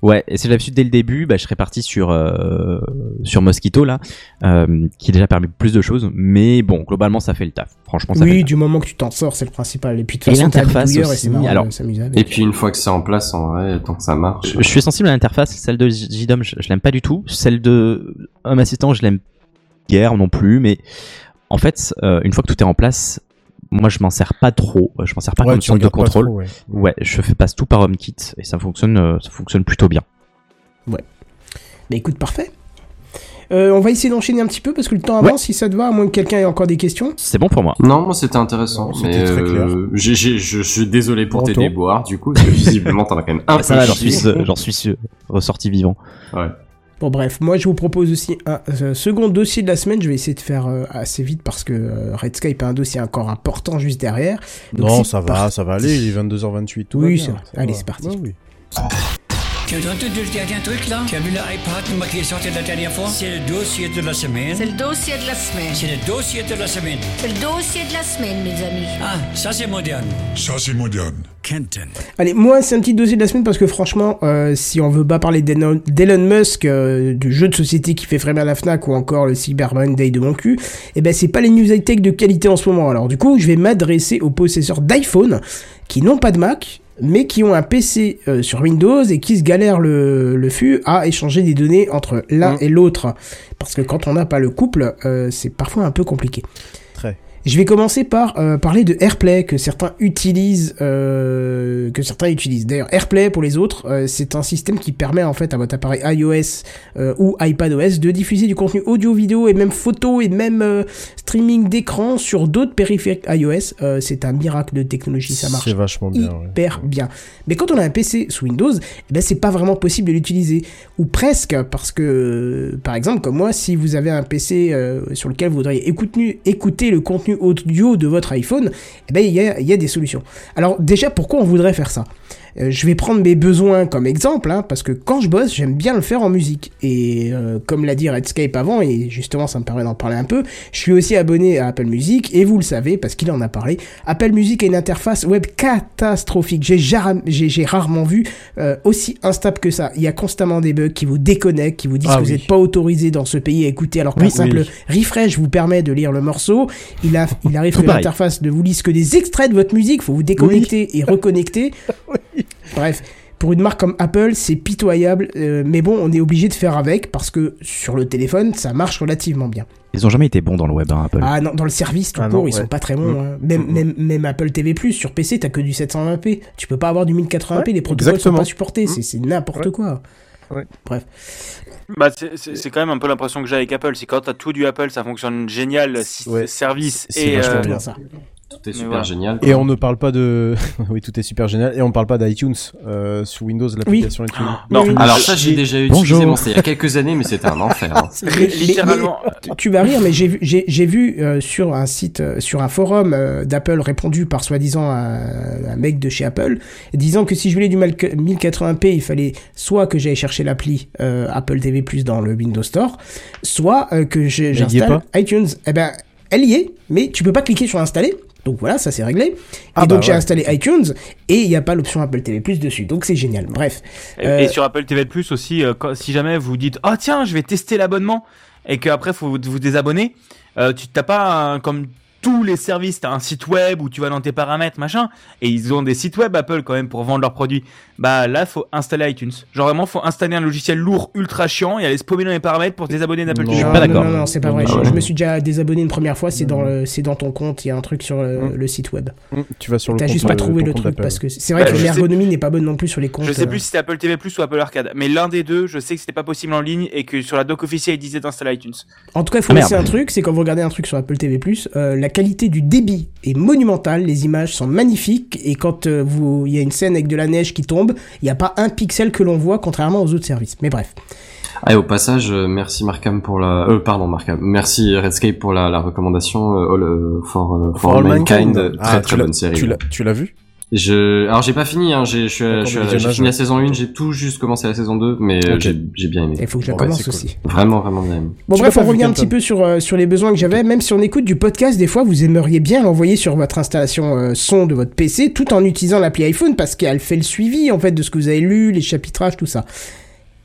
ouais, et si je l'avais su dès le début, bah, je serais parti sur euh, sur Mosquito là, euh, qui déjà permet plus de choses. Mais bon, globalement, ça fait le taf. Franchement, ça oui, fait du taf. Moment que tu t'en sors, c'est le principal. Et puis de toute façon, l'interface aussi. Et, c'est marrant, alors, et puis une fois que c'est en place, en vrai, tant que ça marche. Je, je suis sensible à l'interface. Celle de J D O M, je, je l'aime pas du tout. Celle de Home Assistant, je l'aime guère non plus, mais en fait, euh, une fois que tout est en place, moi je m'en sers pas trop, je m'en sers pas ouais, comme centre de contrôle. Trop, ouais. ouais, je fais passe tout par HomeKit et ça fonctionne, euh, ça fonctionne plutôt bien. Ouais. Bah écoute, parfait. Euh, on va essayer d'enchaîner un petit peu parce que le temps avance, ouais. Si ça te va, à moins que quelqu'un ait encore des questions. C'est bon pour moi. Non, moi c'était intéressant. Non, c'était mais très clair. Euh, j'ai, j'ai, je suis désolé pour bon tes tour. déboires, du coup, parce que visiblement t'en as quand même un peu. Ça va, j'en suis, j'en suis ressorti vivant. Ouais. Bon bref, moi je vous propose aussi un euh, second dossier de la semaine. Je vais essayer de faire euh, assez vite parce que euh, Redscape a un dossier encore important juste derrière. Donc, non, ça parti. va, ça va aller, il est vingt-deux heures vingt-huit. Tout oui, va bien, ça va. Ça Allez, va. c'est parti. Ouais, oui. ah. Tu as entendu le dernier truc là? Tu as vu l'iPad qui est sorti la dernière fois? C'est le dossier de la semaine. C'est le dossier de la semaine. C'est le dossier de la semaine. C'est le dossier de la semaine, mes amis. Ah, ça c'est moderne. Ça c'est moderne. Kenton. Allez, moi c'est un petit dossier de la semaine parce que franchement, euh, si on veut pas parler d'Elon, d'Elon Musk, euh, du jeu de société qui fait frémir la Fnac ou encore le Cyber Monday de mon cul, eh ben c'est pas les news high-tech de qualité en ce moment. Alors du coup, je vais m'adresser aux possesseurs d'iPhone qui n'ont pas de Mac, mais qui ont un P C euh, sur Windows et qui se galèrent le, le fût à échanger des données entre l'un mmh. et l'autre. Parce que quand on n'a pas le couple, euh, c'est parfois un peu compliqué. Très. Je vais commencer par euh, parler de AirPlay que certains utilisent, euh, que certains utilisent. D'ailleurs, AirPlay pour les autres, euh, c'est un système qui permet en fait à votre appareil iOS euh, ou iPadOS de diffuser du contenu audio, vidéo et même photo et même euh, streaming d'écran sur d'autres périphériques iOS. Euh, c'est un miracle de technologie, ça marche. C'est vachement bien, hyper ouais. bien. Mais quand on a un P C sous Windows, eh ben c'est pas vraiment possible de l'utiliser ou presque parce que, euh, par exemple, comme moi, si vous avez un P C euh, sur lequel vous voudriez écouter, écouter le contenu audio de votre iPhone, eh ben, il y a, il y a des solutions. Alors déjà, pourquoi on voudrait faire ça ? Euh, je vais prendre mes besoins comme exemple, hein, parce que quand je bosse, j'aime bien le faire en musique. Et euh, comme l'a dit Redscape avant, et justement ça me permet d'en parler un peu, je suis aussi abonné à Apple Music, et vous le savez, parce qu'il en a parlé, Apple Music a une interface web catastrophique. J'ai, jar- j'ai, j'ai rarement vu euh, aussi instable que ça. Il y a constamment des bugs qui vous déconnectent, qui vous disent ah, que oui. vous n'êtes pas autorisé dans ce pays à écouter, alors qu'un oui, simple oui. refresh vous permet de lire le morceau. Il, a, il arrive que l'interface ne vous lise que des extraits de votre musique, il faut vous déconnecter oui. et reconnecter. oui. Bref, pour une marque comme Apple, c'est pitoyable, euh, mais bon, on est obligé de faire avec, parce que sur le téléphone, ça marche relativement bien. Ils ont jamais été bons dans le web, hein, Apple. Ah non, dans le service, tout ah court, non, ils ouais. sont pas très bons. Mmh. Hein. Même, mmh. même, même Apple T V plus, sur P C, t'as que du sept cent vingt p. Tu peux pas avoir du mille quatre-vingts p, ouais, les protocoles exactement. sont pas supportés, mmh. c'est, c'est n'importe ouais. quoi. Ouais. Bref. Bah c'est, c'est, c'est quand même un peu l'impression que j'ai avec Apple, c'est quand t'as tout du Apple, ça fonctionne génial, si, ouais. service c'est et... Euh, bien ça. Tout est super voilà. génial. Et on ne parle pas de. oui, tout est super génial. Et on ne parle pas d'iTunes euh, sous Windows, l'application oui. iTunes. Ah, non, oui, oui. alors ça, j'ai déjà utilisé. Bon, c'était il y a quelques années, mais c'était un enfer. Hein. mais, littéralement. Mais, tu vas rire, mais j'ai vu, j'ai, j'ai vu euh, sur un site, euh, sur un forum euh, d'Apple répondu par soi-disant un, un mec de chez Apple, disant que si je voulais du mille quatre-vingts p, il fallait soit que j'aille chercher l'appli euh, Apple T V plus dans le Windows Store, soit euh, que je, j'installe iTunes. Eh ben, elle y est, mais tu peux pas cliquer sur installer. Donc voilà, ça c'est réglé. Ah et donc bah j'ai ouais. installé iTunes et il n'y a pas l'option Apple T V plus dessus. Donc c'est génial. Bref. Euh... Et sur Apple T V plus aussi, euh, quand, si jamais vous dites ah oh, tiens, je vais tester l'abonnement et qu'après faut vous, vous désabonner, euh, tu t'as pas un, comme tous les services, t'as un site web où tu vas dans tes paramètres machin et ils ont des sites web Apple quand même pour vendre leurs produits. Bah là faut installer iTunes. Genre vraiment faut installer un logiciel lourd ultra chiant et aller se paumer dans les paramètres pour désabonner d'Apple T V. Je suis pas d'accord. Non non, non c'est pas vrai. Je, je me suis déjà désabonné une première fois. C'est dans le, c'est dans ton compte. Il y a un truc sur le, mmh. le site web. Mmh. Tu vas sur le. T'as compte juste pas trouvé le truc d'Apple. Parce que c'est vrai bah, que l'ergonomie n'est pas bonne non plus sur les comptes. Je sais plus euh... si c'était Apple T V plus ou Apple Arcade. Mais l'un des deux, je sais que c'était pas possible en ligne et que sur la doc officielle ils disaient d'installer iTunes. En tout cas, il faut laisser ah, un truc. C'est quand vous regardez un truc sur Apple T V plus, euh, la qualité du débit est monumentale. Les images sont magnifiques et quand euh, vous, il y a une scène avec de la neige qui tombe, il n'y a pas un pixel que l'on voit, contrairement aux autres services. Mais bref. Ah, et au passage, merci Markham pour la, euh, pardon Markham, merci Redscape pour la, la recommandation uh, All uh, for, uh, for, for All Mankind, Mankind. Ah, très très bonne série. Tu l'as, tu l'as vu? Je, alors j'ai pas fini, hein, j'ai, je, je, je, j'ai fini la saison un, j'ai tout juste commencé la saison deux, mais okay. j'ai, j'ai bien aimé. Il faut que je la commence ouais, aussi. Cool. Vraiment, vraiment bien aimé. Bon tu bref, on revient un petit peu sur, euh, sur les besoins que j'avais, même si on écoute du podcast, des fois vous aimeriez bien l'envoyer sur votre installation euh, son de votre P C, tout en utilisant l'appli iPhone, parce qu'elle fait le suivi, en fait, de ce que vous avez lu, les chapitrages, tout ça.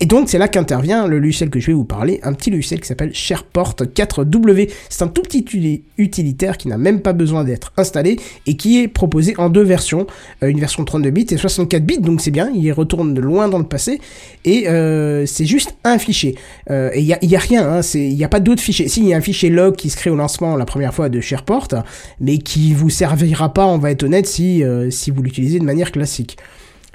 Et donc, c'est là qu'intervient le logiciel que je vais vous parler, un petit logiciel qui s'appelle SharePort quatre W. C'est un tout petit utilitaire qui n'a même pas besoin d'être installé et qui est proposé en deux versions, une version trente-deux bits et soixante-quatre bits, donc c'est bien, il retourne de loin dans le passé, et euh, c'est juste un fichier. Euh, et il n'y a, y a rien, hein, c'est, il n'y a pas d'autres fichiers. Si, il y a un fichier log qui se crée au lancement la première fois de SharePort, mais qui vous servira pas, on va être honnête, si, euh, si vous l'utilisez de manière classique.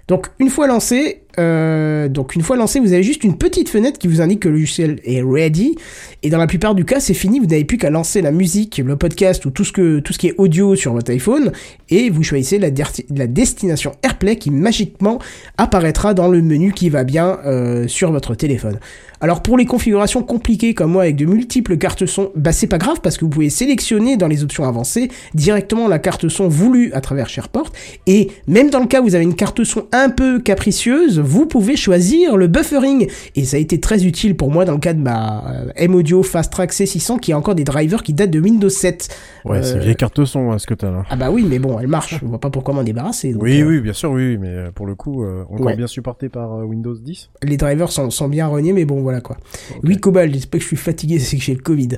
Donc, une fois lancé, Euh, donc une fois lancé, vous avez juste une petite fenêtre qui vous indique que le logiciel est ready, et dans la plupart du cas c'est fini, vous n'avez plus qu'à lancer la musique, le podcast ou tout ce, que, tout ce qui est audio sur votre iPhone, et vous choisissez la, derti- la destination AirPlay qui magiquement apparaîtra dans le menu qui va bien euh, sur votre téléphone. Alors pour les configurations compliquées comme moi avec de multiples cartes son, bah c'est pas grave parce que vous pouvez sélectionner dans les options avancées directement la carte son voulue à travers SharePort, et même dans le cas où vous avez une carte son un peu capricieuse, vous pouvez choisir le buffering, et ça a été très utile pour moi dans le cas de ma M-Audio Fast Track C six cents qui a encore des drivers qui datent de Windows sept. Ouais, euh... c'est une vieille carte son hein, ce que t'as là. Ah bah oui, mais bon, elle marche, je vois pas pourquoi m'en débarrasser. Donc, oui, euh... oui, bien sûr, oui, mais pour le coup, euh, encore ouais. bien supporté par euh, Windows dix. Les drivers sont, sont bien rognés, mais bon, voilà quoi. Okay. huit cobalts, je sais pas que je suis fatigué, c'est que j'ai le Covid.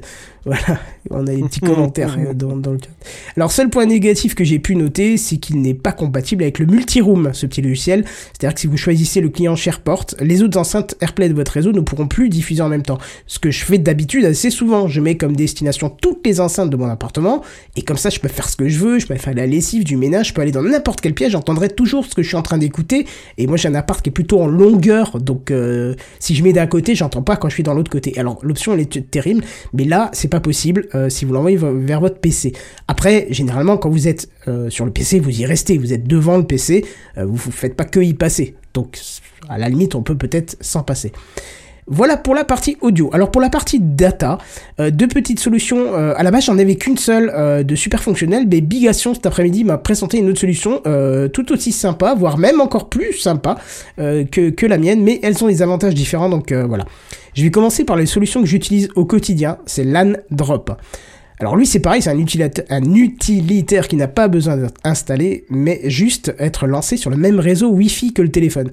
Voilà, on a des petits commentaires dans, dans le chat. Alors, seul point négatif que j'ai pu noter, c'est qu'il n'est pas compatible avec le multi-room, ce petit logiciel. C'est-à-dire que si vous choisissez le client SharePort, les autres enceintes AirPlay de votre réseau ne pourront plus diffuser en même temps. Ce que je fais d'habitude assez souvent, je mets comme destination toutes les enceintes de mon appartement, et comme ça je peux faire ce que je veux, je peux faire la lessive, du ménage, je peux aller dans n'importe quel piège, j'entendrai toujours ce que je suis en train d'écouter, et moi j'ai un appart qui est plutôt en longueur, donc euh, si je mets d'un côté, j'entends pas quand je suis dans l'autre côté. Alors l'option elle est terrible, mais là c'est pas possible euh, si vous l'envoyez vers votre P C. Après, généralement quand vous êtes euh, sur le P C, vous y restez, vous êtes devant le P C, euh, vous vous faites pas que y passer. Donc, à la limite, on peut peut-être s'en passer. Voilà pour la partie audio. Alors, pour la partie data, euh, deux petites solutions. Euh, à la base, j'en avais qu'une seule euh, de super fonctionnelle, mais Bigaston, cet après-midi, m'a présenté une autre solution euh, tout aussi sympa, voire même encore plus sympa euh, que, que la mienne, mais elles ont des avantages différents, donc euh, voilà. Je vais commencer par les solutions que j'utilise au quotidien, c'est LanDrop. Alors lui c'est pareil, c'est un utilitaire, un utilitaire qui n'a pas besoin d'être installé, mais juste être lancé sur le même réseau Wi-Fi que le téléphone.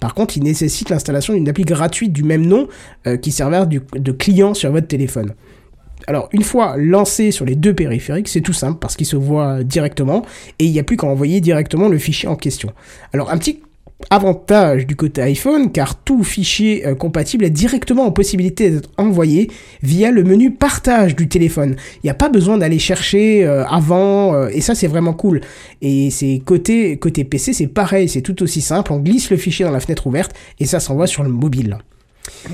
Par contre, il nécessite l'installation d'une appli gratuite du même nom euh, qui servira du, de client sur votre téléphone. Alors une fois lancé sur les deux périphériques, c'est tout simple parce qu'il se voit directement et il n'y a plus qu'à envoyer directement le fichier en question. Alors un petit avantage du côté iPhone, car tout fichier euh, compatible est directement en possibilité d'être envoyé via le menu partage du téléphone. Il n'y a pas besoin d'aller chercher euh, avant, euh, et ça c'est vraiment cool. Et c'est côté, côté P C, c'est pareil, c'est tout aussi simple, on glisse le fichier dans la fenêtre ouverte, et ça s'envoie sur le mobile. Mmh.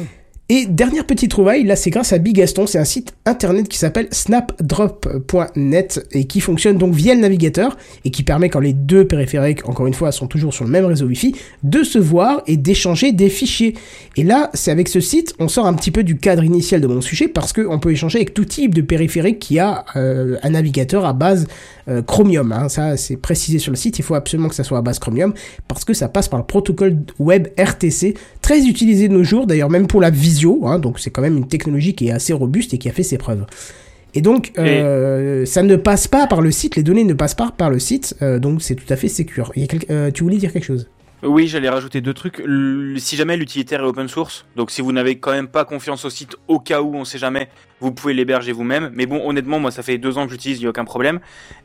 Et dernière petite trouvaille, là c'est grâce à Bigaston, c'est un site internet qui s'appelle snapdrop point net et qui fonctionne donc via le navigateur et qui permet quand les deux périphériques, encore une fois, sont toujours sur le même réseau Wi-Fi, de se voir et d'échanger des fichiers. Et là, c'est avec ce site, on sort un petit peu du cadre initial de mon sujet parce qu'on peut échanger avec tout type de périphérique qui a euh, un navigateur à base euh, Chromium. Hein. Ça c'est précisé sur le site, il faut absolument que ça soit à base Chromium parce que ça passe par le protocole web R T C, très utilisé de nos jours, d'ailleurs même pour la vision. Hein, donc c'est quand même une technologie qui est assez robuste et qui a fait ses preuves. Et donc euh, et... ça ne passe pas par le site, les données ne passent pas par le site, euh, donc c'est tout à fait sécure. Il y a quel... euh, tu voulais dire quelque chose ? Oui, j'allais rajouter deux trucs. Le... Si jamais l'utilitaire est open source, donc si vous n'avez quand même pas confiance au site, au cas où, on sait jamais, vous pouvez l'héberger vous-même. Mais bon, honnêtement, moi ça fait deux ans que j'utilise, il n'y a aucun problème.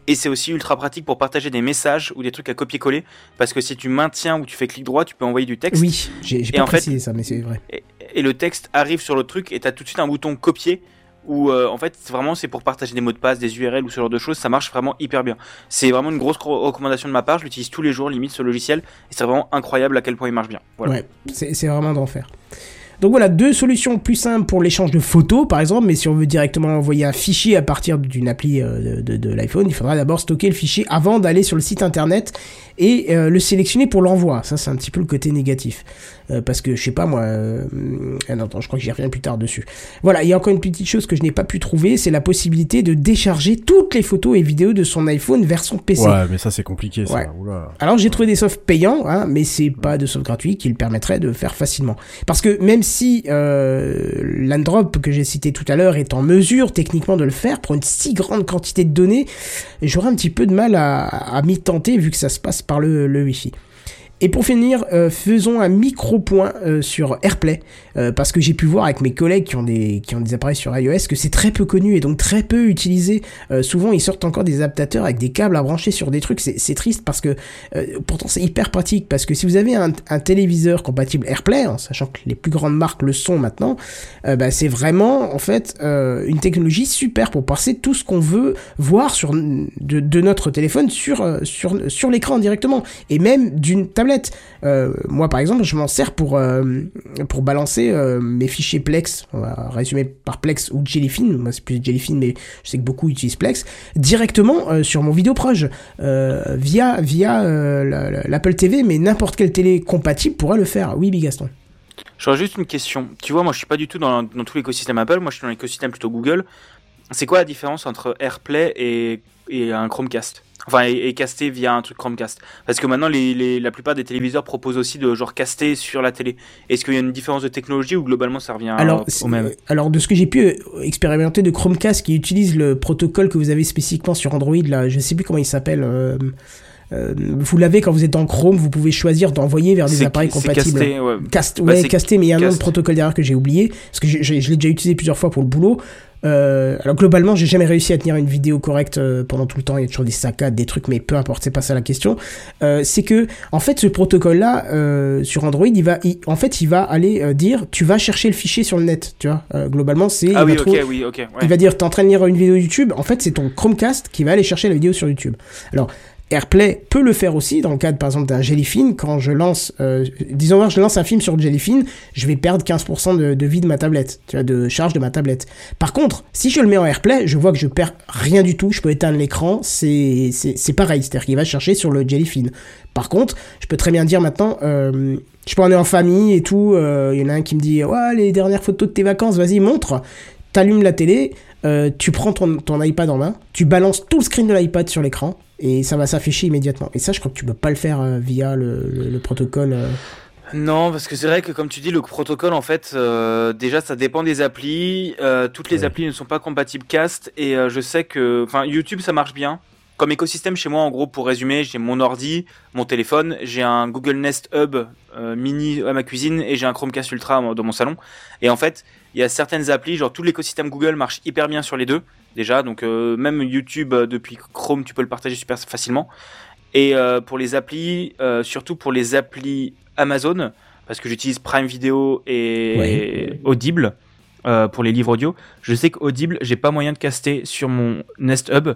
Et c'est aussi ultra pratique pour partager des messages ou des trucs à copier-coller, parce que si tu maintiens ou tu fais clic droit, tu peux envoyer du texte. Oui, j'ai, j'ai pas précisé fait... ça, mais c'est vrai. Et... Et le texte arrive sur le truc et t'as tout de suite un bouton copier où euh, en fait c'est vraiment c'est pour partager des mots de passe, des U R L ou ce genre de choses, ça marche vraiment hyper bien. C'est vraiment une grosse recommandation de ma part, je l'utilise tous les jours limite ce logiciel et c'est vraiment incroyable à quel point il marche bien. Voilà. Ouais, c'est, c'est vraiment d'enfer. Donc voilà, deux solutions plus simples pour l'échange de photos, par exemple, mais si on veut directement envoyer un fichier à partir d'une appli euh, de, de, de l'iPhone, il faudra d'abord stocker le fichier avant d'aller sur le site internet et euh, le sélectionner pour l'envoi. Ça, c'est un petit peu le côté négatif. Euh, parce que, je sais pas, moi... Euh, ah non, attends, je crois que j'y reviens plus tard dessus. Voilà, il y a encore une petite chose que je n'ai pas pu trouver, c'est la possibilité de décharger toutes les photos et vidéos de son iPhone vers son P C. Ouais, mais ça, c'est compliqué, ça. Ouais. Oula. Alors, j'ai trouvé des softs payants, hein, mais c'est pas de soft gratuit qui le permettrait de faire facilement. Parce que, même si euh, LanDrop que j'ai cité tout à l'heure est en mesure techniquement de le faire pour une si grande quantité de données, j'aurais un petit peu de mal à, à m'y tenter vu que ça se passe par le, le Wi-Fi. Et pour finir, euh, faisons un micro-point euh, sur AirPlay, euh, parce que j'ai pu voir avec mes collègues qui ont des qui ont des appareils sur iOS que c'est très peu connu et donc très peu utilisé. Euh, souvent, ils sortent encore des adaptateurs avec des câbles à brancher sur des trucs. C'est, c'est triste parce que euh, pourtant c'est hyper pratique parce que si vous avez un, un téléviseur compatible AirPlay, en sachant que les plus grandes marques le sont maintenant, euh, bah, c'est vraiment en fait euh, une technologie super pour passer tout ce qu'on veut voir sur de, de notre téléphone sur sur sur l'écran directement et même d'une tablette. tablette. Euh, moi, par exemple, je m'en sers pour, euh, pour balancer euh, mes fichiers Plex. On va résumer par Plex ou Jellyfin. Moi, c'est plus Jellyfin, mais je sais que beaucoup utilisent Plex. Directement euh, sur mon Vidéoproje. Euh, via via euh, la, la, l'Apple T V, mais n'importe quelle télé compatible pourrait le faire. Oui, Bigaston. J'aurais juste une question. Tu vois, moi, je suis pas du tout dans, dans tout l'écosystème Apple. Moi, je suis dans l'écosystème plutôt Google. C'est quoi la différence entre AirPlay et, et un Chromecast ? Enfin, et, et caster via un truc Chromecast. Parce que maintenant, les, les, la plupart des téléviseurs proposent aussi de genre caster sur la télé. Est-ce qu'il y a une différence de technologie ou globalement ça revient alors, au, au même ? Alors, de ce que j'ai pu expérimenter de Chromecast qui utilise le protocole que vous avez spécifiquement sur Android, là, je sais plus comment il s'appelle. Euh, euh, vous l'avez quand vous êtes en Chrome, vous pouvez choisir d'envoyer vers des c'est, appareils c'est compatibles. Casté, ouais. Cast, ouais, bah, casté, mais il y a un autre protocole derrière que j'ai oublié. Parce que j'ai, j'ai, je l'ai déjà utilisé plusieurs fois pour le boulot. Euh, alors globalement j'ai jamais réussi à tenir une vidéo correcte euh, pendant tout le temps, il y a toujours des saccades, des trucs, mais peu importe, c'est pas ça la question. Euh, c'est que en fait ce protocole là euh, sur Android il va il, en fait il va aller euh, dire tu vas chercher le fichier sur le net, tu vois. Euh, globalement c'est ah il, oui, va okay, oui, okay, ouais. il va dire t'es en train de lire une vidéo YouTube, en fait c'est ton Chromecast qui va aller chercher la vidéo sur YouTube. Alors AirPlay peut le faire aussi dans le cadre par exemple d'un Jellyfin. Quand je lance euh, disons que je lance un film sur Jellyfin, je vais perdre quinze pour cent de, de vie de ma tablette, tu vois, de charge de ma tablette. Par contre, si je le mets en AirPlay, je vois que je perds rien du tout, je peux éteindre l'écran, c'est c'est c'est pareil, c'est-à-dire qu'il va chercher sur le Jellyfin. Par contre, je peux très bien dire maintenant euh, je peux en aller en famille et tout, il euh, y en a un qui me dit "Ouais, les dernières photos de tes vacances, vas-y, montre." T'allumes la télé, euh, tu prends ton, ton iPad en main, tu balances tout le screen de l'iPad sur l'écran et ça va s'afficher immédiatement. Et ça, je crois que tu peux pas le faire euh, via le, le, le protocole. Euh... Non, parce que c'est vrai que comme tu dis, le protocole, en fait, euh, déjà, ça dépend des applis. Euh, toutes les ouais. applis ne sont pas compatibles Cast et euh, je sais que, enfin, YouTube, ça marche bien. Comme écosystème, chez moi, en gros, pour résumer, j'ai mon ordi, mon téléphone, j'ai un Google Nest Hub euh, mini à ma cuisine et j'ai un Chromecast Ultra dans mon salon. Et en fait, il y a certaines applis, genre tout l'écosystème Google marche hyper bien sur les deux, déjà. Donc euh, même YouTube, euh, depuis Chrome, tu peux le partager super facilement. Et euh, pour les applis, euh, surtout pour les applis Amazon, parce que j'utilise Prime Video et, oui. et Audible euh, pour les livres audio. Je sais qu'Audible, j'ai pas moyen de caster sur mon Nest Hub.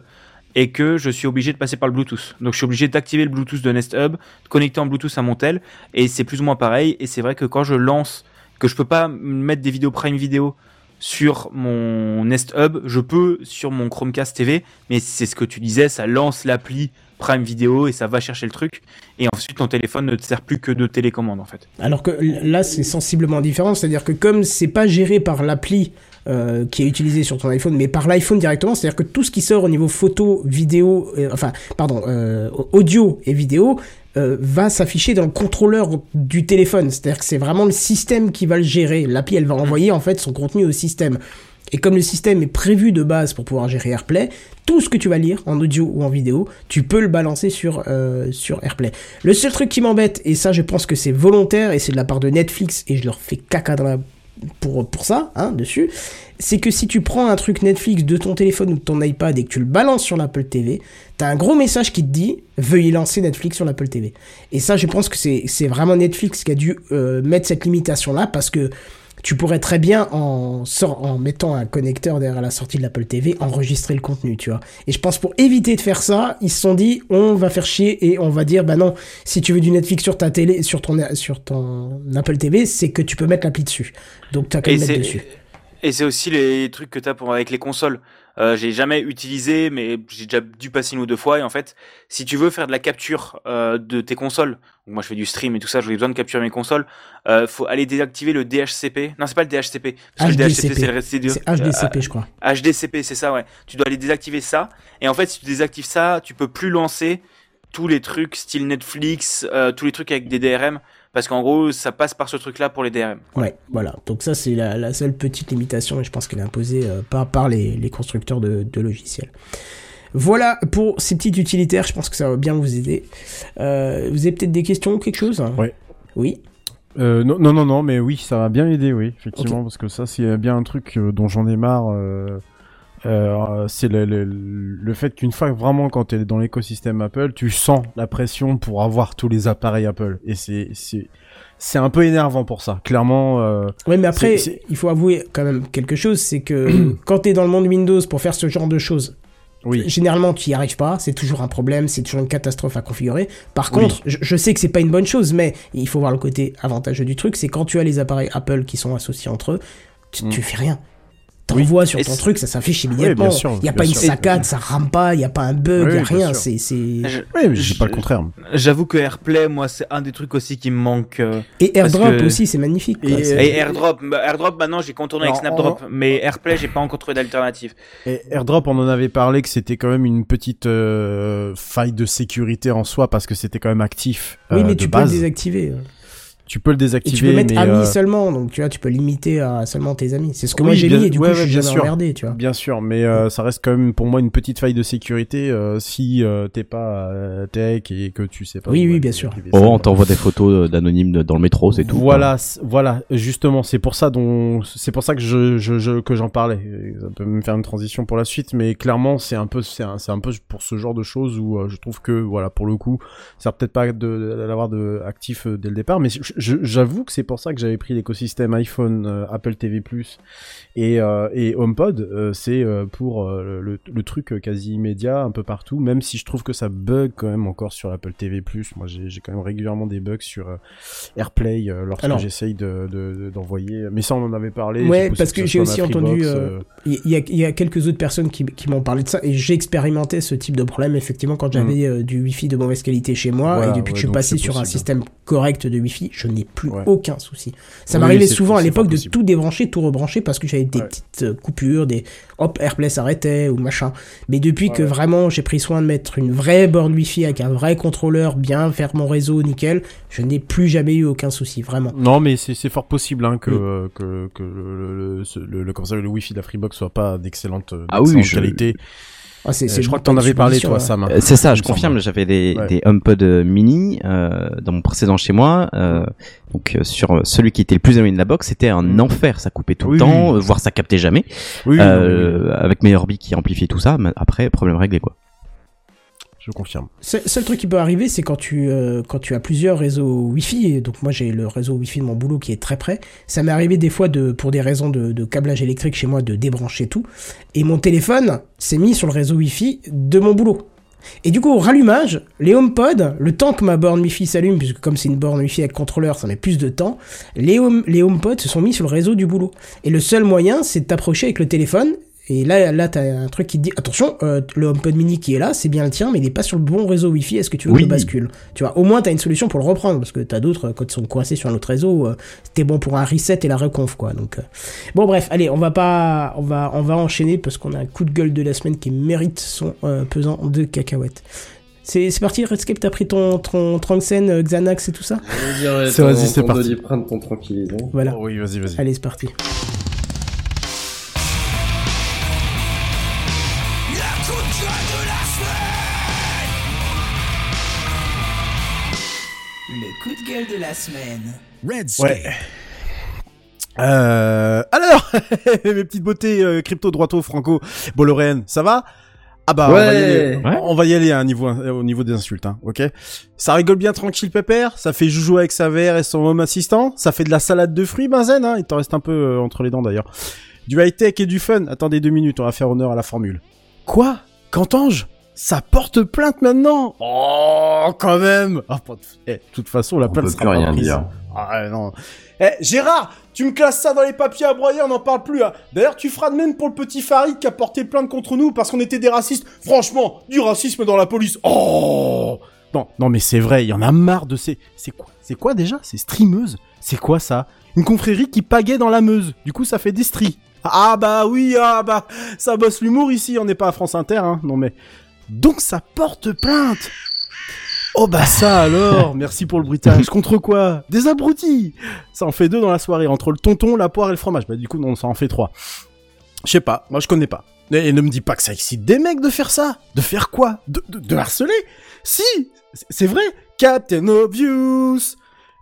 Et que je suis obligé de passer par le Bluetooth. Donc je suis obligé d'activer le Bluetooth de Nest Hub, de connecter en Bluetooth à mon tel, et c'est plus ou moins pareil. Et c'est vrai que quand je lance, que je peux pas mettre des vidéos Prime Video sur mon Nest Hub, je peux sur mon Chromecast T V, mais c'est ce que tu disais, ça lance l'appli Prime Video et ça va chercher le truc. Et ensuite, ton téléphone ne te sert plus que de télécommande en fait. Alors que là, c'est sensiblement différent, c'est-à-dire que comme c'est pas géré par l'appli Euh, qui est utilisé sur ton iPhone, mais par l'iPhone directement, c'est-à-dire que tout ce qui sort au niveau photo, vidéo, euh, enfin, pardon, euh, audio et vidéo, euh, va s'afficher dans le contrôleur du téléphone. C'est-à-dire que c'est vraiment le système qui va le gérer. L'appli, elle va envoyer, en fait, son contenu au système. Et comme le système est prévu de base pour pouvoir gérer AirPlay, tout ce que tu vas lire en audio ou en vidéo, tu peux le balancer sur, euh, sur AirPlay. Le seul truc qui m'embête, et ça, je pense que c'est volontaire, et c'est de la part de Netflix, et je leur fais caca dans la... Pour, pour ça, hein, dessus, c'est que si tu prends un truc Netflix de ton téléphone ou de ton iPad et que tu le balances sur l'Apple T V, t'as un gros message qui te dit « Veuillez lancer Netflix sur l'Apple T V ». Et ça, je pense que c'est, c'est vraiment Netflix qui a dû euh, mettre cette limitation-là, parce que tu pourrais très bien, en, sort, en mettant un connecteur derrière la sortie de l'Apple T V, enregistrer le contenu, tu vois. Et je pense pour éviter de faire ça, ils se sont dit « On va faire chier et on va dire « Bah non, si tu veux du Netflix sur ta télé, sur ton, sur ton Apple T V, c'est que tu peux mettre l'appli dessus. » Donc t'as qu'à le mettre dessus. Et c'est aussi les trucs que t'as pour, avec les consoles. Euh, j'ai jamais utilisé, mais j'ai déjà dû passer une ou deux fois. Et en fait, si tu veux faire de la capture euh, de tes consoles, moi je fais du stream et tout ça, j'ai besoin de capturer mes consoles, euh, faut aller désactiver le D H C P. Non, c'est pas le D H C P. Parce que le D H C P, c'est le résidu. C'est H D C P, euh, je crois. H D C P, c'est ça, ouais. Tu dois aller désactiver ça. Et en fait, si tu désactives ça, tu peux plus lancer tous les trucs style Netflix, euh, tous les trucs avec des D R M. Parce qu'en gros, ça passe par ce truc-là pour les D R M. Ouais, voilà. Donc ça, c'est la, la seule petite limitation, et je pense qu'elle est imposée euh, par, par les, les constructeurs de, de logiciels. Voilà pour ces petits utilitaires. Je pense que ça va bien vous aider. Euh, vous avez peut-être des questions ou quelque chose hein ? Ouais. Oui. Euh, non, non, non, non, mais oui, ça va bien aider, oui, effectivement, okay. Parce que ça, c'est bien un truc dont j'en ai marre. Euh... Euh, c'est le, le, le fait qu'une fois vraiment quand t'es dans l'écosystème Apple, tu sens la pression pour avoir tous les appareils Apple, et c'est c'est c'est un peu énervant pour ça, clairement. Euh, oui, mais après c'est, c'est... il faut avouer quand même quelque chose, c'est que quand t'es dans le monde Windows pour faire ce genre de choses, Oui. Généralement, tu n'y arrives pas, c'est toujours un problème, c'est toujours une catastrophe à configurer. Par contre, oui. je, je sais que c'est pas une bonne chose, mais il faut voir le côté avantageux du truc, c'est quand tu as les appareils Apple qui sont associés entre eux, tu, mmh. tu fais rien. T'envoies oui. sur ton et truc, ça s'affiche immédiatement. Il oui, n'y a pas une sûr. saccade, ça rame pas, il n'y a pas un bug, il oui, n'y a rien. C'est, c'est... Je, oui, mais je dis pas le contraire. J'avoue que AirPlay, moi, c'est un des trucs aussi qui me manque. Euh, et AirDrop que... aussi, c'est magnifique. Quoi, et, c'est... et AirDrop, AirDrop, maintenant, j'ai contourné non, avec SnapDrop, en... mais AirPlay, j'ai pas encore trouvé d'alternative. Et AirDrop, on en avait parlé que c'était quand même une petite euh, faille de sécurité en soi parce que c'était quand même actif. Euh, oui, mais de tu base. peux le désactiver. Tu peux le désactiver. Et tu peux mettre amis euh... seulement, donc tu vois, tu peux limiter à seulement tes amis. C'est ce que oui, moi j'ai bien, mis et du ouais, coup ouais, je suis jamais emmerdé, tu vois. Bien sûr, mais euh, ça reste quand même pour moi une petite faille de sécurité euh, si euh, t'es pas euh, tech et que tu sais pas. Oui, oui, bien sûr. Oh, ça, on t'envoie des photos d'anonymes dans le métro, c'est tout. Voilà, c'est, voilà, justement, c'est pour ça dont, c'est pour ça que je, je, je, que j'en parlais. Ça peut me faire une transition pour la suite, mais clairement, c'est un peu, c'est un, c'est un peu pour ce genre de choses où euh, je trouve que, voilà, pour le coup, ça sert peut-être pas de, de, de l'avoir de actif euh, dès le départ, mais je, Je, j'avoue que c'est pour ça que j'avais pris l'écosystème iPhone, euh, Apple T V plus, et, euh, et HomePod, euh, c'est euh, pour euh, le, le truc quasi immédiat un peu partout, même si je trouve que ça bug quand même encore sur Apple T V plus. Moi j'ai, j'ai quand même régulièrement des bugs sur euh, AirPlay euh, lorsque Alors, j'essaye de, de, de, d'envoyer, mais ça on en avait parlé. Ouais, parce que, que j'ai aussi entendu, il euh, euh... y, y, y a quelques autres personnes qui, qui m'ont parlé de ça, et j'ai expérimenté ce type de problème effectivement quand j'avais mmh. euh, du Wi-Fi de mauvaise qualité chez moi, voilà, et depuis ouais, que je suis passé sur un système correct de Wi-Fi, je n'ai plus ouais. aucun souci. Ça oui, m'arrivait souvent à l'époque de tout débrancher, tout rebrancher parce que j'avais des ouais. petites coupures, des hop, AirPlay s'arrêtait ou machin. Mais depuis ouais. que vraiment j'ai pris soin de mettre une vraie borne Wi-Fi avec un vrai contrôleur, bien faire mon réseau, nickel, je n'ai plus jamais eu aucun souci, vraiment. Non, mais c'est, c'est fort possible hein, que, oui. que, que le, le, le, le, le, le Wi-Fi de la Freebox soit pas d'excellente, d'excellente ah oui, qualité. Je... Ah, c'est, c'est je crois que t'en avais parlé toi, Sam. Euh, c'est ça, je confirme. J'avais des, ouais. des HomePod mini euh, dans mon précédent chez moi. Euh, donc euh, sur celui qui était le plus éloigné de la box, c'était un enfer. Ça coupait tout oui, le temps, oui. voire ça captait jamais. Oui, euh, oui. Avec mes Orbi qui amplifiaient tout ça, mais après problème réglé quoi. Je confirme. C'est, seul truc qui peut arriver, c'est quand tu euh, quand tu as plusieurs réseaux Wi-Fi. Et donc moi j'ai le réseau Wi-Fi de mon boulot qui est très près. Ça m'est arrivé des fois de pour des raisons de, de câblage électrique chez moi de débrancher tout. Et mon téléphone s'est mis sur le réseau Wi-Fi de mon boulot. Et du coup, au rallumage, les HomePod, le temps que ma borne Wi-Fi s'allume, puisque comme c'est une borne Wi-Fi avec contrôleur, ça met plus de temps, les home, les HomePod se sont mis sur le réseau du boulot. Et le seul moyen, c'est de t'approcher avec le téléphone. Et là, là, t'as un truc qui te dit, attention, euh, le HomePod mini qui est là, c'est bien le tien, mais il est pas sur le bon réseau Wi-Fi, est-ce que tu veux oui. que je bascule? Tu vois, au moins, t'as une solution pour le reprendre, parce que t'as d'autres, quand ils sont coincés sur un autre réseau, euh, t'es bon pour un reset et la reconf, quoi, donc, euh... bon, bref, allez, on va pas, on va, on va enchaîner, parce qu'on a un coup de gueule de la semaine qui mérite son, euh, pesant de cacahuètes. C'est, c'est parti, Redscape, t'as pris ton, ton Tranxène, euh, Xanax et tout ça? Je veux dire, c'est, ton, vas-y, c'est ton parti. Doliprane, ton tranquillisant. Voilà. Oh oui, vas-y, vas-y. Allez, c'est parti. De la semaine. Redscape. Ouais. Euh, alors, mes petites beautés euh, crypto droito franco boloréenne, ça va? Ah bah, ouais. on va y aller, ouais. on va y aller à un niveau, au niveau des insultes, hein, ok? Ça rigole bien tranquille pépère, ça fait joujou avec sa V R et son Home Assistant, ça fait de la salade de fruits, Benzen, hein, il t'en reste un peu euh, entre les dents d'ailleurs. Du high-tech et du fun, attendez deux minutes, on va faire honneur à la formule. Quoi? Qu'entends-je? Ça porte plainte maintenant. Oh, quand même. Ah, oh, eh, de toute façon, la on plainte sera pas prise. Ah non. Eh, Gérard, tu me classes ça dans les papiers à broyer, on n'en parle plus. Hein. D'ailleurs, tu feras de même pour le petit Farid qui a porté plainte contre nous parce qu'on était des racistes. Franchement, du racisme dans la police. Oh. Non, non, mais c'est vrai, il y en a marre de ces. C'est quoi, c'est quoi déjà? Ces streameuses? C'est quoi ça? Une confrérie qui pagaie dans la Meuse. Du coup, ça fait des stries. Ah bah oui, ah bah ça bosse l'humour ici. On n'est pas à France Inter, hein. Non mais. Donc ça porte plainte. Oh bah ça alors, merci pour le bruitage. Contre quoi? Des abrutis. Ça en fait deux dans la soirée, entre le tonton, la poire et le fromage. Bah du coup non, ça en fait trois. Je sais pas, moi je connais pas. Et ne me dis pas que ça excite des mecs de faire ça. De faire quoi? De, de, de harceler? Si, c'est vrai, Captain Obvious.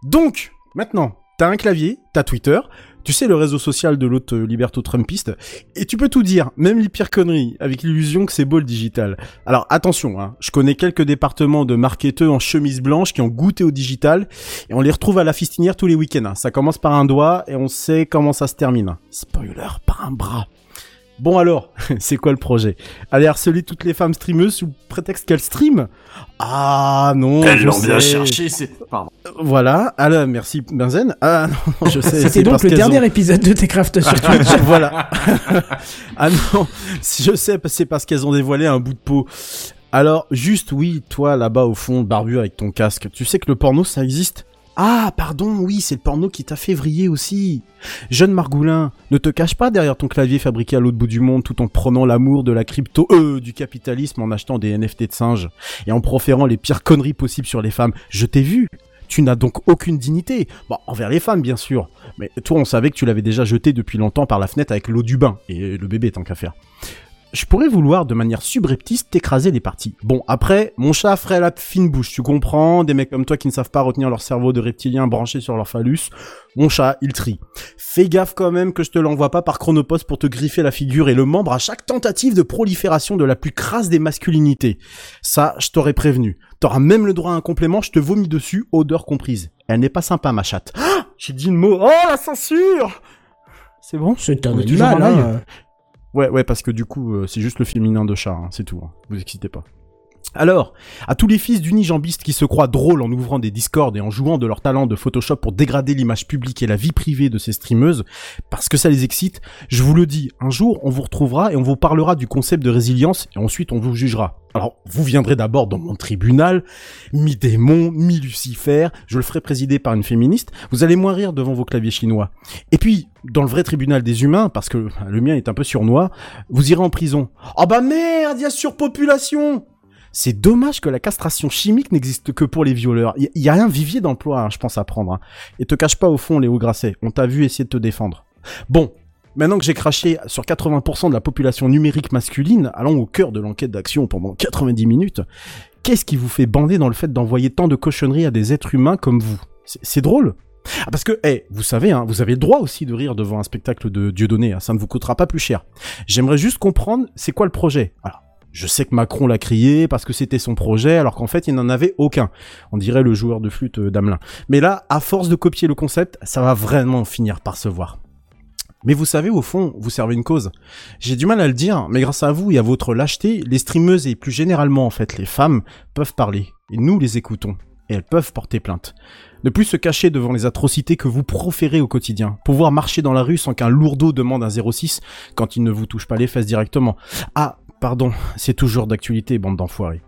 Donc, maintenant, t'as un clavier, t'as Twitter... Tu sais, le réseau social de l'autre liberto-trumpiste. Et tu peux tout dire, même les pires conneries, avec l'illusion que c'est beau le digital. Alors attention, hein, je connais quelques départements de marketeux en chemise blanche qui ont goûté au digital. Et on les retrouve à la fistinière tous les week-ends. Hein. Ça commence par un doigt et on sait comment ça se termine. Spoiler, par un bras. Bon alors, c'est quoi le projet? Allez harceler toutes les femmes streameuses sous prétexte qu'elles streament? Ah non, elles l'ont bien cherché, c'est... Pardon. Voilà, alors merci Benzen. Ah non, je sais. C'était donc le dernier ont... épisode de TechCraft sur Twitch. Voilà. Ah non, je sais, c'est parce qu'elles ont dévoilé un bout de peau. Alors juste, oui, toi là-bas au fond, barbu avec ton casque, tu sais que le porno ça existe? Ah, pardon, oui, c'est le porno qui t'a fait vriller aussi. Jeune Margoulin, ne te cache pas derrière ton clavier fabriqué à l'autre bout du monde tout en prenant l'amour de la crypto, euh, du capitalisme en achetant des N F T de singes et en proférant les pires conneries possibles sur les femmes. Je t'ai vu. Tu n'as donc aucune dignité. Bon, envers les femmes, bien sûr. Mais toi, on savait que tu l'avais déjà jeté depuis longtemps par la fenêtre avec l'eau du bain. Et le bébé, tant qu'à faire. Je pourrais vouloir, de manière subreptice, t'écraser les parties. Bon, après, mon chat ferait la fine bouche, tu comprends? Des mecs comme toi qui ne savent pas retenir leur cerveau de reptilien branché sur leur phallus. Mon chat, il trie. Fais gaffe quand même que je te l'envoie pas par chronopost pour te griffer la figure et le membre à chaque tentative de prolifération de la plus crasse des masculinités. Ça, je t'aurais prévenu. T'auras même le droit à un complément, je te vomis dessus, odeur comprise. Elle n'est pas sympa, ma chatte. Ah, j'ai dit le mot. Oh, la censure! C'est bon? C'est un animal, hein. Ouais, ouais, parce que du coup, euh, c'est juste le féminin de chat, hein, c'est tout, hein, vous excitez pas. Alors, à tous les fils d'unijambistes qui se croient drôles en ouvrant des discords et en jouant de leur talent de Photoshop pour dégrader l'image publique et la vie privée de ces streameuses, parce que ça les excite, je vous le dis, un jour, on vous retrouvera et on vous parlera du concept de résilience et ensuite on vous jugera. Alors, vous viendrez d'abord dans mon tribunal, mi-démon, mi-Lucifer, je le ferai présider par une féministe, vous allez moins rire devant vos claviers chinois. Et puis, dans le vrai tribunal des humains, parce que le mien est un peu surnois, vous irez en prison. Ah bah merde, il y a surpopulation! C'est dommage que la castration chimique n'existe que pour les violeurs. Il y, y a un vivier d'emploi, hein, je pense, à prendre. Hein. Et te cache pas au fond, Léo Grasset, on t'a vu essayer de te défendre. Bon, maintenant que j'ai craché sur quatre-vingts pour cent de la population numérique masculine, allons au cœur de l'enquête d'action pendant quatre-vingt-dix minutes, qu'est-ce qui vous fait bander dans le fait d'envoyer tant de cochonneries à des êtres humains comme vous? C'est, c'est drôle. Ah, parce que, eh, hey, vous savez, hein, vous avez le droit aussi de rire devant un spectacle de Dieudonné, hein, ça ne vous coûtera pas plus cher. J'aimerais juste comprendre c'est quoi le projet. Alors, je sais que Macron l'a crié parce que c'était son projet, alors qu'en fait, il n'en avait aucun. On dirait le joueur de flûte d'Hamelin. Mais là, à force de copier le concept, ça va vraiment finir par se voir. Mais vous savez, au fond, vous servez une cause. J'ai du mal à le dire, mais grâce à vous et à votre lâcheté, les streameuses et plus généralement, en fait, les femmes peuvent parler. Et nous les écoutons. Et elles peuvent porter plainte. Ne plus se cacher devant les atrocités que vous proférez au quotidien. Pouvoir marcher dans la rue sans qu'un lourdeau demande un zéro six quand il ne vous touche pas les fesses directement. Ah, pardon, c'est toujours d'actualité, bande d'enfoirés.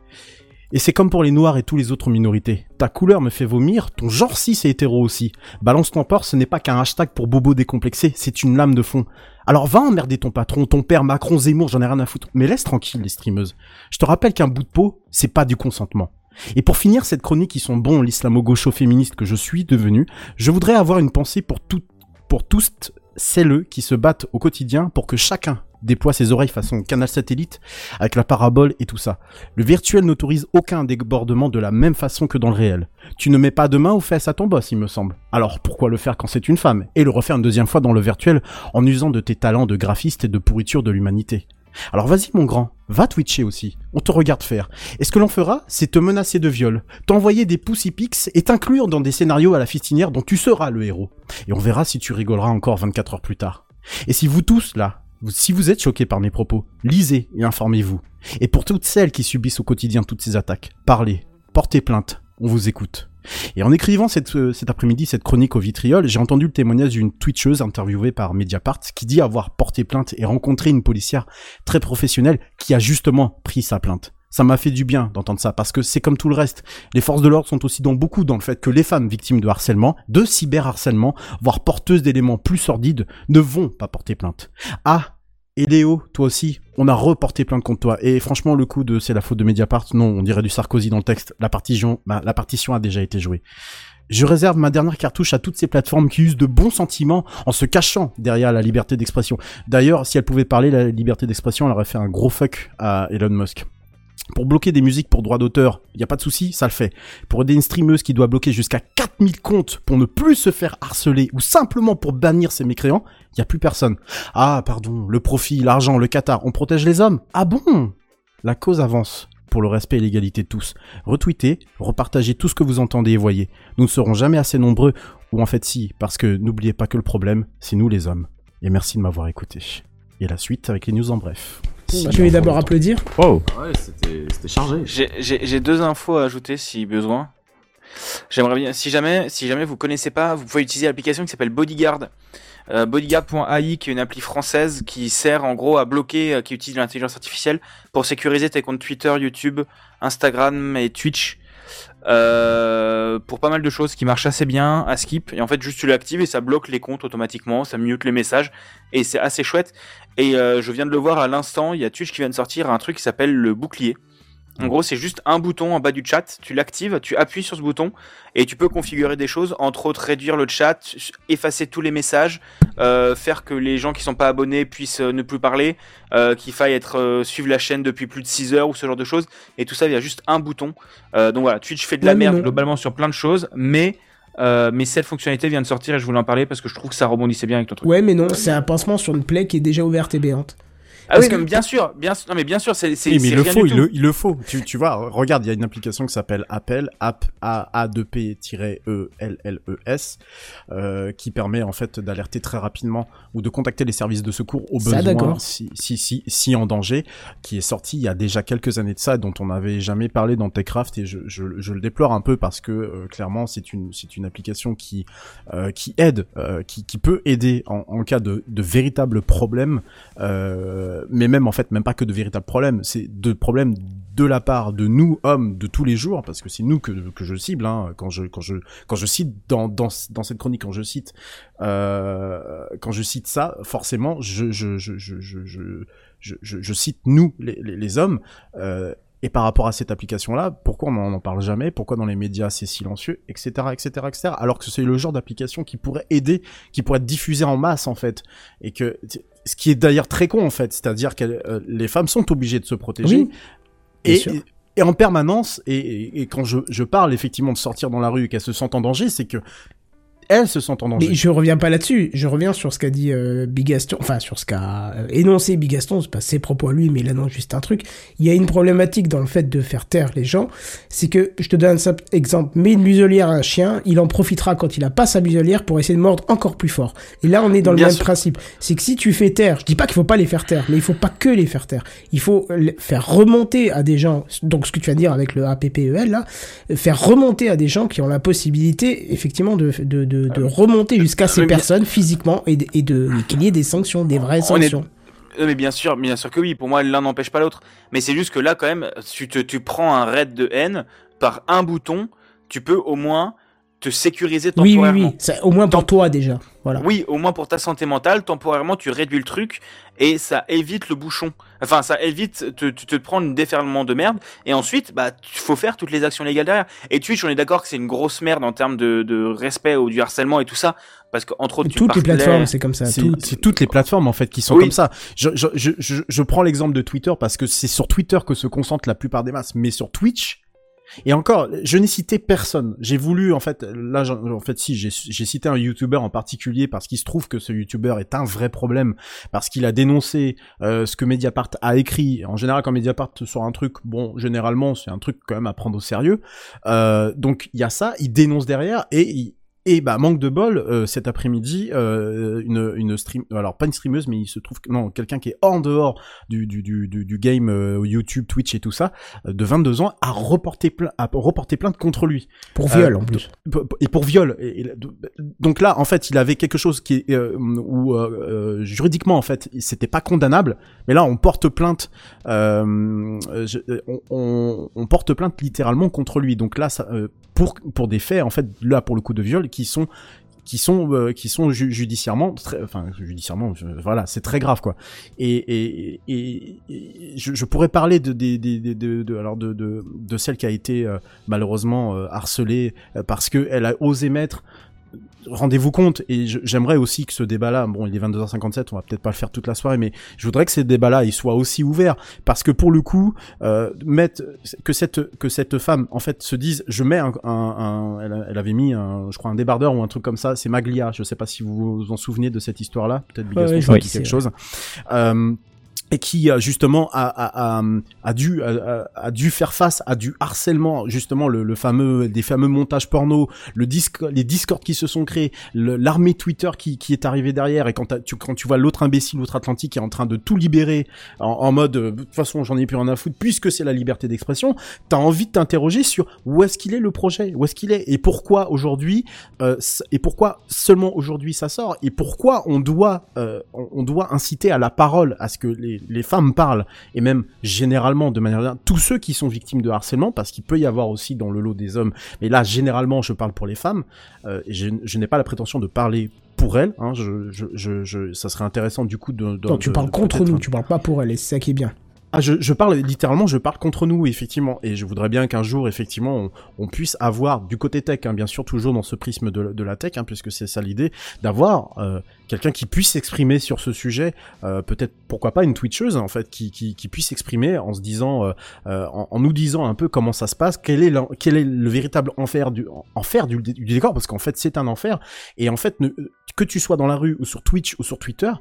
Et c'est comme pour les noirs et tous les autres minorités. Ta couleur me fait vomir, ton genre si c'est hétéro aussi. Balance ton porc, ce n'est pas qu'un hashtag pour bobo décomplexé, c'est une lame de fond. Alors va emmerder ton patron, ton père, Macron, Zemmour, j'en ai rien à foutre. Mais laisse tranquille les streameuses. Je te rappelle qu'un bout de peau, c'est pas du consentement. Et pour finir cette chronique qui sont bons l'islamo-gaucho-féministe que je suis devenu, je voudrais avoir une pensée pour, tout, pour tous celles qui se battent au quotidien pour que chacun déploie ses oreilles façon canal satellite avec la parabole et tout ça. Le virtuel n'autorise aucun débordement de la même façon que dans le réel. Tu ne mets pas de main aux fesses à ton boss, il me semble. Alors pourquoi le faire quand c'est une femme et le refaire une deuxième fois dans le virtuel en usant de tes talents de graphiste et de pourriture de l'humanité? Alors vas-y mon grand, va twitcher aussi, on te regarde faire. Et ce que l'on fera, c'est te menacer de viol, t'envoyer des poussy pics et t'inclure dans des scénarios à la fistinière dont tu seras le héros. Et on verra si tu rigoleras encore vingt-quatre heures plus tard. Et si vous tous là, si vous êtes choqués par mes propos, lisez et informez-vous. Et pour toutes celles qui subissent au quotidien toutes ces attaques, parlez, portez plainte, on vous écoute. Et en écrivant cette, euh, cet après-midi cette chronique au vitriol, j'ai entendu le témoignage d'une twitcheuse interviewée par Mediapart qui dit avoir porté plainte et rencontré une policière très professionnelle qui a justement pris sa plainte. Ça m'a fait du bien d'entendre ça parce que c'est comme tout le reste. Les forces de l'ordre sont aussi dans beaucoup dans le fait que les femmes victimes de harcèlement, de cyberharcèlement, voire porteuses d'éléments plus sordides, ne vont pas porter plainte. Ah, et Léo, toi aussi, on a reporté plainte contre toi. Et franchement, le coup de c'est la faute de Mediapart, non, on dirait du Sarkozy dans le texte. La partition, bah, la partition a déjà été jouée. Je réserve ma dernière cartouche à toutes ces plateformes qui usent de bons sentiments en se cachant derrière la liberté d'expression. D'ailleurs, si elle pouvait parler, la liberté d'expression, elle aurait fait un gros fuck à Elon Musk. Pour bloquer des musiques pour droit d'auteur, il n'y a pas de souci, ça le fait. Pour aider une streameuse qui doit bloquer jusqu'à quatre mille comptes pour ne plus se faire harceler ou simplement pour bannir ses mécréants, il n'y a plus personne. Ah, pardon, le profit, l'argent, le Qatar, on protège les hommes? Ah bon? La cause avance pour le respect et l'égalité de tous. Retweetez, repartagez tout ce que vous entendez et voyez. Nous ne serons jamais assez nombreux, ou en fait si, parce que n'oubliez pas que le problème, c'est nous les hommes. Et merci de m'avoir écouté. et la suite avec les news en bref. Si tu veux d'abord applaudir. Oh. Ouais, c'était, c'était chargé. J'ai, j'ai, j'ai deux infos à ajouter si besoin. J'aimerais bien. Si jamais, si jamais vous connaissez pas, vous pouvez utiliser l'application qui s'appelle Bodyguard. Euh, bodyguard point a i qui est une appli française qui sert en gros à bloquer, euh, qui utilise l'intelligence artificielle pour sécuriser tes comptes Twitter, YouTube, Instagram et Twitch. Euh, pour pas mal de choses qui marchent assez bien à skip, et en fait juste tu l'actives et ça bloque les comptes automatiquement, ça mute les messages et c'est assez chouette. Et euh, je viens de le voir à l'instant, il y a Twitch qui vient de sortir un truc qui s'appelle le bouclier. En gros c'est juste un bouton en bas du chat, tu l'actives, tu appuies sur ce bouton et tu peux configurer des choses, entre autres réduire le chat, effacer tous les messages, euh, faire que les gens qui sont pas abonnés puissent ne plus parler, euh, qu'il faille être, euh, suivre la chaîne depuis plus de six heures ou ce genre de choses, et tout ça via juste un bouton. Euh, donc voilà, Twitch fait de la merde globalement sur plein de choses, mais... Euh, mais cette fonctionnalité vient de sortir et je voulais en parler parce que je trouve que ça rebondissait bien avec ton truc. Ouais, mais non, c'est un pansement sur une plaie qui est déjà ouverte et béante. Ah parce oui, que... non, bien sûr, bien sûr, non mais bien sûr, c'est c'est, oui, mais c'est il rien faut, du il tout. Le, il le faut, tu tu vois, regarde, il y a une application qui s'appelle APPELLE, app a deux p e l l e s, euh, qui permet en fait d'alerter très rapidement ou de contacter les services de secours au besoin si, si si si en danger, qui est sorti il y a déjà quelques années de ça, dont on n'avait jamais parlé dans TechCraft, et je je je le déplore un peu parce que euh, clairement c'est une c'est une application qui euh, qui aide, euh, qui qui peut aider en en cas de de véritables problèmes. Euh, mais même en fait même pas que de véritables problèmes, c'est de problèmes de la part de nous hommes de tous les jours, parce que c'est nous que que je cible, hein, quand je quand je quand je cite dans dans dans cette chronique, quand je cite euh quand je cite ça, forcément je je je je je je je, je cite nous les les, les hommes, euh et par rapport à cette application-là, pourquoi on n'en parle jamais ? Pourquoi dans les médias c'est silencieux, et cetera, et cetera, et cetera. Alors que c'est le genre d'application qui pourrait aider, qui pourrait être diffusée en masse en fait, et que ce qui est d'ailleurs très con en fait, c'est-à-dire que euh, les femmes sont obligées de se protéger, oui, et, et, et en permanence. Et, et, et quand je, je parle effectivement de sortir dans la rue et qu'elles se sentent en danger, c'est que elles se sentent en danger. Mais je reviens pas là-dessus. Je reviens sur ce qu'a dit euh, Bigaston, enfin sur ce qu'a euh, énoncé Bigaston. C'est pas ses propos à lui, mais il annonce juste un truc. Il y a une problématique dans le fait de faire taire les gens. C'est que, je te donne un simple exemple, mets une muselière à un chien, il en profitera quand il a pas sa muselière pour essayer de mordre encore plus fort. Et là, on est dans le Bien même sûr. principe. C'est que si tu fais taire, je dis pas qu'il faut pas les faire taire, mais il faut pas que les faire taire. Il faut faire remonter à des gens, donc ce que tu vas dire avec le APPEL là, faire remonter à des gens qui ont la possibilité, effectivement, de, de, de De, de remonter jusqu'à ces mais personnes bien... physiquement et, de, et, de, et qu'il y ait des sanctions, des vraies on sanctions. Est... Mais bien sûr, bien sûr que oui, pour moi l'un n'empêche pas l'autre. Mais c'est juste que là quand même, tu, te, tu prends un raid de haine par un bouton, tu peux au moins te sécuriser temporairement. Oui, oui, oui. Ça, au moins pour Temp... toi déjà. Voilà. Oui, au moins pour ta santé mentale, temporairement tu réduis le truc et ça évite le bouchon. Enfin, ça évite de te prendre un déferlement de merde. Et ensuite, bah, faut faire toutes les actions légales derrière. Et Twitch, on est d'accord que c'est une grosse merde en termes de, de respect ou du harcèlement et tout ça. Parce qu'entre autres, tu toutes les plateformes, c'est comme ça. C'est, toutes... c'est toutes les plateformes, en fait, qui sont oui. comme ça. Je, je, je, je, je prends l'exemple de Twitter parce que c'est sur Twitter que se concentrent la plupart des masses. Mais sur Twitch, et encore, je n'ai cité personne. J'ai voulu, en fait, là, en fait, si, j'ai, j'ai cité un YouTuber en particulier parce qu'il se trouve que ce YouTuber est un vrai problème, parce qu'il a dénoncé euh, ce que Mediapart a écrit. En général, quand Mediapart sort un truc, bon, généralement, c'est un truc quand même à prendre au sérieux. Euh, donc, il y a ça, il dénonce derrière et il... Et bah manque de bol, euh, cet après-midi, euh, une une stream, alors pas une streameuse, mais il se trouve que non, quelqu'un qui est en dehors du du du du game, euh, YouTube, Twitch et tout ça, euh, de vingt-deux ans, a reporté plainte, a reporté plainte contre lui pour viol euh, en plus. Et pour viol. Et, et, donc là, en fait, il avait quelque chose qui est euh, où euh, juridiquement en fait, c'était pas condamnable, mais là on porte plainte, euh, je, on, on on porte plainte littéralement contre lui. Donc là, ça, euh, pour pour des faits en fait, là pour le coup de viol, qui sont qui sont euh, qui sont ju- judiciairement très, enfin judiciairement je, voilà c'est très grave quoi, et et, et, et je, je pourrais parler de des de, de, de, de alors de de de celle qui a été euh, malheureusement euh, harcelée parce que elle a osé mettre, rendez-vous compte, et je, j'aimerais aussi que ce débat-là, bon il est vingt-deux heures cinquante-sept, on va peut-être pas le faire toute la soirée, mais je voudrais que ces débats-là ils soient aussi ouverts, parce que pour le coup euh, mettre, que cette que cette femme en fait se dise, je mets un, un, un elle, elle avait mis un, je crois un débardeur ou un truc comme ça, c'est Maglia, je sais pas si vous vous en souvenez de cette histoire-là, peut-être Bigaston, ouais, ouais, oui, quelque c'est... chose euh, et qui justement a, a, a, a, dû, a, a dû faire face à du harcèlement, justement le, le fameux des fameux montages porno, le disque, les discords qui se sont créés, le, l'armée Twitter qui, qui est arrivée derrière, et quand tu quand tu vois l'autre imbécile, l'autre Atlantique qui est en train de tout libérer en, en mode de toute façon j'en ai plus rien à foutre puisque c'est la liberté d'expression, t'as envie de t'interroger sur où est-ce qu'il est le projet, où est-ce qu'il est et pourquoi aujourd'hui euh, et pourquoi seulement aujourd'hui ça sort et pourquoi on doit euh, on, on doit inciter à la parole, à ce que les les femmes parlent, et même généralement de manière tous ceux qui sont victimes de harcèlement, parce qu'il peut y avoir aussi dans le lot des hommes, mais là généralement je parle pour les femmes, euh, et je, je n'ai pas la prétention de parler pour elles, hein, je, je, je, je, ça serait intéressant du coup de... de non, de, tu parles de, contre nous, un... tu parles pas pour elles, et c'est ça qui est bien. Ah, je, je parle littéralement, je parle contre nous, effectivement, et je voudrais bien qu'un jour, effectivement, on, on puisse avoir du côté tech, hein, bien sûr, toujours dans ce prisme de, de la tech, hein, puisque c'est ça l'idée, d'avoir euh, quelqu'un qui puisse s'exprimer sur ce sujet, euh, peut-être, pourquoi pas, une twitcheuse, en fait, qui, qui, qui puisse s'exprimer en se disant, euh, euh, en, en nous disant un peu comment ça se passe, quel est, la, quel est le véritable enfer du, enfer du, du décor, parce qu'en fait, c'est un enfer, et en fait, ne, que tu sois dans la rue ou sur Twitch ou sur Twitter,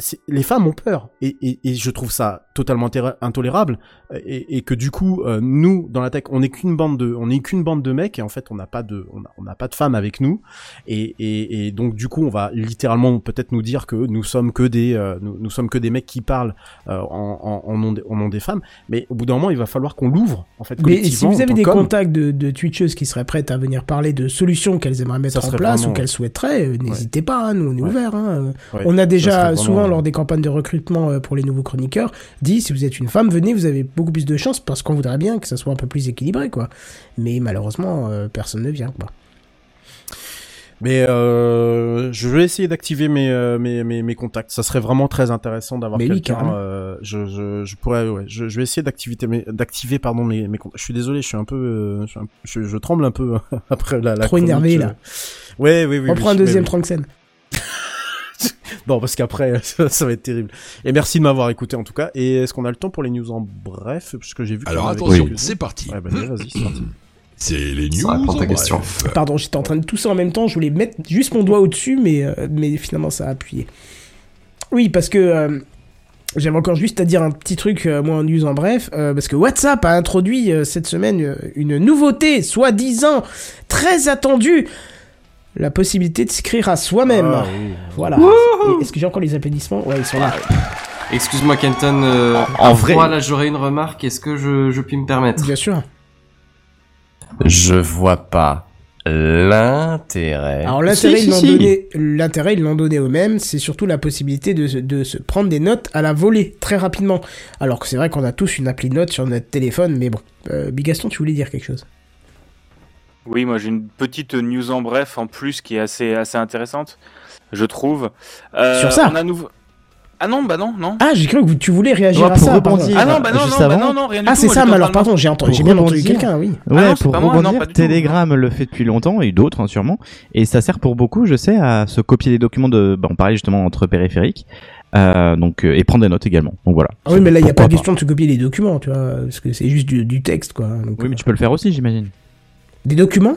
c'est, les femmes ont peur et, et, et je trouve ça totalement ter- intolérable et, et que du coup euh, nous dans la tech on n'est qu'une bande de on est qu'une bande de mecs et en fait on n'a pas de on a, on n'a pas de femmes avec nous et, et, et donc du coup on va littéralement peut-être nous dire que nous sommes que des euh, nous, nous sommes que des mecs qui parlent euh, en, en, en, nom de, en nom des femmes, mais au bout d'un moment il va falloir qu'on l'ouvre en fait collectivement. Mais si vous avez des com, contacts de, de Twitcheuses qui seraient prêtes à venir parler de solutions qu'elles aimeraient mettre en place vraiment... ou qu'elles souhaiteraient, n'hésitez ouais. pas, hein, nous on est ouais. ouverts, hein. ouais. On a déjà souvent lors des campagnes de recrutement pour les nouveaux chroniqueurs, dit si vous êtes une femme, venez, vous avez beaucoup plus de chances parce qu'on voudrait bien que ça soit un peu plus équilibré, quoi. Mais malheureusement, euh, personne ne vient, quoi. Mais euh, je vais essayer d'activer mes, mes mes mes contacts. Ça serait vraiment très intéressant d'avoir mais quelqu'un. Oui, euh, je je je pourrais. Ouais, je, je vais essayer d'activer mes d'activer pardon mes mes. Je suis désolé, je suis un peu. Euh, je, suis un, je, je tremble un peu après la. la Trop énervé là. Je... Ouais, oui, oui. On oui, prend oui, un deuxième oui. Tranxène. Bon, parce qu'après, ça, ça va être terrible. Et merci de m'avoir écouté, en tout cas. Et est-ce qu'on a le temps pour les news en bref? Parce que j'ai vu... Alors, attention, oui. c'est parti. Ouais, bah, vas-y, c'est parti. C'est les news en bref. Pardon, j'étais en train de tousser en même temps. Je voulais mettre juste mon doigt au-dessus, mais, euh, mais finalement, ça a appuyé. Oui, parce que... Euh, j'avais encore juste à dire un petit truc, euh, moi, en news en bref, euh, parce que WhatsApp a introduit euh, cette semaine euh, une nouveauté, soi-disant, très attendue. La possibilité de s'écrire à soi-même. Ah, oui. Voilà. Wouhou. Est-ce que j'ai encore les applaudissements? Ouais, ils sont là. Excuse-moi, Kenton. Euh, en vrai, moi, là, j'aurais une remarque. Est-ce que je, je puis me permettre? Bien sûr. Je vois pas l'intérêt. Alors l'intérêt, si, ils si, l'ont si. donné. L'intérêt, ils l'ont donné eux-mêmes. C'est surtout la possibilité de de se prendre des notes à la volée très rapidement. Alors que c'est vrai qu'on a tous une appli note sur notre téléphone, mais bon. Euh, Bigaston, tu voulais dire quelque chose? Oui, moi j'ai une petite news en bref en plus qui est assez, assez intéressante, je trouve. Euh, Sur ça on a nouveau... Ah non, bah non, non. Ah, j'ai cru que tu voulais réagir ouais, à ça. Rebondir, ah non, bah non, non, bah non, non, rien ah, du tout. Ah, c'est ça, mais alors pardon, j'ai, entendu, j'ai bien entendu quelqu'un, oui. Ouais, ah non, pour rebondir, moi, non, Telegram le fait depuis longtemps, et d'autres hein, sûrement, et ça sert pour beaucoup, je sais, à se copier des documents de... Bah, on parlait justement entre périphériques. Euh, donc euh, et prendre des notes également. Donc voilà. Ah oui, mais là il n'y a pas question de se copier les documents, tu vois, parce que c'est juste du texte, quoi. Oui, mais tu peux le faire aussi, j'imagine. Des documents?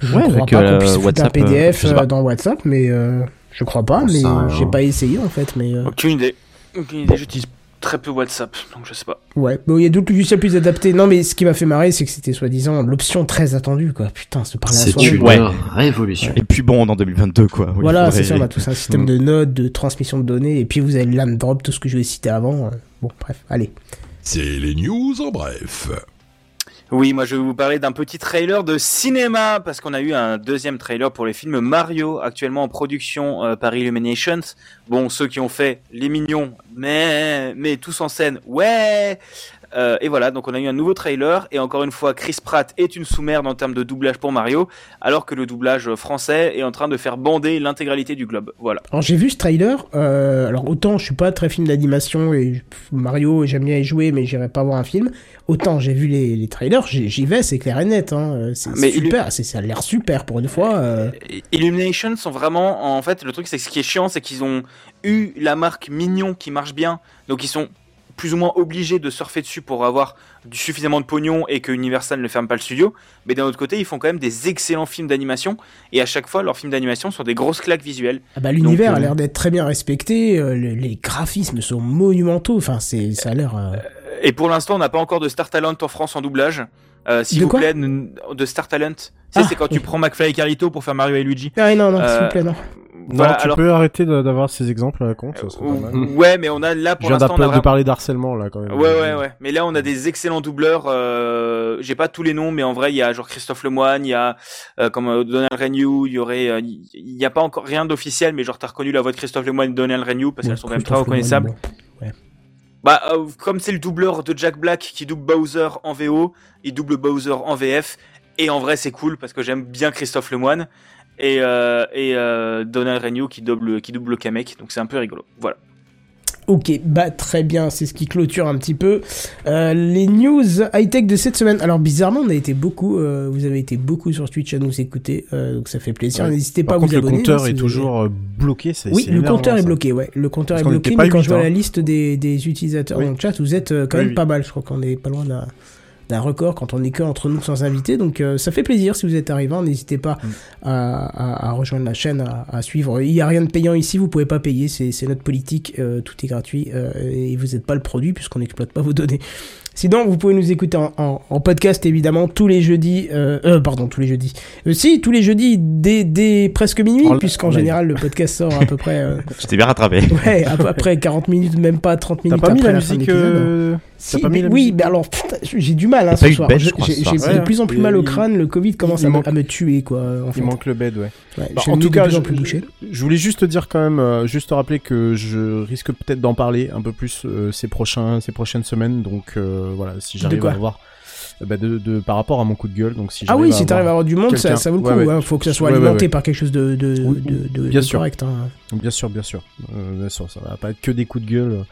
Je ouais, crois pas euh, qu'on puisse foutre un P D F euh, dans WhatsApp, mais euh, je crois pas, mais ça, j'ai pas essayé en fait. Mais euh... aucune idée. Aucune idée. J'utilise très peu WhatsApp, donc je sais pas. Ouais, bon, il y a d'autres logiciels plus adaptés. Non, mais ce qui m'a fait marrer, c'est que c'était soi-disant l'option très attendue, quoi. Putain, se parler à soi. C'est une ouais. révolution. Et puis bon, on est en deux mille vingt-deux, quoi. Oui, voilà, c'est ça. On a tous un système de notes, de transmission de données, et puis vous avez le land drop, tout ce que je vais citer avant. Bon, bref, allez. C'est les news en bref. Oui, moi je vais vous parler d'un petit trailer de cinéma, parce qu'on a eu un deuxième trailer pour les films Mario, actuellement en production euh, par Illuminations. Bon, ceux qui ont fait Les Mignons, mais, mais tous en scène, ouais euh, et voilà, donc on a eu un nouveau trailer, et encore une fois, Chris Pratt est une sous-merde en termes de doublage pour Mario, alors que le doublage français est en train de faire bander l'intégralité du globe, voilà. Alors j'ai vu ce trailer, euh, alors autant je suis pas très film d'animation, et Mario, j'aime bien y jouer, mais j'irai pas voir un film, autant j'ai vu les, les trailers, j'y vais, c'est clair et net, hein. C'est mais super, il... c'est, ça a l'air super pour une fois. Euh... Illumination sont vraiment, en fait, le truc c'est que ce qui est chiant, c'est qu'ils ont eu la marque Mignon qui marche bien, donc ils sont plus ou moins obligés de surfer dessus pour avoir du, suffisamment de pognon et que Universal ne ferme pas le studio. Mais d'un autre côté, ils font quand même des excellents films d'animation et à chaque fois, leurs films d'animation sont des grosses claques visuelles. Ah bah, l'univers Donc, a l'air d'être très bien respecté, euh, les, les graphismes sont monumentaux, enfin, c'est, ça a l'air... Euh... Et pour l'instant, on n'a pas encore de Star Talent en France en doublage. Euh, s'il de vous plaît, de Star Talent. Ah, tu sais, c'est quand oui. tu prends McFly et Carlito pour faire Mario et Luigi. Ah, non, non, euh, s'il vous plaît, non. Voilà, non, tu alors... peux arrêter de, d'avoir ces exemples à la con, ça serait pas mal. Ouais, mais on a là pour l'instant. Je viens d'instant, on a de parler d'harcèlement là quand même. Ouais, ouais, ouais. Mais là, on a des excellents doubleurs. Euh... J'ai pas tous les noms, mais en vrai, il y a genre Christophe Lemoine, il y a euh, comme euh, Donald Renew, il y aurait. Il euh, y a pas encore rien d'officiel, mais genre t'as reconnu la voix de Christophe Lemoine et Donald Renew parce ouais, qu'elles sont quand même très reconnaissables. Ouais. Bah, euh, comme c'est le doubleur de Jack Black qui double Bowser en V O, il double Bowser en V F. Et en vrai, c'est cool parce que j'aime bien Christophe Lemoine et, euh, et euh, Donald Renew qui double, qui double Kamek. Donc c'est un peu rigolo. Voilà. Ok, bah très bien, c'est ce qui clôture un petit peu euh, les news high-tech de cette semaine. Alors bizarrement, on a été beaucoup, euh, vous avez été beaucoup sur Twitch à nous écouter, euh, donc ça fait plaisir. Ouais. N'hésitez pas Par à contre, vous abonner. Le compteur là, est toujours avez... bloqué, c'est Oui, c'est le compteur est ça. bloqué, ouais. Le compteur Parce est bloqué, mais quand je vois la liste des, des utilisateurs oui. dans le chat, vous êtes euh, quand oui, même oui. pas mal. Je crois qu'on est pas loin d'un... d'un record quand on est que entre nous sans invité, donc euh, ça fait plaisir si vous êtes arrivant, n'hésitez pas mmh. à, à, à rejoindre la chaîne, à, à suivre, il n'y a rien de payant ici, vous ne pouvez pas payer, c'est, c'est notre politique, euh, tout est gratuit euh, et vous n'êtes pas le produit puisqu'on n'exploite pas vos données. Sinon, vous pouvez nous écouter en, en, en podcast, évidemment, tous les jeudis... Euh, euh, pardon, tous les jeudis. Euh, si, tous les jeudis, dès, dès presque minuit, oh, puisqu'en oh, général, oh. le podcast sort à peu près... Euh, je t'ai bien rattrapé. Ouais, après quarante minutes, même pas trente minutes après la fin de l'épisode. T'as pas mis la musique euh... si, T'as pas mis mais, la musique Oui, mais alors, putain, j'ai du mal hein, ce soir. Bed, je, crois, j'ai j'ai, j'ai ouais, de plus en plus mal au crâne, le Covid commence à, manque, à me tuer, quoi. En fait. Il manque le bed, ouais. ouais bah, en tout cas, je, je voulais juste te dire quand même, juste te rappeler que je risque peut-être d'en parler un peu plus ces prochaines semaines, donc... voilà, si j'arrive à avoir bah de, de par rapport à mon coup de gueule, donc si ah oui, si t'arrives à avoir du monde, ça, ça vaut le coup. Ouais, ouais. Hein, faut que ça soit ouais, alimenté ouais, ouais. par quelque chose de, de, oui, de, de, bien de sûr. correct. Hein. Bien sûr, bien sûr, euh, bien sûr, ça va pas être que des coups de gueule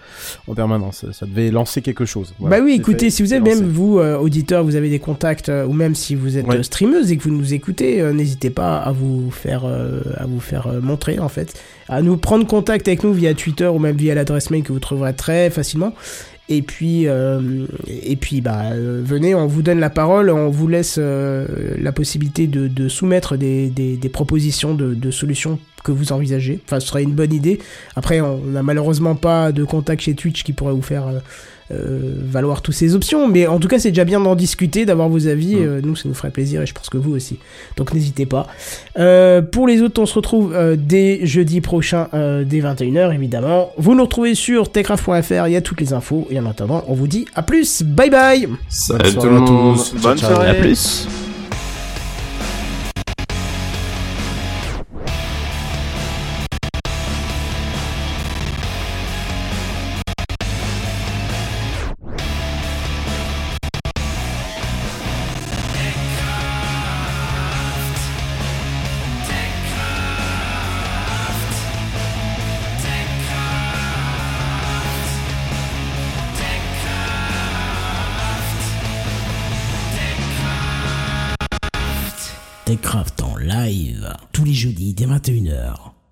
en permanence. Ça, ça devait lancer quelque chose. Voilà, bah oui, écoutez, fait, si vous êtes même lancé. vous euh, auditeur, vous avez des contacts, euh, ou même si vous êtes ouais. streameuse et que vous nous écoutez, euh, n'hésitez pas à vous faire euh, à vous faire euh, montrer en fait, à nous prendre contact avec nous via Twitter ou même via l'adresse mail que vous trouverez très facilement. Et puis, euh, et puis, bah, euh, venez, on vous donne la parole, on vous laisse euh, la possibilité de, de soumettre des, des, des propositions de, de solutions que vous envisagez. Enfin, ce serait une bonne idée. Après, on n'a malheureusement pas de contact chez Twitch qui pourrait vous faire euh, euh, valoir toutes ces options. Mais en tout cas, c'est déjà bien d'en discuter, d'avoir vos avis. Mmh. Euh, nous, ça nous ferait plaisir et je pense que vous aussi. Donc, n'hésitez pas. Euh, pour les autres, on se retrouve euh, dès jeudi prochain, euh, dès vingt et une heures, évidemment. Vous nous retrouvez sur techcraft point f r. Il y a toutes les infos. Et en attendant, on vous dit à plus. Bye bye. Salut tout le monde. Bonne soirée. À plus. TechCraft en live, tous les jeudis dès vingt et une heures.